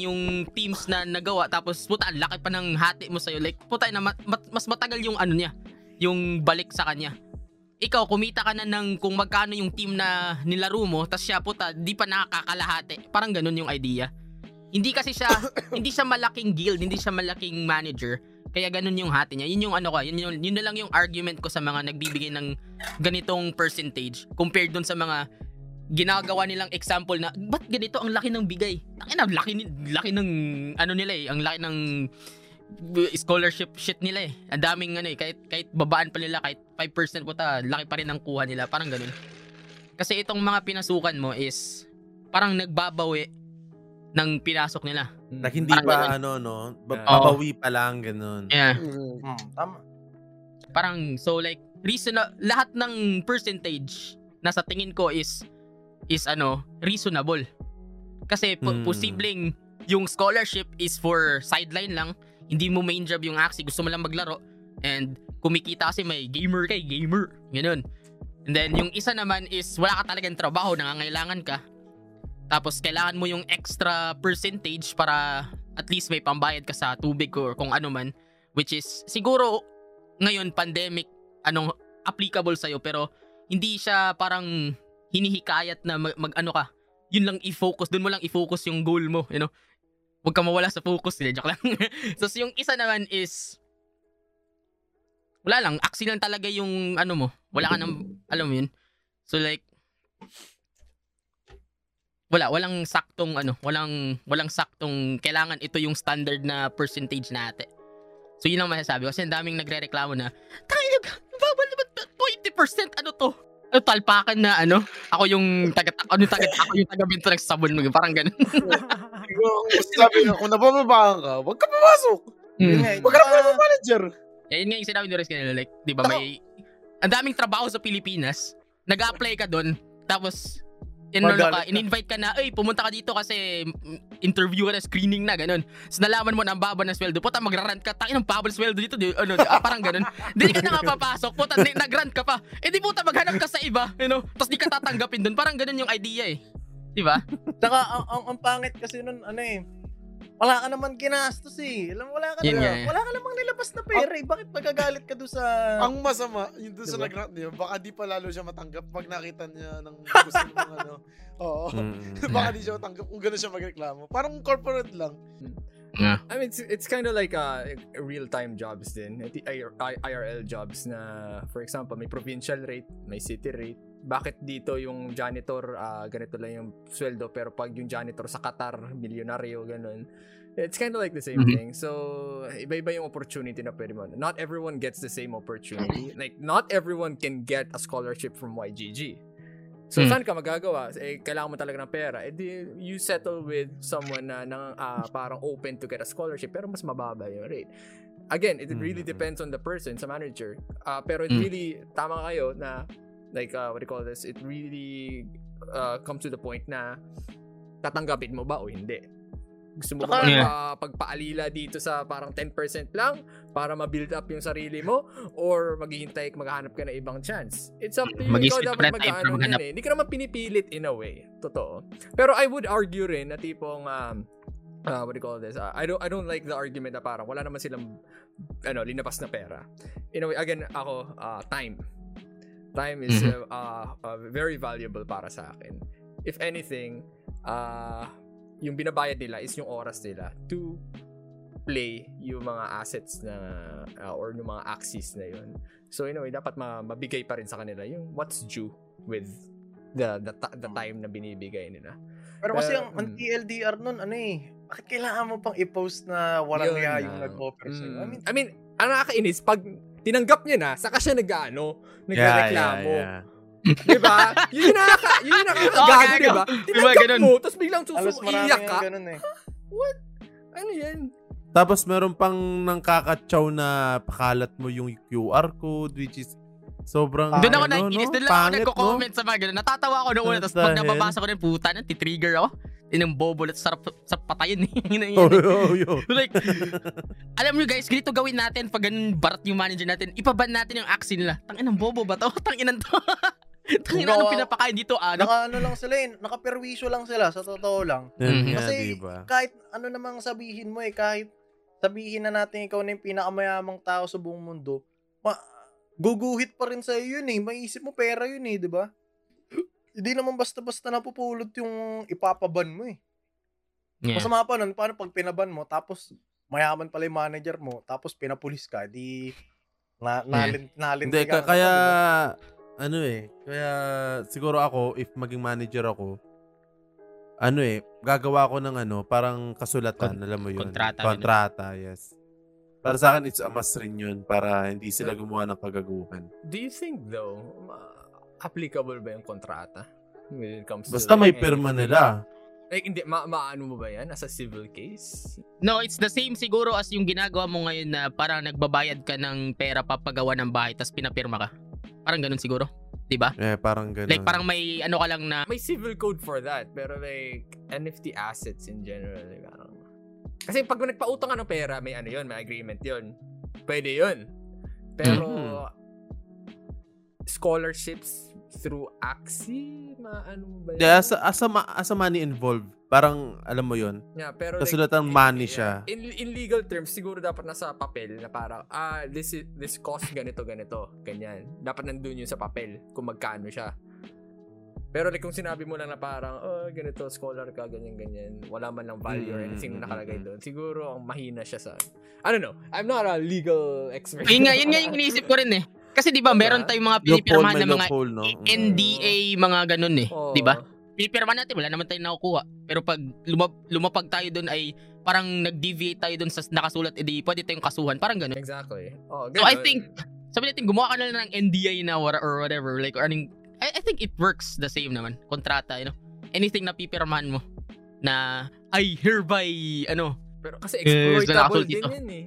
yung teams na nagawa, tapos puta, ang laki pa ng hati mo sa'yo. Like, puta, na mas matagal yung niya, yung balik sa kanya. Ikaw, kumita ka na ng kung magkano yung team na nilaro mo, tapos siya, puta, di pa nakakalahati. Parang ganun yung idea. Hindi kasi siya, hindi siya malaking guild, hindi siya malaking manager. Kaya ganun yung hati niya. Yun yung yun na lang yung argument ko sa mga nagbibigay ng ganitong percentage compared dun sa mga ginagawa nilang example na ba't ganito ang laki ng bigay? Ang laki ng ano nila eh, ang laki ng scholarship shit nila eh. Ang daming ano eh, kahit babaan pa nila, kahit 5% po ta, laki pa rin ang kuha nila. Parang ganun. Kasi itong mga pinasukan mo is parang nagbabawi ng pinasok nila. Like, hindi parang pa ganun. Babawi pa lang, ganun. Yeah. Tama. Parang, so like, reasonable, lahat ng percentage na sa tingin ko is reasonable. Kasi, posibleng, yung scholarship is for sideline lang, hindi mo main job yung Axie, gusto mo lang maglaro, and kumikita kasi may gamer. Ganun. And then, yung isa naman is, wala ka talagang trabaho, nangangailangan ka. Tapos, kailangan mo yung extra percentage para at least may pambayad ka sa tubig or kung ano man. Which is, siguro, ngayon, pandemic, applicable sa'yo. Pero, hindi siya parang hinihikayat na mag-ano ka. Yun lang i-focus. Doon mo lang i-focus yung goal mo. You know? Huwag ka mawala sa focus. Joke lang. So, yung isa naman is, wala lang. Axie lang talaga yung ano mo. Wala ka nang, alam mo yun. So, like, walang saktong kailangan ito yung standard na percentage natin. So yun ang masasabi kasi ang daming nagrereklamo na tayo babal 20% talpakan na ako yung taga-bento ng sabon, parang ganun. Sabi na, kung nabababaan ka, wag ka pumasok. Wag ka na manager. Yun nga yung sinabi ni Riz kanila, like, di ba may ang daming trabaho sa Pilipinas, nag-apply ka doon, tapos in-invite ka na, pumunta ka dito kasi interview ka na, screening na, ganun. So, nalaman mo na ang baba ng sweldo. Puta, magra-rant ka. Takin ang baba ng sweldo dito. Parang ganun. Hindi ka na nga papasok. Puta, nag-rant ka pa. Puta, maghanap ka sa iba. You know? Tapos di ka tatanggapin dun. Parang ganun yung idea eh. Diba? Saka, ang pangit kasi nun, wala ka naman ginastos eh. Alam mo, wala ka namang nilabas na pera eh. Bakit magagalit ka doon sa... Ang masama, yun doon sa nag-rant niya, baka di pa lalo siya matanggap pag nakita niya ng gusto ng mga ano. Oo. Baka di siya matanggap kung gano'n siya magreklamo. Parang corporate lang. Yeah. I mean, it's kind of like real-time jobs din. IRL jobs na, for example, may provincial rate, may city rate. Bakit dito yung janitor, ganito lang yung sweldo, pero pag yung janitor sa Qatar, milyonaryo, ganun. It's kind of like the same thing. So, iba-iba yung opportunity na pwede mo. Not everyone gets the same opportunity. Like, not everyone can get a scholarship from YGG. So, saan ka magagawa? Kailangan mo talaga ng pera. You settle with someone na parang open to get a scholarship, pero mas mababa yung rate. Again, it really depends on the person, sa manager. Pero it really, tama kayo na, like, what do you call this? It really come to the point na tatanggapin mo ba o hindi. Gusto mo ba pagpaalila dito sa parang 10% lang para ma-build up yung sarili mo or maghihintay, maghahanap ka ng ibang chance? It's up to you. Ikaw dapat mag-ano na eh. Hindi ka naman pinipilit in a way. Totoo. Pero I would argue rin na tipong what do you call this? I don't like the argument na parang wala naman silang ano, linapas na pera. In a way, again, ako, time. Time is very valuable para sa akin. If anything, yung binabayad nila is yung oras nila to play yung mga assets na or yung mga axes na yun. So anyway, dapat mabigay pa rin sa kanila yung what's due with the time na binibigay nila. Pero kasi ang TLDR nun, ano eh, bakit kailangan mo pang i-post na walang niya yung nag-offer sa'yo? I mean, ang nakakainis, pag tinanggap niya na, saka siya nagreklamo. Yeah. Diba? Yun yung nakakagago, diba? Tinanggap mo, tapos biglang iiyak ka. Eh. What? Ano yan? Tapos meron pang nang kakatsaw na pakalat mo yung QR code, which is sobrang doon ako naiinis. Doon lang ako nagko-comment sa mga ganun. Natatawa ako noon. Tapos pag napapasa ko na yung puta, natitrigger ako. Inang bobo at sarap patayin. Like, alam nyo guys, ganito gawin natin pag ganun barat yung manager natin. Ipaban natin yung axie nila. Tanginang bobo ba to? Tanginan to. Tanginan ang pinapakain dito. Ano lang sila eh. Nakaperwisyo lang sila. Sa totoo lang. Mm-hmm. Kasi diba? Kahit ano namang sabihin mo eh. Kahit sabihin na natin ikaw na yung pinakamayamang tao sa buong mundo. Guguhit pa rin sa'yo yun eh. Maiisip mo pera yun eh. Diba? Hindi naman basta-basta napupulot yung ipapaban mo eh. Yeah. Masama pa nun, paano pag pinaban mo, tapos mayaman pala yung manager mo, tapos pinapulis ka, di nalinti ka. Kaya, ano eh, kaya siguro ako, if maging manager ako, ano eh, gagawa ko ng ano, parang kasulatan, alam mo yun. Kontrata, yes. Para sa akin, it's a must rin yun, para hindi sila gumawa ng pagaguhan. Do you think though, applicable ba yung kontrata? When it comes to basta may pirma nila. Like, hindi, maano mo ba yan? As a civil case? No, it's the same siguro as yung ginagawa mo ngayon na parang nagbabayad ka ng pera papagawa ng bahay tapos pinapirma ka. Parang ganun siguro. Diba? Eh, parang ganun. Like, parang may ano ka lang na... May civil code for that. Pero like, NFT assets in general. Diba? Kasi pag nagpautang ka ng pera, may ano yun, may agreement yun. Pwede yun. Pero... scholarships through Axie ano ba yan? Yeah, as a money involved, parang alam mo yun. Yeah, pero kasulatan like, money siya. In legal terms siguro dapat nasa papel na parang this cost ganito ganyan. Dapat nandoon yun sa papel kung magkano siya. Pero like, kung sinabi mo lang na parang ganito scholar ka ganyan, wala man lang value or anything nakalagay doon. Siguro ang mahina siya sa I don't know. I'm not a legal expert. Yun nga yung iniisip ko rin eh. Kasi di ba meron tayong mga pinipirmahan na mga loophole, no? NDA mga ganun eh, di ba? Pinipirmahan natin, wala naman tayong nakukuha. Pero pag lumapag tayo doon ay parang nag-deviate tayo doon sa nakasulat, edi pwede tayong kasuhan, parang ganun. Exactly. So I think sabi natin gumawa ka na lang ng NDA na or whatever, like earning, I think it works the same naman. Kontrata, you know. Anything na pipirmahan mo na I hereby ano. Pero kasi exploitable din yan eh.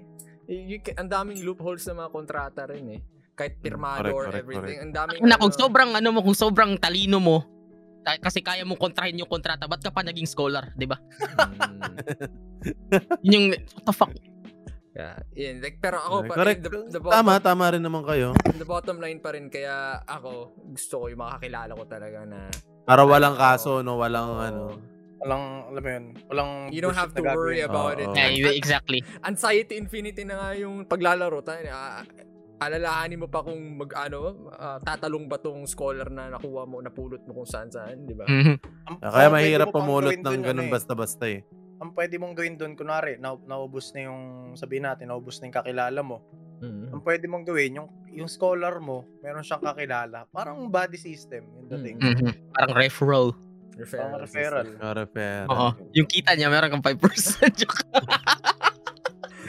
Ang daming loopholes sa mga kontrata rin eh. Kahit pirmado or everything. Ang daming kung sobrang kung sobrang talino mo, kasi kaya mong kontrahin yung kontrata, ba't ka pa naging scholar, di ba? Yun yung, what the fuck? Yeah, yun. Like, pero ako, the bottom, tama rin naman kayo. The bottom line pa rin, kaya ako, gusto ko yung makakilala ko talaga na... Para walang kaso, no? Walang you don't have to worry about it. Yeah, exactly. Anxiety Infinity na nga yung paglalaro. Alalahanin mo pa kung tatalong ba tong scholar na nakuha mo, napulot mo kung saan-saan, di ba? Mm-hmm. Kaya mahirap pumulot ng ganun basta-basta eh. Ang pwede mong gawin doon, kunwari, naubos na yung, sabihin natin, naubos na yung kakilala mo. Mm-hmm. Ang pwede mong gawin, yung scholar mo, meron siyang kakilala. Parang body system, yung dating. Mm-hmm. Parang referral. Yung kita niya, meron kang 5%.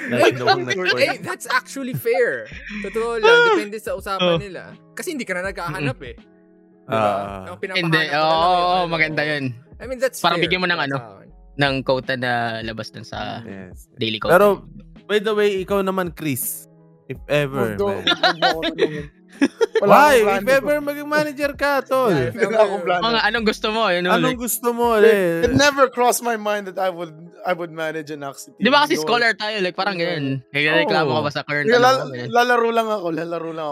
Hey, that's actually fair. Totoo lang, depende sa usapan nila. Kasi hindi ka na nagkahanap eh. Hindi, maganda yun. I mean, that's fair. Parang bigyan mo ng ng quota na labas dun sa daily quota. Pero, by the way, ikaw naman, Chris. If ever. Why? If ever maging manager ka, tol. Anong gusto mo? You know, anong like, gusto mo? It never crossed my mind that I would manage an Axie team. Di ba kasi scholar tayo? Like parang ganyan. Nagreklamo ka ba sa current? Lalaro lang ako.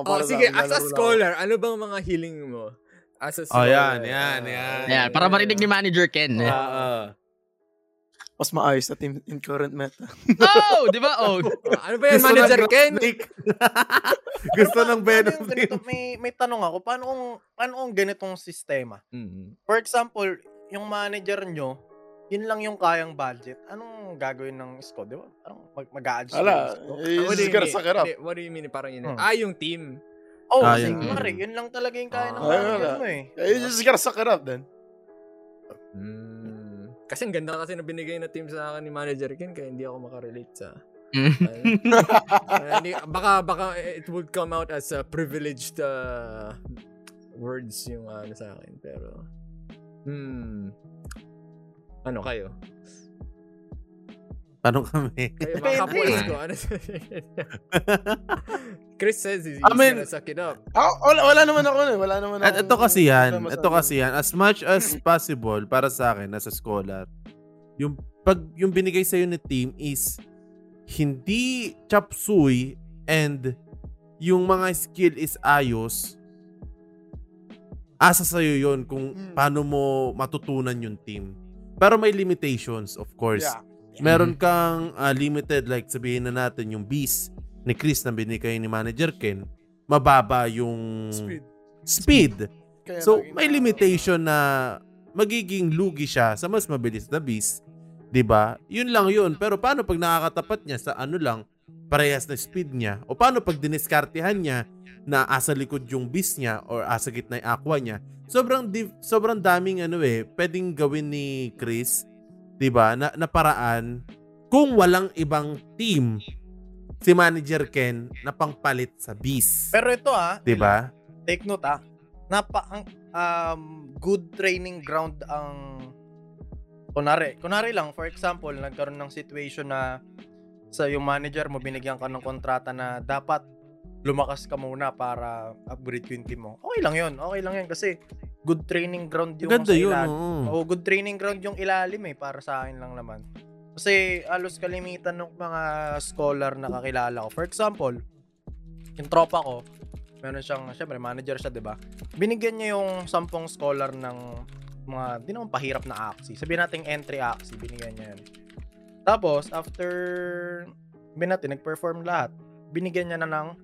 Oh, sige, as a scholar, ano bang mga hiling mo? As a scholar. Ayan. Para marinig ni Manager Ken. Mas maayos na team in current meta. Oh! Di ba? Oh. Ano ba yan, Manager Ken? Gusto ng Venom. May tanong ako, paano kung ganitong sistema? Mm-hmm. For example, yung manager nyo, yun lang yung kayang budget. Anong gagawin ng squad? Di ba? Parang mag-a-adjust ng squad. What do you mean? Parang yun. Yung team. Yun lang talaga yung kaya ng manager mo eh. You just gotta suck it up then. Kasi ang ganda kasi na binigay na team sa akin ni Manager Ken kaya hindi ako makarelate sa... baka it would come out as privileged words yung sa akin. Pero... ano kayo? Ano kami? Kayo mga kapulis ko. Ano Chris says he's gonna suck it up. Wala naman ako. At ito kasi yan. As much as possible para sa akin as a scholar, yung binigay sa'yo ni team is hindi chapsuy and yung mga skill is ayos. Asa sa'yo yun kung paano mo matutunan yung team. Pero may limitations, of course. Yeah. Meron kang limited, like sabihin na natin yung beast ni Chris na binigay ni Manager Ken, mababa yung speed. So, may limitation na magiging lugi siya sa mas mabilis na beast. Diba? Yun lang yun. Pero paano pag nakakatapat niya sa ano lang, parehas na speed niya? O paano pag diniskartihan niya na asa likod yung beast niya or asa gitna yung aqua niya? Sobrang daming pwedeng gawin ni Chris, diba? Na paraan kung walang ibang team si Manager Ken na pangpalit sa beast. Pero ito diba? Take note good training ground ang kunari lang, for example, nagkaroon ng situation na sa yung manager mo binigyan ka ng kontrata na dapat lumakas ka muna para upgrade yung team mo. Okay lang yun kasi good training ground yung sa ilalim. Oh, good training ground yung ilalim para sa akin lang naman. Kasi halos kalimitan ng mga scholar na kakilala ko. For example, yung tropa ko, meron siyang, syempre, manager siya, diba? Binigyan niya yung 10 scholar ng mga, di naman pahirap na Axie. Sabihin natin entry Axie, binigyan niya yun. Tapos, after, nag-perform lahat, binigyan niya na ng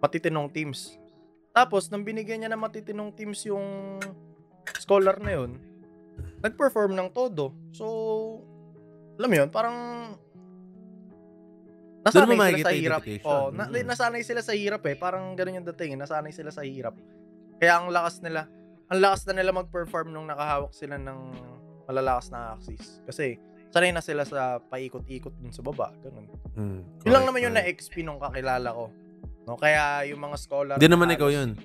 matitinong teams. Tapos, nang binigyan niya na matitinong teams yung scholar na yun, nag-perform ng todo. So, alam mo yun, parang nasanay sila sa hirap. Oh, nasanay sila sa hirap Parang ganun yung dating. Nasanay sila sa hirap. Kaya ang lakas na nila mag-perform nung nakahawak sila ng malalakas na Axie. Kasi sanay na sila sa paikot-ikot dun sa baba. Ganun. Yun lang naman yung na-XP nung kakilala ko. No? Kaya yung mga scholar... Hindi naman ikaw yun.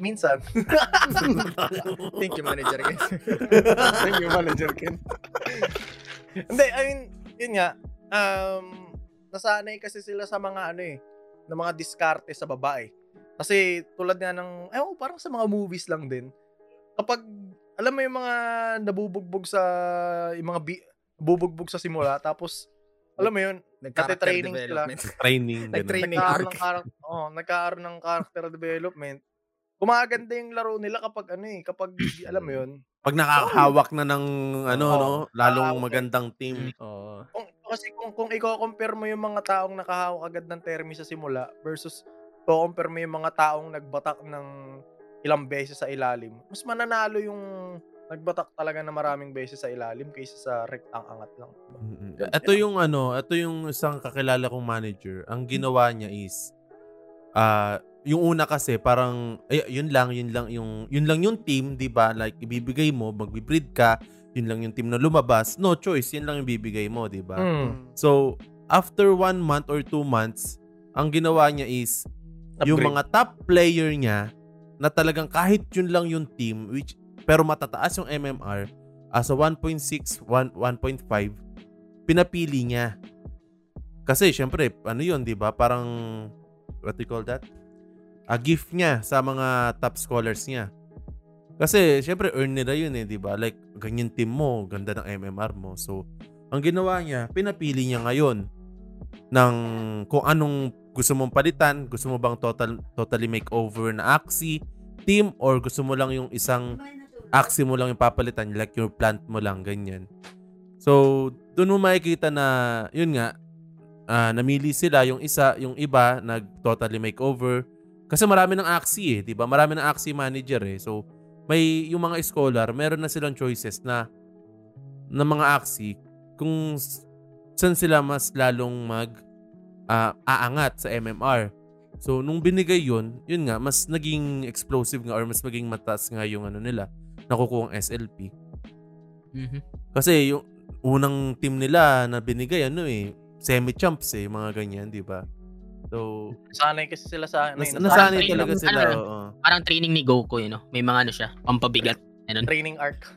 Minsan. Thank you, Manager Ken. Hindi, I mean, yun nga. Nasanay kasi sila sa mga na mga diskarte sa babae. Kasi tulad nga ng, parang sa mga movies lang din. Kapag, alam mo yung mga nabubugbog sa, bubugbog sa simula, tapos, alam mo yun, nagka-training sila. Nagkaaroon ng character development. Kumaganda yung laro nila kapag alam mo yun. Pag nakakahawak na ng lalong magandang team. Oo. Kasi kung i-compare mo yung mga taong nakahawak agad ng termi sa simula versus i-compare mo yung mga taong nagbatak ng ilang beses sa ilalim, mas mananalo yung nagbatak talaga na maraming beses sa ilalim kaysa sa rektang angat lang. Ito yung isang kakilala kong manager. Ang ginawa niya is yung una kasi parang yun lang yung team, 'di ba? Like ibibigay mo, magbi-breed ka, yun lang yung team na lumabas. No choice, yun lang yung bibigay mo, 'di ba? So, after 1 month or 2 months, ang ginawa niya is upgrade. Yung mga top player niya na talagang kahit yun lang yung team pero matataas yung MMR as 1.6, 1.5 pinapili niya. Kasi syempre, 'di ba? Parang what do you call that? a gift niya sa mga top scholars niya. Kasi syempre earn nila yun eh, di ba? Like ganyan team mo, ganda ng MMR mo. So ang ginawa niya, pinapili niya ngayon ng kung anong gusto mong palitan, gusto mo bang totally makeover na Axie team or gusto mo lang yung isang Axie mo lang yung papalitan, like your plant mo lang, ganyan. So, doon mo makikita na, yun nga, namili sila yung isa, yung iba, nag-totally makeover. Kasi marami ng Axie eh, diba? Marami ng Axie manager eh. So, may yung mga scholar, meron na silang choices na ng mga Axie kung saan sila mas lalong aangat sa MMR. So, nung binigay yun, yun nga, mas naging explosive nga or mas maging mataas nga yung ano nila, nakukuha ang SLP. Mm-hmm. Kasi yung unang team nila na binigay, ano eh, semi-champs eh, mga ganyan, di ba? So, nasanay kasi sila sa... Nasanay talaga sila. Parang training ni Gloco, you know? May mga ano siya, pampabigat. Training arc.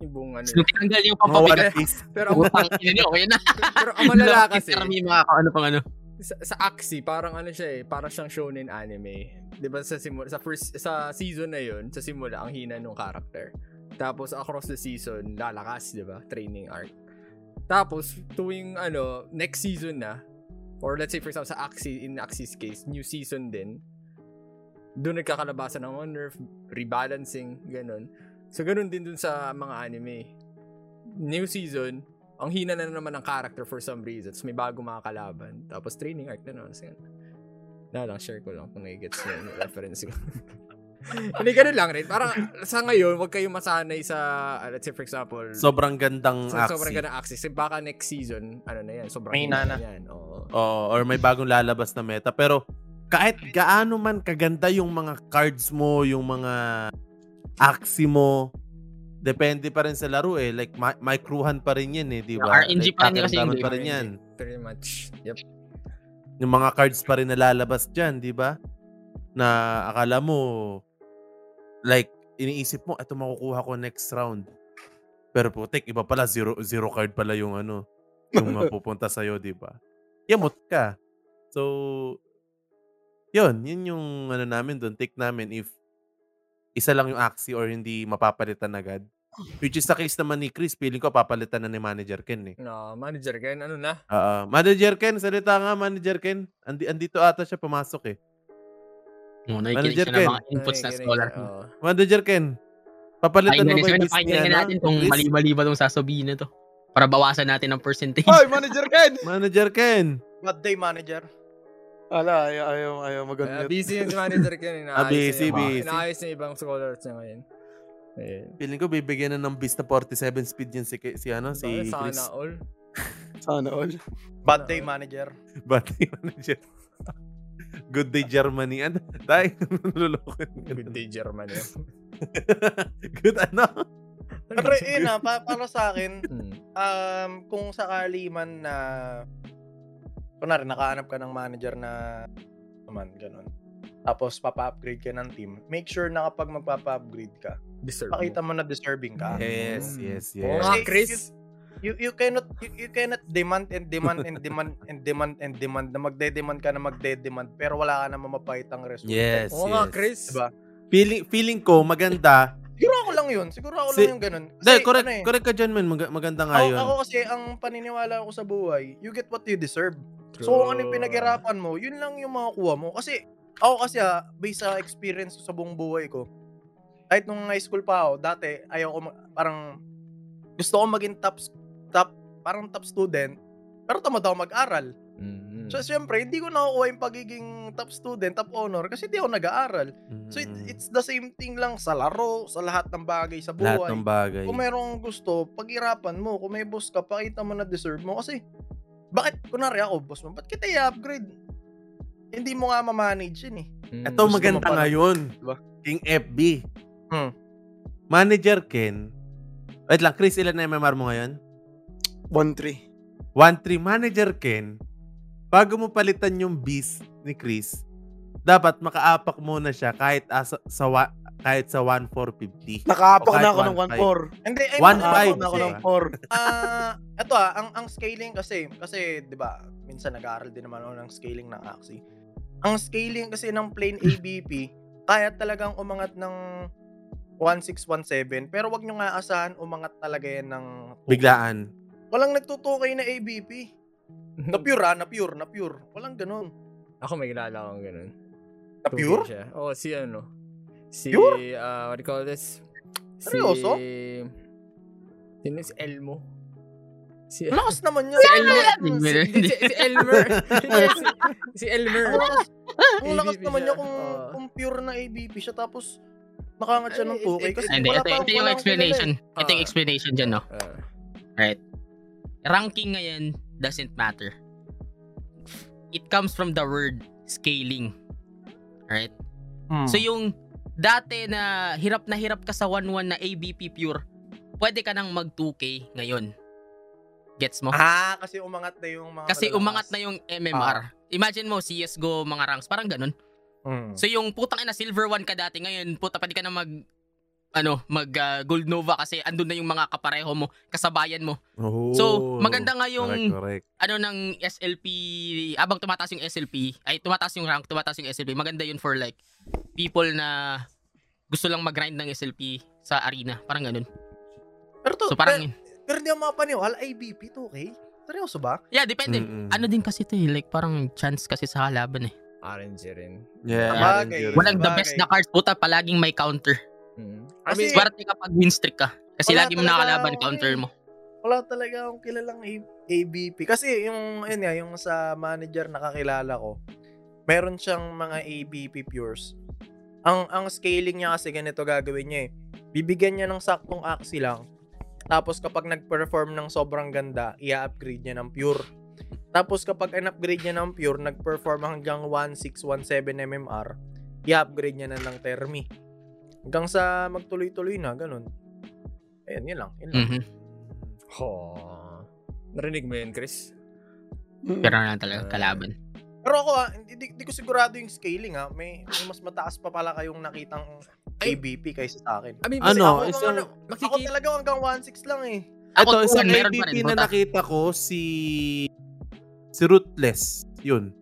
Ibong ano. Tanggal yung pampabigat. Pero ang malala kasi. Ano pang ano. Sa Axie, parang ano siya eh, parang siyang shonen anime. Diba sa season na yun, sa simula, ang hina nung character. Tapos across the season, lalakas, diba? Training arc. Tapos, tuwing ano, next season na, or let's say for example, sa Axie, in Axie's case, new season din, doon nagkakalabasan ng nerf, rebalancing, ganun. So, ganun din dun sa mga anime. New season, ang hina na naman ng character for some reasons. May bago mga kalaban. Tapos training arc na naman. So, share ko lang kung nagigets na yung reference ko. Hindi, ganun lang rin. Parang sa ngayon, huwag kayong masanay sa, let's say for example, sobrang gandang Axie. Sobrang gandang Axie. So, baka next season, ano na yan, sobrang hina na yan. Oo, or may bagong lalabas na meta. Pero kahit gaano man kaganda yung mga cards mo, yung mga Axie mo, depende pa rin sa laro eh. Like, microhan pa rin yan eh, di ba? RNG pa rin yan. Pretty much, yep. Yung mga cards pa rin na lalabas dyan, di ba? Na akala mo, like, iniisip mo, eto makukuha ko next round. Pero putik, iba pala, zero card pala yung ano, yung mapupunta sa'yo, di ba? Yamot ka. So, yun yung ano namin doon, take namin if isa lang yung Axie or hindi mapapalitan agad. Which is the case naman ni Chris. Feeling ko papalitan na ni Manager Ken eh. No, Manager Ken, ano na? Manager Ken, salita nga Manager Ken. Andito ata siya pumasok eh. No, Manager Ken. Mga inputs na scholar. Manager Ken, papalitan mo ba yung list niya? Pakinggan natin kung mali-mali ba itong sasabihin na to. Para bawasan natin ang percentage. Hoy, Manager Ken! Manager Ken! What day, Manager? Ala, ayaw mag-unmute. Busy yung Manager Ken. Busy. Inaayos na ibang scholars niya ngayon. Feeling ko bibigyan na ng Vista 47 speed yan si Chris. Sana all. Bad day, Manager. Good day, Germany. Ano? Dahil nalulukin. Good day, Germany. Good ano? Pero yun na, para sa akin, kung sakali man na kunwari, nakahanap ka ng manager na naman, ganun. Tapos, papa-upgrade ka ng team. Make sure na kapag magpapa-upgrade ka, pakita mo na deserving ka. Yes. Okay, Chris, you cannot demand na magde-demand pero wala ka na mamapahitang resulta. Yes. Nga, Chris. Diba? Feeling ko, maganda. Siguro ako lang yun, ganun. Kasi, correct ka dyan, man. Maganda nga yun. Ako kasi, ang paniniwala ko sa buhay, you get what you deserve. So, kung ano yung pinaghirapan mo, yun lang yung makakuha mo. Kasi, based sa experience sa buong buhay ko, kahit nung high school pa ako, dati, ayaw ko, parang, gusto ko maging top student, pero tamad ako mag-aral. Mm-hmm. So, syempre, hindi ko nakukuha yung pagiging top student, top honor, kasi hindi ako nag-aaral. Mm-hmm. So, it's the same thing lang sa laro, sa lahat ng bagay, sa buhay. Lahat ng bagay. Kung merong gusto, paghirapan mo. Kung may boss ka, pakita mo na deserve mo. Kasi, bakit, kunwari ako, boss mo, ba't kita i-upgrade? Hindi mo nga ma-manage yun eh. Ito maganda ngayon. Diba? King FB. Manager Ken. Wait lang, Chris, ilan na MMR mo ngayon? 1-3. 1-3. Manager Ken, bago mo palitan yung beast ni Chris, dapat makaapak muna siya kahit kahit sa 1,450. Nakaapak na ako ng 1,4. Hindi, ay nakaapak na ako ng 4. Ito ang scaling kasi, di ba, minsan nag-aaral din naman ako ng scaling ng Axie. Ang scaling kasi ng plain ABP, kaya talagang umangat ng 1617. Pero wag nyo nga asahan, umangat talaga yan ng... Biglaan. Walang nagtutukay na ABP. Na pure. Walang ganun. Ako may kilala akong ganun. Na pure? Oo, si ano. Si, pure? What do you call this? Seryoso? Sino si Elmo? Lakas naman niya. Si Elmer. Ang lakas naman niya kung pure na ABP siya, tapos nakangat siya ng 2K. Ito yung explanation. Ito yung explanation dyan, no? Right. Ranking ngayon doesn't matter. It comes from the word scaling. Right? So yung dati na hirap ka sa 1-1 na ABP pure, pwede ka nang mag 2K ngayon. Gets mo? Ah, kasi umangat na yung mga... Kasi kalabas. Umangat na yung MMR. Ah. Imagine mo, CSGO, mga ranks, parang ganun. So yung putang ina, silver 1 ka dati, ngayon, puta, pwede ka na mag gold nova kasi andun na yung mga kapareho mo, kasabayan mo. Oh, so, maganda nga yung, correct. Ano ng SLP, abang tumataas yung SLP, ay tumataas yung rank, tumataas yung SLP, maganda yun for like, people na gusto lang mag-grind ng SLP sa arena, parang ganun. Pero to, so parang yun. Pero hindi ako mapaniwala, IBP 2K? Seryoso ba? Yeah, depende. Ano din kasi ito eh, like parang chance kasi sa halaban eh. RNG rin. Yeah, RNG rin. Walang the best na cards, puta, palaging may counter. Kasi swerte ka pag win streak ka. Kasi lagi mo nakalaban, counter mo. Wala talaga akong kilalang ABP. Kasi yung sa manager nakakilala ko, meron siyang mga ABP pures. Ang scaling niya kasi ganito gagawin niya eh. Bibigyan niya ng saktong axi lang. Tapos kapag nag-perform ng sobrang ganda, i-upgrade niya ng pure. Tapos kapag in-upgrade niya ng pure, nag-perform hanggang 1617 MMR, i-upgrade niya na ng Termi. Hanggang sa magtuloy-tuloy na, ganun. Ayan, yun lang. Mm-hmm. Oh, narinig mo yun, Chris? Pero na talaga kalaban. Pero ako hindi ko sigurado yung scaling ha. May mas mataas pa pala kayong nakitang... ABP kaysa sa akin. Ako talaga hanggang 1.6 lang eh. Ito, isang ABP na nakita ko si Rootless. Yun.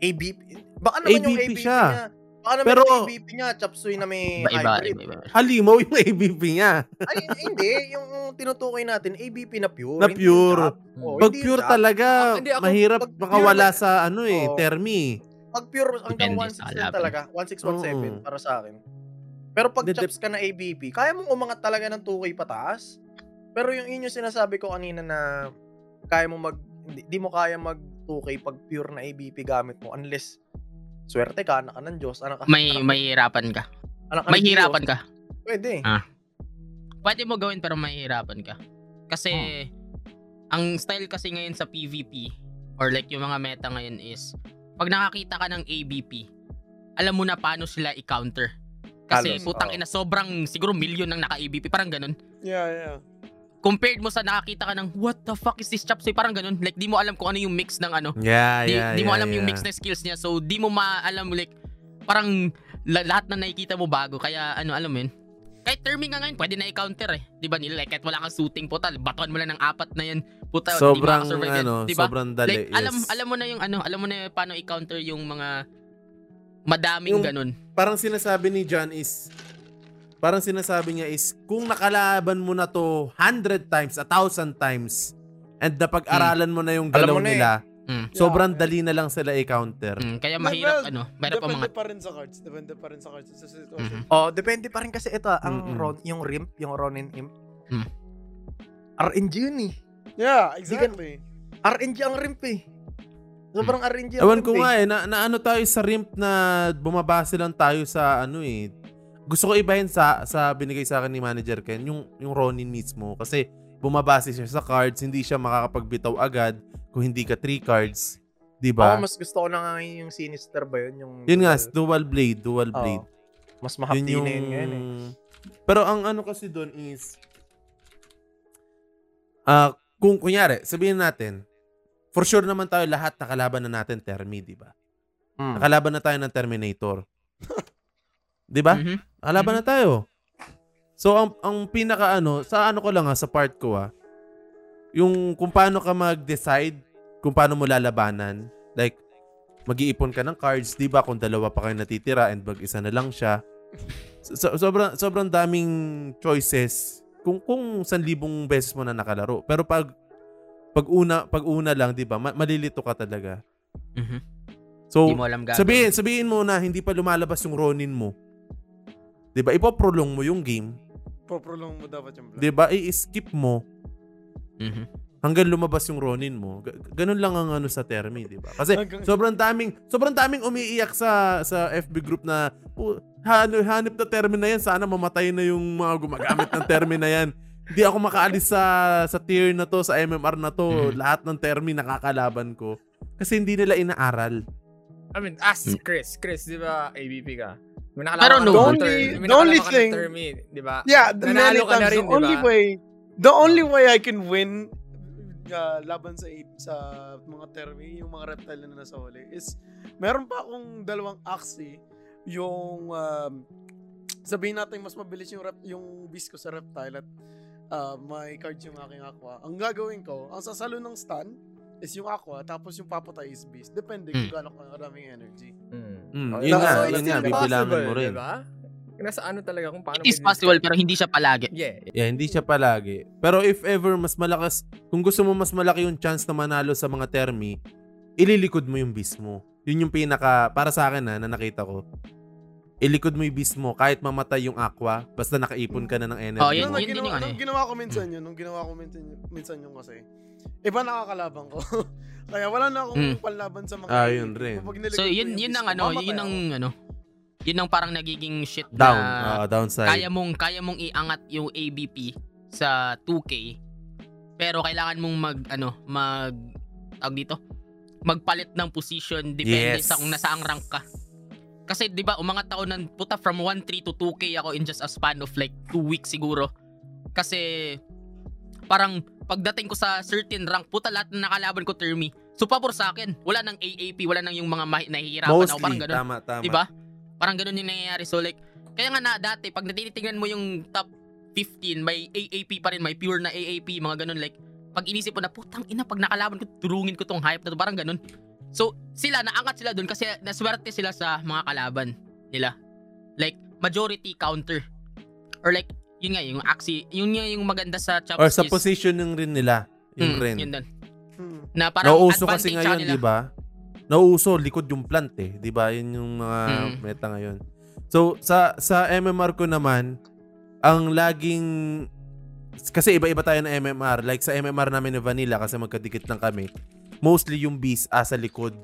ABP? Baka naman ABP yung ABP siya. Niya. Baka naman pero, yung ABP niya, chapsuy na may hybrid. Halimaw yung ABP niya. Ay, hindi. Yung tinutukoy natin, ABP na pure. Na pure. Pag pure talaga, mahirap makawala sa Termi. Pag pure hanggang 1.6 talaga. 1.6, 1.7 para sa akin. Pero pag chaps ka na ABP, kaya mong umangat talaga ng 2K pataas. Pero yung inyo sinasabi ko kanina na kaya mong di mo kaya mag 2K pag pure na ABP gamit mo unless swerte ka, anak ka ng Diyos, Mahihirapan ka. Pwede. Pwede mo gawin pero mahihirapan ka. Kasi ang style kasi ngayon sa PVP or like yung mga meta ngayon is pag nakakita ka ng ABP, alam mo na paano sila i-counter. Kasi putang ina sobrang siguro million ng naka-ABP parang ganun. Yeah. Compared mo sa nakakita ka ng what the fuck is this chapsay parang ganun. Like di mo alam kung ano yung mix ng ano. Di mo alam yung mix na skills niya. So di mo maalam like parang lahat na nakikita mo bago kaya alam mo yun. Kahit terming nga ngayon pwede na i-counter eh. 'Di ba nila like kahit wala kang shooting puta, batuan mo lang ng 4 na yan. Puta, sobrang, di mo makasurvive yan. Diba? Sobrang dali. Like, alam mo na paano i-counter yung mga madaming yung, ganun. Parang sinasabi ni John is, parang sinasabi niya is, kung nakalaban mo na to 100 times, 1,000 times, and napag-aralan mo na yung galaw nila, sobrang dali na lang sila i-counter. Kaya mahirap, mahirap pa mga... Depende pa rin sa cards. Sa situation. Depende pa rin kasi ito, yung Ronin Imp. RNG yun eh. Yeah, exactly. RNG ang Rimp eh. Sobrang RNG. Ewan ko nga eh, na tayo sa rimp na bumabase lang tayo sa . Gusto ko ibahin sa binigay sa akin ni Manager Ken, yung Ronin mismo. Kasi bumabase siya sa cards, hindi siya makakapagbitaw agad kung hindi ka 3 cards. Diba? Mas gusto ko na nga yung Sinister ba yun? Yun nga, Dual Blade. Mas mahapdi na yun ngayon eh. Pero ang kasi doon is, kung kunyari, sabihin natin, for sure naman tayo lahat nakalaban na natin Termi, di ba? Nakalaban na tayo ng Terminator. Di ba? Nakalaban na tayo. So, ang pinaka sa part ko yung kung paano ka mag-decide kung paano mo lalabanan. Like, mag-iipon ka ng cards, di ba? Kung dalawa pa kayo natitira and bag isa na lang siya. Sobrang daming choices kung 1,000 beses mo na nakalaro. Pero pag una lang, di ba? Malilito ka talaga. Mm-hmm. So, mo alam sabihin mo na hindi pa lumalabas yung Ronin mo. Di ba? Ipoprolong mo yung game. Ipoprolong mo dapat yung plan. Di ba? I-skip mo. Mm-hmm. Hanggang lumabas yung Ronin mo. Ganun lang ang ano sa termi, di ba? Kasi sobrang daming umiiyak sa FB group na hanip na termi na yan. Sana mamatay na yung mga gumagamit ng termi na yan. Hindi ako makaalis sa tier na to, sa MMR na to. Mm-hmm. Lahat ng termi nakakalaban ko. Kasi hindi nila inaaral. I mean, ask Chris, di ba ABP ka? Pero the only thing, termi, di ba? Yeah, the only way I can win laban sa mga termi, yung mga reptile na nasa huli is meron pa akong dalawang axie, yung sabihin natin mas mabilis yung bis ko sa reptile at may card yung aking aqua. Ang gagawin ko, ang sasalo ng stun is yung aqua, tapos yung papatay is bis, depende kung gaano ko karaming energy. Okay. Yun nga bibilangan mo rin, diba? Nasa ano talaga kung paano. It is possible pero hindi siya palagi. Yeah, hindi siya palagi. Pero if ever mas malakas, kung gusto mo mas malaki yung chance na manalo sa mga termi, ililikod mo yung bis mo. Yun yung pinaka, para sa akin na nakita ko. Ilikod mo yung bis mo kahit mamatay yung aqua, basta nakaipon ka na ng energy. Oh, nung ginawa ko minsan yun kasi. Iba nakakalaban ko. Kaya wala na akong panlaban sa mga. Ah, yun rin. So yun ang yun ang parang nagiging shit down, na downside. Kaya mong iangat yung ABP sa 2K pero kailangan mong magpalit ng position depende sa kung nasa ang rank ka. Kasi di ba umangat ako ng puta from 1.3 to 2K ako in just a span of like 2 weeks siguro. Kasi parang pagdating ko sa certain rank, puta lahat na nakalaban ko termi. So pabor sa akin, wala nang AAP, wala nang yung mga nahihirapan mostly, ako parang ganoon. Tama. Di ba? Parang ganun yung nangyayari. So like, kaya nga na dati, pag natinitignan mo yung top 15, may AAP pa rin, may pure na AAP, mga ganun. Like, pag inisip mo na, putang ina, pag nakalaban ko, turungin ko tong hype na to, parang ganun. So, naangat sila dun kasi naswerte sila sa mga kalaban nila. Like, majority counter. Or like, yun nga, yung axie, yun nga yung maganda sa chapters. Or sa position ng rin nila. Yung rin. Yun dun. Na parang nauuso advantage kasi ngayon, nila. Diba? Nauuso, likod yung plant eh. Diba? Yun yung mga meta ngayon. So, sa MMR ko naman, ang laging... Kasi iba-iba tayo ng MMR. Like sa MMR namin na Vanilla kasi magkadikit lang kami. Mostly yung beast sa likod.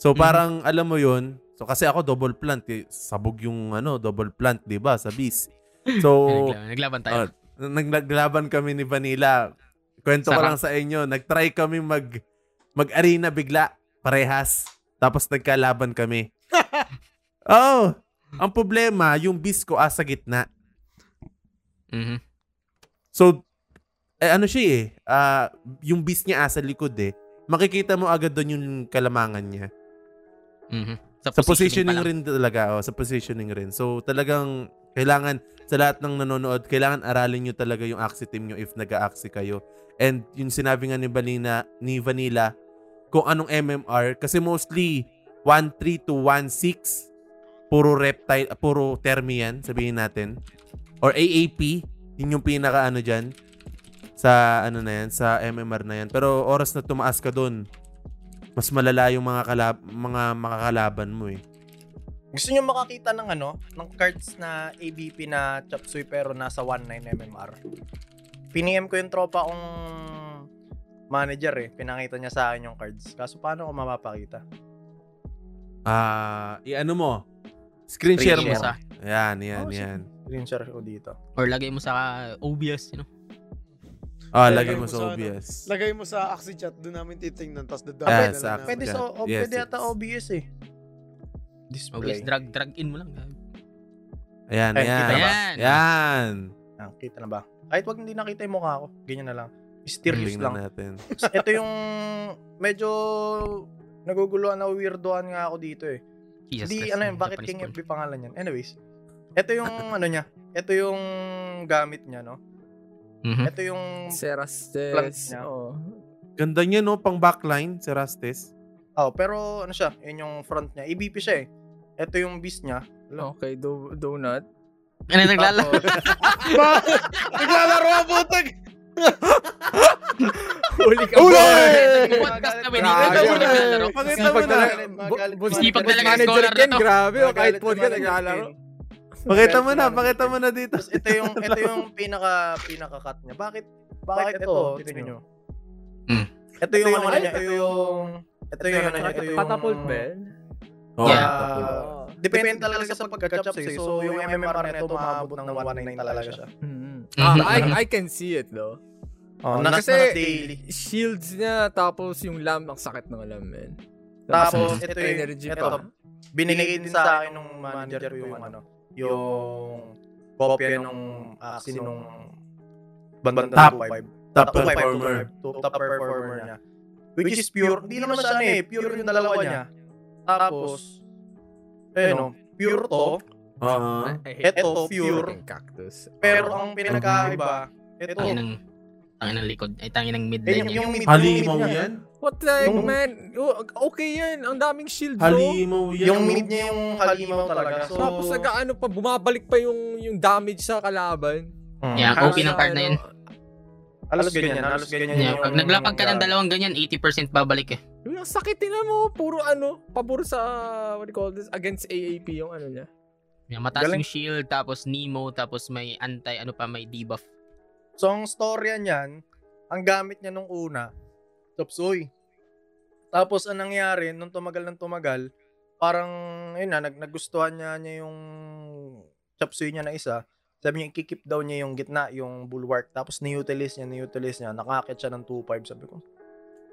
So, parang alam mo yun. So, kasi ako double plant eh. Sabog yung double plant, diba? Sa beast. So, naglaban tayo. Naglaban kami ni Vanilla. Kwento ko lang sa inyo. Nagtry kami mag-arena bigla. Parehas. Tapos nagkalaban kami. Oh! Ang problema, yung bis ko sa gitna. Mm-hmm. So, ano siya eh. Yung bis niya sa likod eh. Makikita mo agad doon yung kalamangan niya. Mm-hmm. Sa positioning rin talaga. Sa positioning rin. So, talagang kailangan, sa lahat ng nanonood, kailangan aralin nyo talaga yung axie team nyo if nag-axie kayo. And yung sinabi nga ni Vanilla, kung anong MMR kasi mostly 1.3 to 1.6 puro reptile, puro termian sabihin natin, or AAP, yun yung pinaka diyan sa sa MMR na yan. Pero oras na tumaas ka doon, mas malala yung mga makakalaban mo eh. Gusto niyo makakita ng ng cards na ABP na chapsuy pero nasa 1.9 MMR. PM ko yung tropa kong manager eh. Pinakita niya sa akin yung cards. Kaso paano ko mapapakita? Screen share mo sa. Yan. Screen share ko dito. Or lagay mo sa OBS, lagay mo sa OBS. Lagay mo sa Axie chat. Doon namin titingnan. Tapos dadaan na lang. Pwede sa OBS. Pwede yata OBS eh. Display. OBS, drag in mo lang. Ayan. Nakita na ba? Kahit wag hindi nakita yung mukha ko. Ganyan na lang. Mysterious lang. Natin. Ito yung medyo naguguluhan na weirdoan nga ako dito eh. Hindi bakit King FB pangalan yan. Anyways, ito yung niya. Ito yung gamit niya Ito yung Cerastes. Ganda niya pang backline Cerastes. Oh, pero ano siya, yun yung front niya. EBP siya eh. Ito yung beast niya. Okay, donut. Ano naglalaro? Naglalaro ang butag! Huli ka ba? Podcast kami dito. Sipag talaga ang scholar na to. Grabe, kahit podcast naglalaro. Pakita mo na dito. Ito yung pinaka-cut niya. Bakit ito? Tignan nyo. Ito yung ano niya. Ito yung ano niya. Catapult bell. Yeah. Depende talaga sa pagka-chop siya. So yung MMR na ito, maabot ng 1.9 talaga siya. I can see it though. Oh, kasi shields niya, tapos yung lamp, ang sakit ng lamp, man. Tapos ito yung energy pa. Binigay din sa akin ng manager ko yung ano, yung kopya ng Axie nung bandang top performer niya. Which is pure, hindi naman siya ano eh, pure yung dalawa niya. Tapos, pure to. Ito, pure. Cactus. Pero ang pinagkaiba, ito, tangin ng likod. Ay, tangin ng midline niya. Halimaw yan? What the heck, man? Okay yan. Ang daming shield, bro. Halimaw yan. Yung mid niya yung halimaw talaga. So, tapos ano pa, bumabalik pa yung damage sa kalaban. Yeah, okay ng card na yun. Alas ganyan. Pag naglapag ka ng dalawang ganyan, 80% babalik eh. Yung sakit nila mo. Puro pabor sa, what do you call this? Against AAP yung ano niya. Yeah, mataas yung shield, tapos Nemo, tapos may anti, may debuff. So, ang storya niyan, ang gamit niya nung una, Topsoy. Tapos, anong nangyari, nung tumagal, parang, yun na, nagustuhan niya yung Topsoy niya na isa. Sabi niya, ikikip daw niya yung gitna, yung bulwark. Tapos, ni-utilize niya. Nakakit siya ng 2.5. Sabi ko,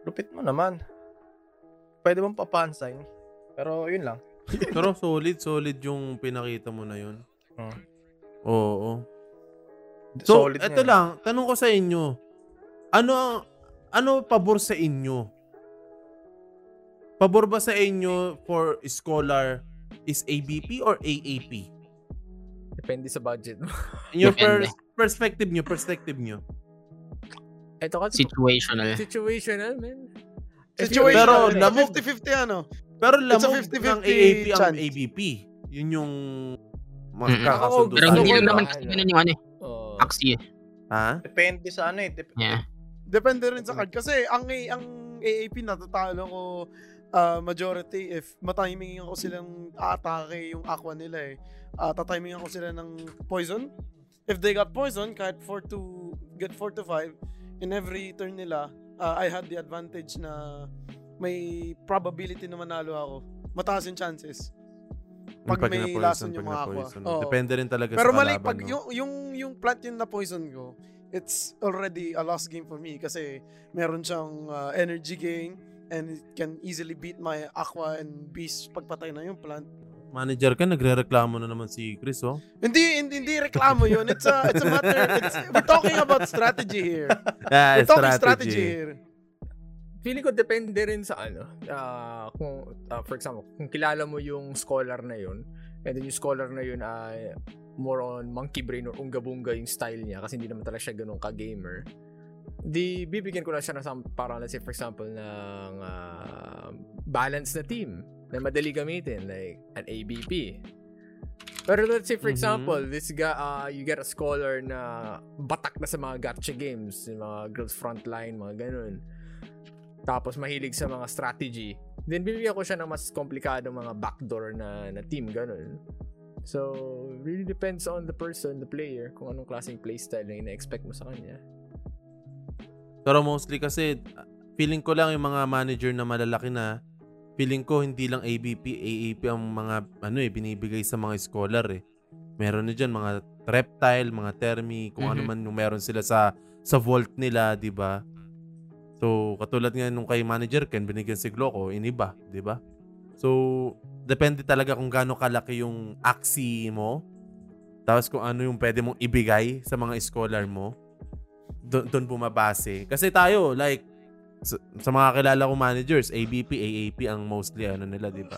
lupit mo naman. Pwede bang papansin? Pero, yun lang. Pero, solid yung pinakita mo na yun. Oo. So, solid eto niya. Lang, tanong ko sa inyo. Ano pabor sa inyo? Pabor ba sa inyo for scholar is ABP or AAP? Depende sa budget. Your perspective nyo. Eto kasi situational, man. Situational. Pero 50-50 ano? Pero lamog ng AAP ang ABP. Yun yung makakasundo. Pero hindi naman kasi ganun yung ano eh. Axie. Ha? Depende sa ano eh. Yeah. Depende rin sa card. Kasi ang AAP natatalo ko majority if matimingan ko silang atake yung aqua nila eh. Tatimingan ko sila ng poison. If they got poison, kahit 4 to 5, in every turn nila, I had the advantage na may probability na manalo ako. Mataas yung chances. Pag may lason yung mga aqua. Depende rin talaga pero sa kalaban. Pero mali, pag no? yung plant yung na-poison ko, it's already a lost game for me kasi meron siyang energy gain and it can easily beat my aqua and beast pagpatay na yung plant. Manager ka, nagre-reklamo na naman si Chris, oh? Hindi reklamo yun. It's a matter. We're talking about strategy here. Yeah, we're talking strategy here. Feeling ko depende rin sa kung for example, kung kilala mo yung scholar na yun, and then yung scholar na yun ay more on monkey brain or unga-bunga yung style niya kasi hindi naman talaga siya ganun ka-gamer. Di bibigyan ko na siya ng parang let's say for example ng balance na team na madali gamitin like an ABP. Pero let's say for example, this guy you get a scholar na batak na sa mga gacha games, yung mga girls frontline, mga ganun. Tapos mahilig sa mga strategy. Then bibigyan ko siya ng mas komplikadong mga backdoor na team ganun. So, really depends on the person, the player, kung anong klaseng playstyle na ina-expect mo sa kanya. Pero mostly kasi feeling ko lang yung mga manager na malalaki na feeling ko hindi lang ABP, AAP ang mga binibigay sa mga scholar eh. Meron na dyan mga reptile, mga termi, kung ano man yung meron sila sa vault nila, 'di ba? So, katulad nga nung kay Manager Ken, binigyan si Gloco, iniba, di ba? So, depende talaga kung gaano kalaki yung Axie mo. Tapos kung ano yung pwede mong ibigay sa mga scholar mo. Doon bumabase. Kasi tayo, like, sa mga kilala kong managers, ABP, AAP ang mostly nila, di ba?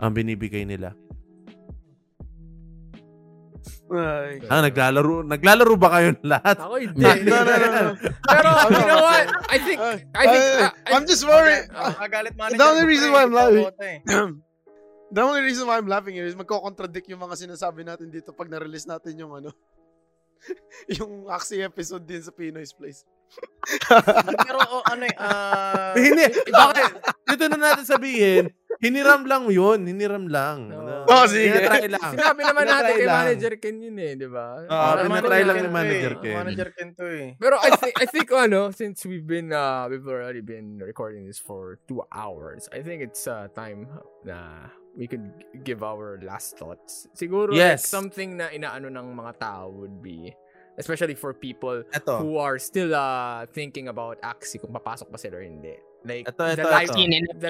Ang binibigay nila. Ay, naglalaro ba kayo lahat? Ako hindi. No. Pero you know what? I think I'm just worried. The only reason why I'm laughing here is magko-contradict yung mga sinasabi natin dito pag na-release natin yung ano. Yung Axie episode din sa Pinoy's Place. Pero bakit? Dito na natin sabihin. Hiniram lang. Oh, sige. Sinabi naman natin kay Manager Ken yun eh, di ba? Pinatry lang ni Manager Ken. Manager Ken to eh. Pero I think since we've already been recording this for 2 hours, I think it's time na we could give our last thoughts. Siguro yes. Like, something na inaano ng mga tao would be, especially for people who are still thinking about Axie, kung papasok ba sila or hindi. Like, the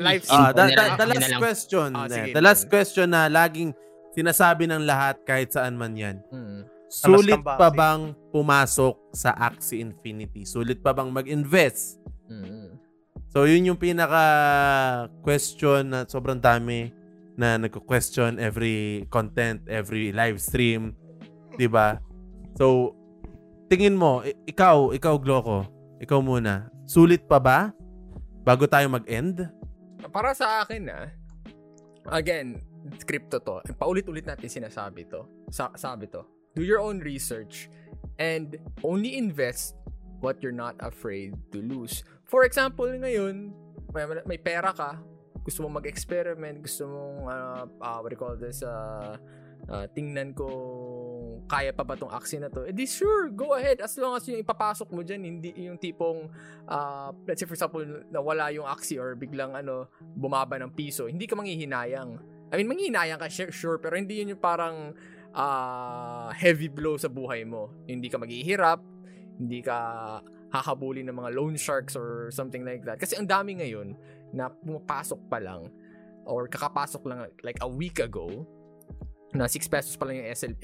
last question na laging sinasabi ng lahat kahit saan man yan. Sulit pa bang pumasok sa Axie Infinity? Sulit pa bang mag-invest? So, yun yung pinaka-question na sobrang dami na nagko-question every content, every live stream. Diba? So, tingin mo, ikaw Gloco, ikaw muna. Sulit pa ba? Bago tayo mag-end? Para sa akin, again, crypto to. Paulit-ulit natin sinasabi to. Sabi to. Do your own research and only invest what you're not afraid to lose. For example, ngayon, may pera ka, gusto mong mag-experiment, gusto mong, tingnan ko, kaya pa ba tong Axie na to? Edi sure, go ahead. As long as yung ipapasok mo dyan, hindi yung tipong, let's say for example, nawala yung Axie or biglang bumaba ng piso, hindi ka manghihinayang. I mean, manghihinayang ka, sure, pero hindi yun yung parang heavy blow sa buhay mo. Hindi ka maghihirap, hindi ka hahabulin ng mga loan sharks or something like that. Kasi ang dami ngayon na pumapasok pa lang or kakapasok lang like a week ago, na 6 pesos pa lang yung SLP,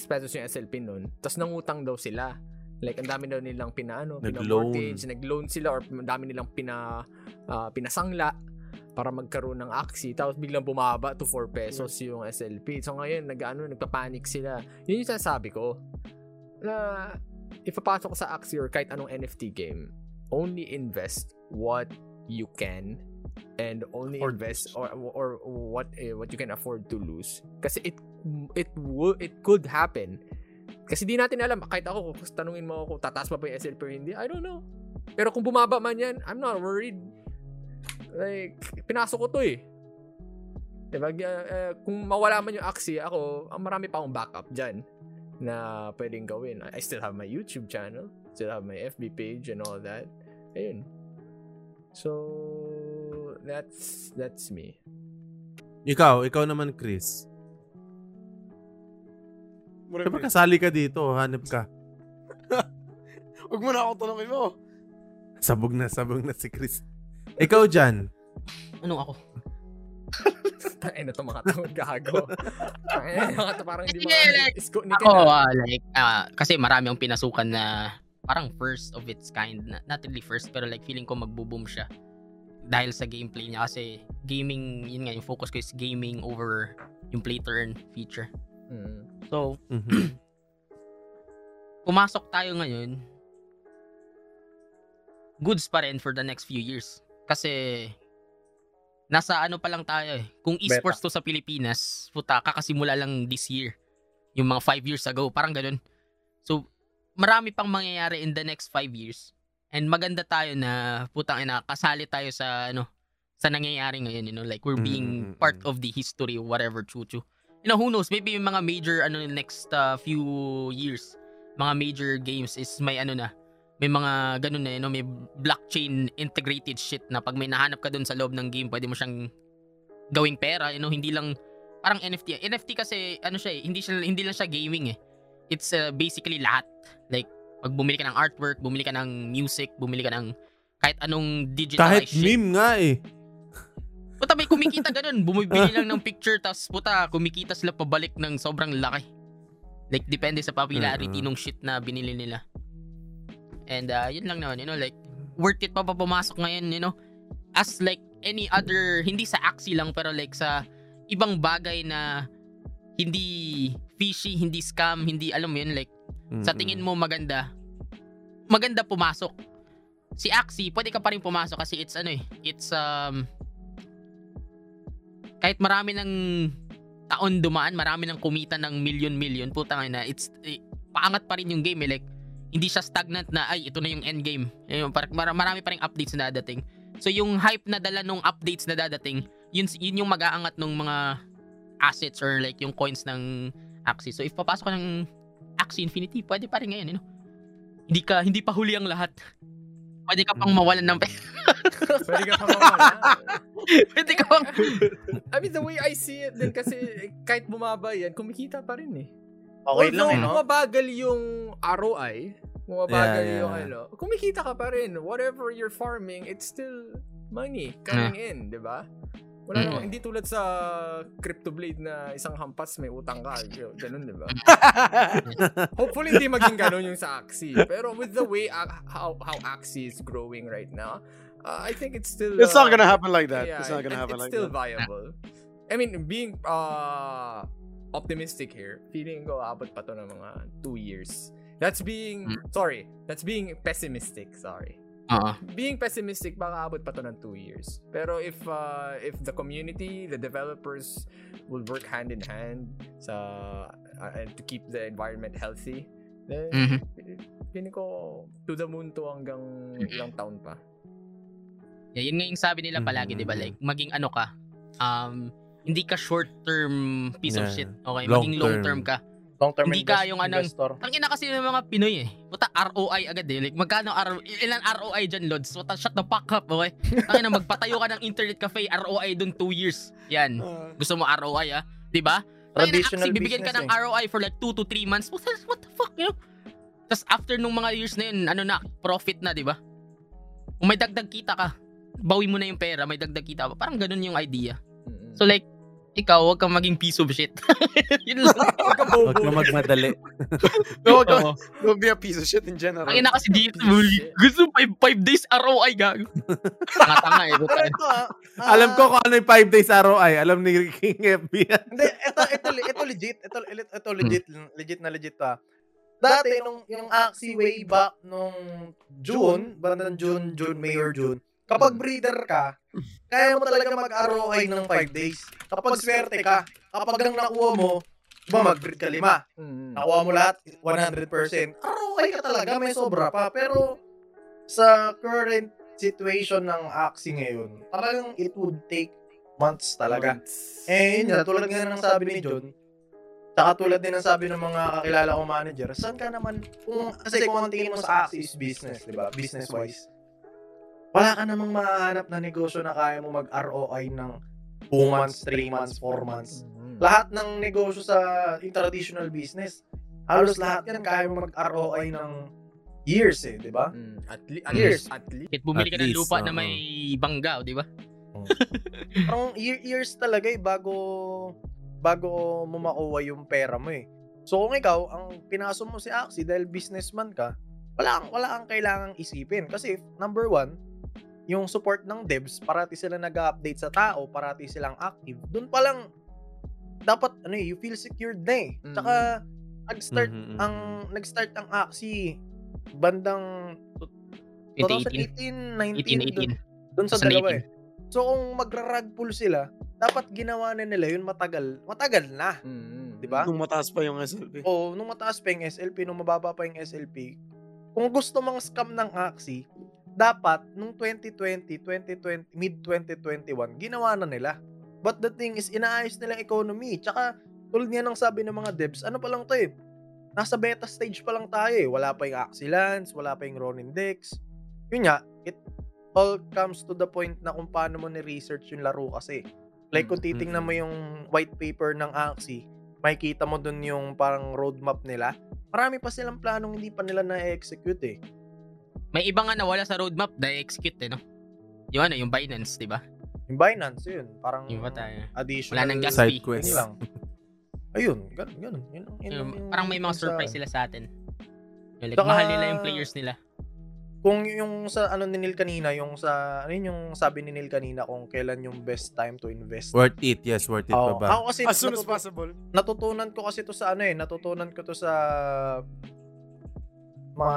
6 pesos yung SLP nun. Tapos nangutang daw sila. Like, ang dami daw nilang pina-mortgage, nag-loan sila, or ang dami nilang pinasangla para magkaroon ng Axie. Tapos biglang bumaba to 4 pesos yung SLP. So, ngayon, nagpapanik sila. Yun yung sinasabi ko, na ipapasok sa Axie or kahit anong NFT game, only invest what you can and only invest or what you can afford to lose, kasi it could happen, kasi di natin alam. Kahit ako, kung tanungin mo ako, tataas pa ba yung SLP hindi, I don't know, pero kung bumaba man yan, I'm not worried. Like, pinasok ko to eh, diba? Kung mawala man yung Axie, ako marami pa akong backup dyan na pwedeng gawin. I still have my YouTube channel, still have my FB page and all that. Ayun, so That's me. Ikaw naman, Chris. Siyempre, kasali ka dito. Hanap ka. Huwag mo na ako tanongin mo. Sabog na si Chris. Ikaw, John. Anong ako? Tangina to, makatawag gago. Parang hindi mo. Kasi marami ang pinasukan na parang first of its kind. Not really first, pero like feeling ko magbo-boom siya. Dahil sa gameplay niya, kasi gaming, yun nga, yung focus ko is gaming over yung play turn feature. So, pumasok tayo ngayon, goods pa rin for the next few years. Kasi, nasa ano pa lang tayo eh. Kung esports to sa Pilipinas, kakasimula lang this year. Yung mga 5 years ago, parang ganun. So, marami pang mangyayari in the next 5 years. And maganda tayo na kasali tayo sa sa nangyayari ngayon, like we're being part of the history or whatever, chuchu. Who knows, maybe yung mga major next few years, mga major games is may may mga ganun na may blockchain integrated shit na pag may nahanap ka doon sa loob ng game, pwede mo siyang gawing pera, hindi lang parang NFT. NFT kasi siya eh, hindi lang siya gaming eh. It's basically lahat. Like, pag bumili ka ng artwork, bumili ka ng music, bumili ka ng kahit anong digitalized shit. Kahit meme nga eh. May kumikita ganun. Bumibili lang ng picture, tapos kumikita sila pabalik ng sobrang laki. Like, depende sa popularity nung shit na binili nila. And yun lang naman, like, worth it pa pumasok ngayon, As like any other, hindi sa Axie lang, pero like sa ibang bagay na hindi fishy, hindi scam, hindi alam mo yun, like sa tingin mo maganda, maganda pumasok. Si Axie, pwede ka pa rin pumasok kasi it's ano eh, it's kahit marami ng taon dumaan, marami ng kumita ng million-million, putang ina, it's paangat pa rin yung game eh, like hindi siya stagnant na ay ito na yung end game. Marami pa ring updates na dadating. So yung hype na dala nung updates na dadating, yun yung mag-aangat ng mga assets or like yung coins ng Axie. So if papasok ka ng Axie Infinity, pwede pa rin ngayon, you know? Hindi pa huli ang lahat. Pwede ka pang mawalan ng pera. Pwede ka pang I mean, the way I see it din kasi kahit bumaba yan, kumikita pa rin eh. Okay although, lang eh, no? Mabagal yung ROI, mabagal yung ano, kumikita ka pa rin. Whatever you're farming, it's still money coming in, di ba? Wala naman, hindi tulad sa CryptoBlade na isang hampas may utang ka. Ganun, di ba? Hopefully, hindi maging ganun yung sa Axie. Pero with the way how Axie is growing right now, I think it's still... it's not gonna happen like that. Yeah, it's not gonna happen like that. It's still viable. I mean, being... optimistic here. Feeling ko abot pa to ng mga 2 years. That's being pessimistic. Sorry. Being pessimistic, baka abot pa to ng 2 years. Pero if the community, the developers will work hand in hand to keep the environment healthy, then feeling ko to the moon to hanggang ilang taon pa. Yeah, yun nga yung sabi nila palagi, di ba? Like, maging ano ka, hindi ka short-term piece of shit. Okay, maging long-term ka. Long-term hindi ka yung anong... Tangina kasi ng mga Pinoy eh. Puta, ROI agad eh. Like, magkano ROI? Ilan ROI dyan, Lods? Puta, shut the fuck up, okay? Tangina, magpatayo ka ng internet cafe, ROI dun 2 years. Yan. Gusto mo ROI, ah? Diba? Traditional Axie, bibigyan ka ng ROI for like 2 to 3 months. What the fuck, you know? Tapos after nung mga years na yun, ano na, profit na, diba? Kung may dagdag kita ka, bawi mo na yung pera, may dagdag kita ka. Parang ganun yung idea. So like, ikaw, huwag kang maging piece of shit. Yun lang. Huwag kang magmadali. Huwag be a piece of shit in general. Ang ina kasi dito, gusto 5 days ROI, gago. Tanga-tanga eh. Alam ko kung ano yung 5 days ROI. Alam ni King FB. Hindi, ito legit. Ito legit pa. Dati, yung Axie way back nung June, bandang June, May or June, kapag breeder ka, kaya mo talaga mag-ROI ng 5 days. Kapag swerte ka, kapag ang nakuha mo, diba mag-breed ka 5. Nakuha mo lahat, 100%. ROI ka talaga, may sobra pa. Pero sa current situation ng Axie ngayon, talagang it would take months talaga. Eh, yun, tulad nga ng sabi ni John, saka tulad din ang sabi ng mga kakilala kong manager, saan ka naman, kung ang tingin mo sa Axie is business, diba? Business-wise. Wala ka namang mahanap na negosyo na kaya mo mag-ROI ng 2 months, 3 months, 4 months. Lahat ng negosyo sa traditional business, halos lahat yan kaya mo mag-ROI ng years eh, di ba? At least. Kahit bumili ka ng lupa na may bangga, di ba? Parang years talaga eh, bago mo makuha yung pera mo eh. So kung ikaw, ang pinasok mo si Axie dahil businessman ka, wala kang kailangang isipin. Kasi number 1, yung support ng devs, parati sila nag-update sa tao, parati silang active. Doon pa lang dapat ano, you feel secured na eh. Tsaka nag-start ang Axie bandang 2018, 19 doon sa dalawa eh. So kung magra-rug pull sila, dapat ginawa na nila yun matagal. Matagal na, 'di ba? Nung mataas pa yung SLP. Oo, nung mataas pa yung SLP, nung mababa pa yung SLP. Kung gusto mang scam ng Axie, dapat nung 2020, mid-2021, ginawa na nila. But the thing is, inaayos nila economy. Tsaka, tulad nga ng sabi ng mga devs, ano pa lang to eh, nasa beta stage pa lang tayo eh. Wala pa yung Axie Lance, wala pa yung Ronin DEX. Yun nga, it all comes to the point na kung paano mo ni-research yung laro kasi. Like, kung titingnan mo yung white paper ng Axie, makikita mo dun yung parang roadmap nila. Marami pa silang planong hindi pa nila na-execute eh. May iba nga nawala sa roadmap na execute eh, no? Yung ano, yung Binance, di ba? Yung Binance, yun. Parang yung additional side quest. Ayun, ganun. Yun, parang may mga surprise sila sa atin. Like, mahal nila yung players nila. Kung yung sa ano ni Neil kanina, yung sa ano yun yung sabi ni Neil kanina kung kailan yung best time to invest. Worth it, yes, worth it pa ba? Ako kasi as soon as possible. Natutunan ko kasi to sa ano eh, natutunan ko to sa mga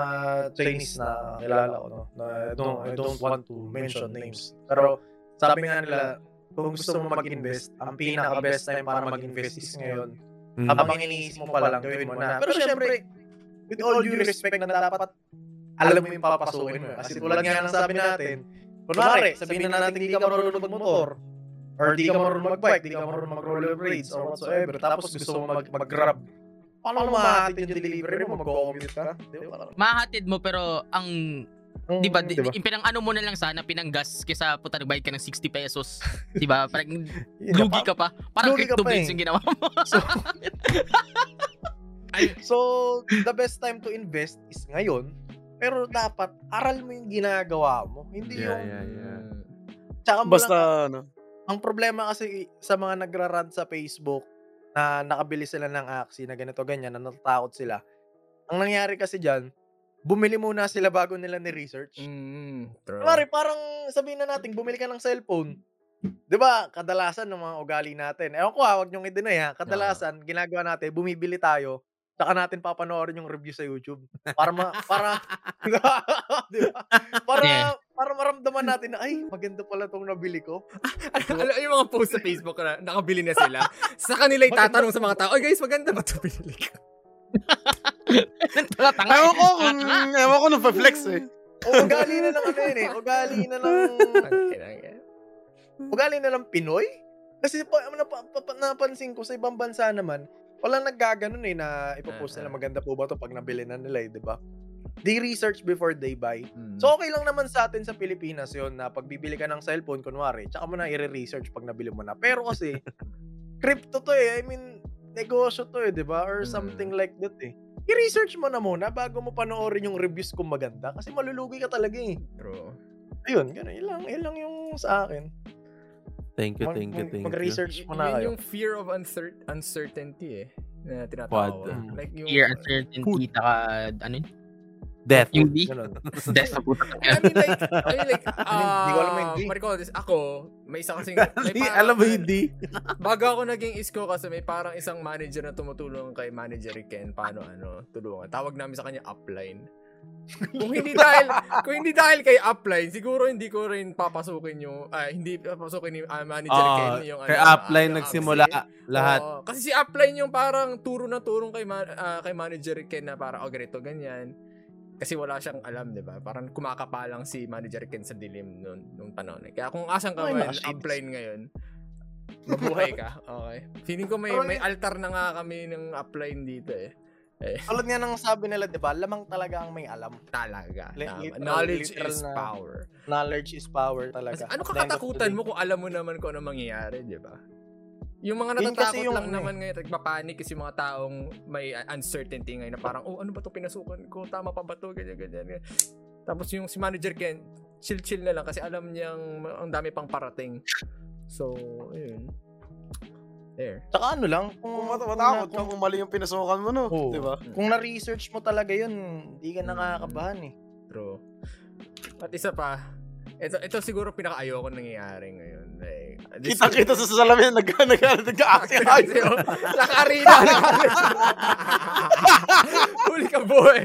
Chinese na nilala ko, no? Na I don't want to mention names. Pero sabi nga nila, kung gusto mo mag-invest, ang pinaka-best time para mag-invest is ngayon. Habang iniisip mo pa lang, gawin mo na. Pero syempre, with all due respect na dapat alam mo yung papasukin mo. Kasi tulad nga ng sabi natin, kunwari, sabihin na natin di ka marunong mag-motor or di ka marunong mag-bike, di ka marunong mag-roller blades or whatsoever, tapos gusto mo mag-grab. Paano mahatid yung delivery mo? Mag-commute ka? Mahatid mo pero ang... Diba, pinang-ano mo na lang sana, pinang-gas kesa puta nagbayad ka ng 60 pesos. Diba? Parang lugi ka pa. Parang CryptoBlades yung ginawa mo. So, the best time to invest is ngayon. Pero dapat, aral mo yung ginagawa mo. Hindi yung... Tsaka mo basta, lang, ang problema kasi sa mga nagra-rant sa Facebook na nakabili sila ng Axie na ganito, ganyan, na natatakot sila. Ang nangyari kasi dyan, bumili muna sila bago nila ni-research. Mari, parang sabihin na natin, bumili ka ng cellphone. Diba, kadalasan ng mga ugali natin. Ewan ko ha, huwag niyong i-deny ha. Kadalasan, ginagawa natin, bumibili tayo. Saka natin papanoorin yung review sa YouTube para maramdaman natin na ay maganda pala tong nabili ko. Yung mga post sa Facebook na nakabili na sila, sa kanila itatanong sa mga tao, "Oy guys, maganda ba to binili ko?" Ewan ko nung pa-flex eh. Ugali na lang Pinoy. Kasi napansin ko sa ibang bansa naman, walang naggaganon eh na ipopost nila maganda po ba ito pag nabili na nila eh, di ba? They research before they buy. So okay lang naman sa atin sa Pilipinas yon na pagbibili ka ng cellphone, kunwari, tsaka mo na i-research pag nabili mo na. Pero kasi, crypto to eh. I mean, negosyo to eh, di ba? Or something like that eh. I-research mo na muna bago mo panoorin yung reviews kung maganda kasi malulugi ka talaga eh. True. Ayun, ganun. Ilang yung sa akin. Thank you. Mag-research mo na kayo. Yung fear of uncertainty eh, na tinatawag. Like yung fear, uncertainty, ano yun? Death. Yung D? Death na puta. I mean like, Maricol, ako, may isa kasing, alam mo yung D? Bago ako naging isko kasi may parang isang manager na tumutulong kay Manager Ken, paano tulungan. Tawag namin sa kanya upline. kung hindi dahil kay upline, siguro hindi ko rin papasukin yung hindi papasukin ni Manager Ken yung kay upline nagsimula lahat. Kasi si upline yung parang turo na turong kay Manager Ken na para ganito ganyan. Kasi wala siyang alam, 'di ba? Parang kumakapalang si Manager Ken sa dilim nung panahon. Kaya kung asan ka man upline ngayon, mabuhay ka. Okay. Feeling ko may altar na nga kami ng upline dito eh. Tulad nga nang sabi nila, di ba? Lamang talaga ang may alam. Talaga. Knowledge is power. Knowledge is power talaga. Kasi ano kakatakutan mo kung alam mo naman kung ano mangyayari, di ba? Yung mga natatakot yung, lang naman ngayon, nagpapanik kasi yung mga taong may uncertainty ngayon na parang, ano ba ito pinasukan ko? Tama pa ba ito? Ganyan. Tapos yung si Manager Ken, chill-chill na lang kasi alam niyang ang dami pang parating. So, ayun. There. Tsaka ano lang, kung matakot ka kung mali yung pinasukan mo, no? Oh. Diba? Kung na-research mo talaga yun, hindi ka nakakabahan eh. True. At isa pa, ito siguro pinaka-ayoko nangyayari ngayon. Kita-kita sa salamin, nag-aakti. Nakarina! Huli ka boy!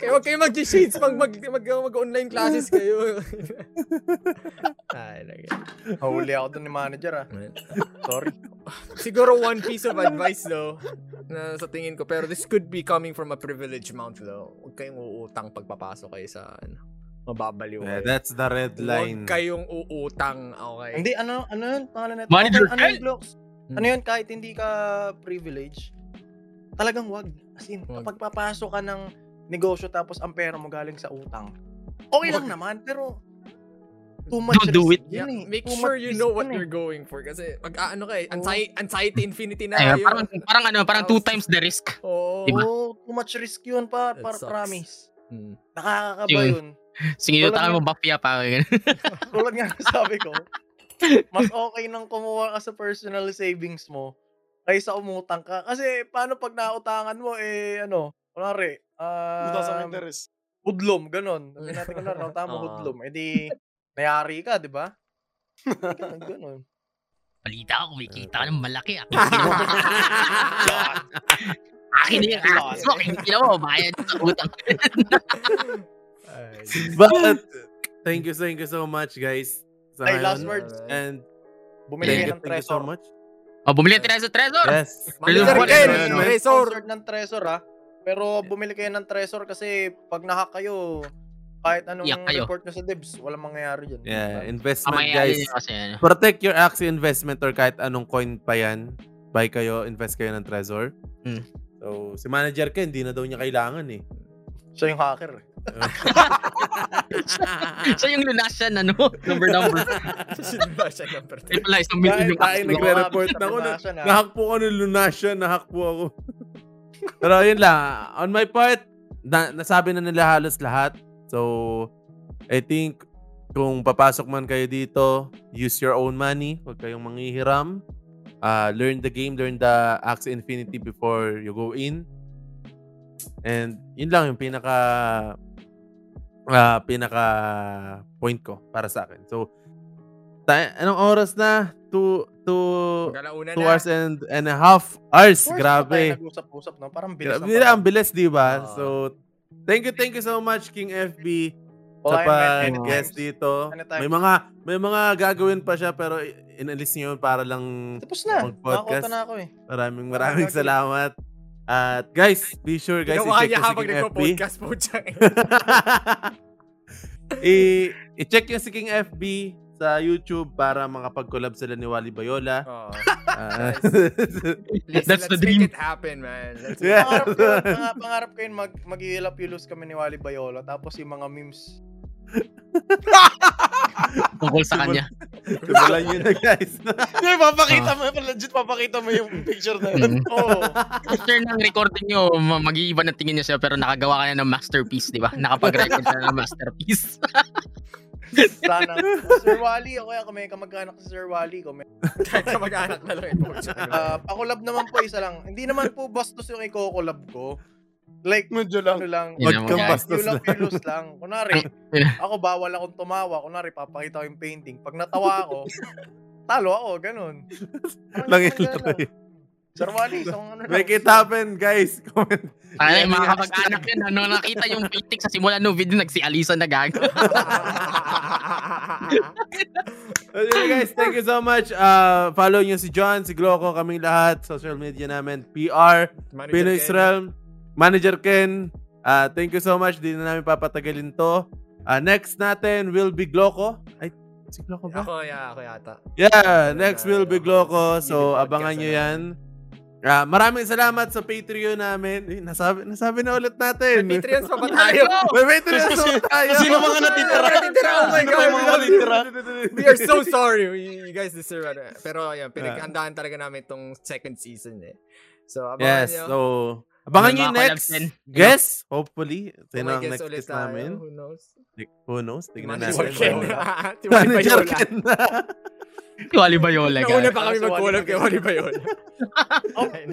Kaya huwag kayo mag-shades, mag-online classes kayo. Huli ako doon ni manager ah. Sorry. Siguro one piece of advice though, na sa tingin ko, pero this could be coming from a privileged mouth though. Huwag kayong uutang pagpapasok kayo sa mababaliw kayo. Yeah, that's the red line. Huwag kayong uutang, okay? Hindi, ano yun? Manager Ken? Ano yun? Kahit hindi ka privileged, talagang wag. As in, kapag papasok ka ng negosyo tapos ang pera mo galing sa utang, okay lang naman, pero too much risk. Don't do it. Yeah, make sure you know what you're going for. Kasi, mag-ano kayo, anxiety infinity na kayo. Parang two times the risk. Oo, diba? Too much risk yun, para promise. Nakakakaba yun. Sige, utang mo mafia pa. Tulad nga sabi ko, mas okay nang kumuha ka sa personal savings mo kaysa umutang ka. Kasi paano pag nautangan mo, eh ano, kunwari, butas ang interest. Hudlom, ganun. Sabi natin ko lang, nauta mo hudlom. E di, nayari ka, di ba? Ganun, ganun. Palita ako, may kita ng malaki. Akin na yung aso. Hindi na mo, bayad sa utang. But, thank you so much, guys. Ay, last words. And, bumili ng Trezor. Oh, bumili tayo sa Trezor. Yes. Trezor ng Trezor, ha. Pero bumili kayo ng Trezor kasi pag nahak kayo, kahit anong report nyo sa Dibs, walang mangyayari dyan. Yeah, investment guys. Protect your Axie investment or kahit anong coin pa yan. Buy kayo, invest kayo ng Trezor. Mm. So, si Manager Ken, hindi na daw niya kailangan eh. Siya yung hacker eh. Siya yung lunasan, ano? Number. Siya yung lunasan, number 10. Ay, nagre-report na ako. Nahak po ako ng lunasan, nahak po ako. Pero yun lang, on my part, nasabi na nila halos lahat. So, I think, kung papasok man kayo dito, use your own money. Huwag kayong manghihiram. Learn the game, learn the Axie Infinity before you go in. And yun lang yung pinaka point ko para sa akin. So, anong oras na? 2 hours and a half hours. Grabe. Nag-usap-usap, no? Parang bilis. Ang bilis, di ba? So, thank you so much, King FB. Sa pag-guest dito. May mga gagawin pa siya, pero inalis niyo para lang tapos na. Mag-podcast. Na ako eh. Maraming salamat. At guys, be sure guys, i-check yung si King FB. Podcast po siya. I-check yung si King FB sa YouTube para makapag-collab sila ni Wally Bayola. Please, that's the dream. Make it happen, man. Pangarap ko yun, mag-iilap-ilos kami ni Wally Bayola. Tapos yung mga memes. Tungkol sa kanya. Simulan nyo na, guys. Papakita mo, legit papakita mo yung picture na yun. Picture ng recording nyo, mag-iiba na tingin nyo siya, pero nakagawa ka na ng masterpiece, di ba? Nakapag-record na ng masterpiece. Sana. Sir Wally, o kaya kung may kamag-anak si Sir Wally, kung may kamag-anak na lang. Pakulab naman po, isa lang. Hindi naman po bastos yung ikokulab ko. Like, medyo lang. Bastos lang. Kunwari, ako bawal akong tumawa. Kunwari, papakita ko yung painting. Pag natawa ako, talo ako, ganun. Langit. Sir Wally, make it happen, guys. Comment. Ay, mga kapag-anak yun, ano, nakita yung painting sa simula ng video, nagsialisan na gagawin. Okay, guys, thank you so much. Follow nyo si John, si Gloco, kaming lahat. Social media namin, PR, Pinoy's Realm, Manager Ken. Thank you so much. Di na namin papatagalin to. Next natin will be Gloco. Ay, si Gloco ba? Ako yata. Yeah, next will be Gloco. So, abangan nyo yan. Maraming salamat sa Patreon namin. Nasabi na ulit natin. May Patreons pa ba tayo? May Patreons pa tayo. Sino mga natitira? Oh my God. We are so sorry. You guys deserve it. Pero yan, pinaghandaan talaga namin itong second season. So, abangan nyo. Abangan nyo next guest. Hopefully. Ito na ang next guest namin. Who knows? Tignan natin. Manager Ken. Si Wally Bayola. Nauna pa kami mag-collab kay Wally Bayola.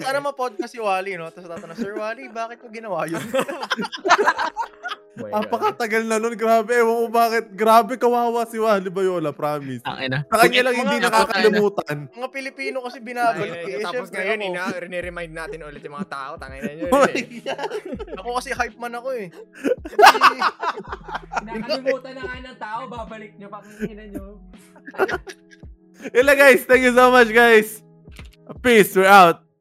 Sana ma-podcast si Wally, no? Tapos tatanong, Sir Wally, bakit mo ginawa yun? Napakatagal na nun. Grabe. Ewan ko bakit. Grabe kawawa si Wally Bayola. Promise. Sa kanya lang hindi nakakalimutan. Mga Pilipino kasi binabalik. Tapos ngayon, riniremind natin ulit yung mga tao. Tangay na nyo. Ako kasi hype man ako eh. Nakalimutan na nga ng tao. Babalik nyo. Pakikinan nyo. Yala guys, thank you so much guys. Peace, we're out.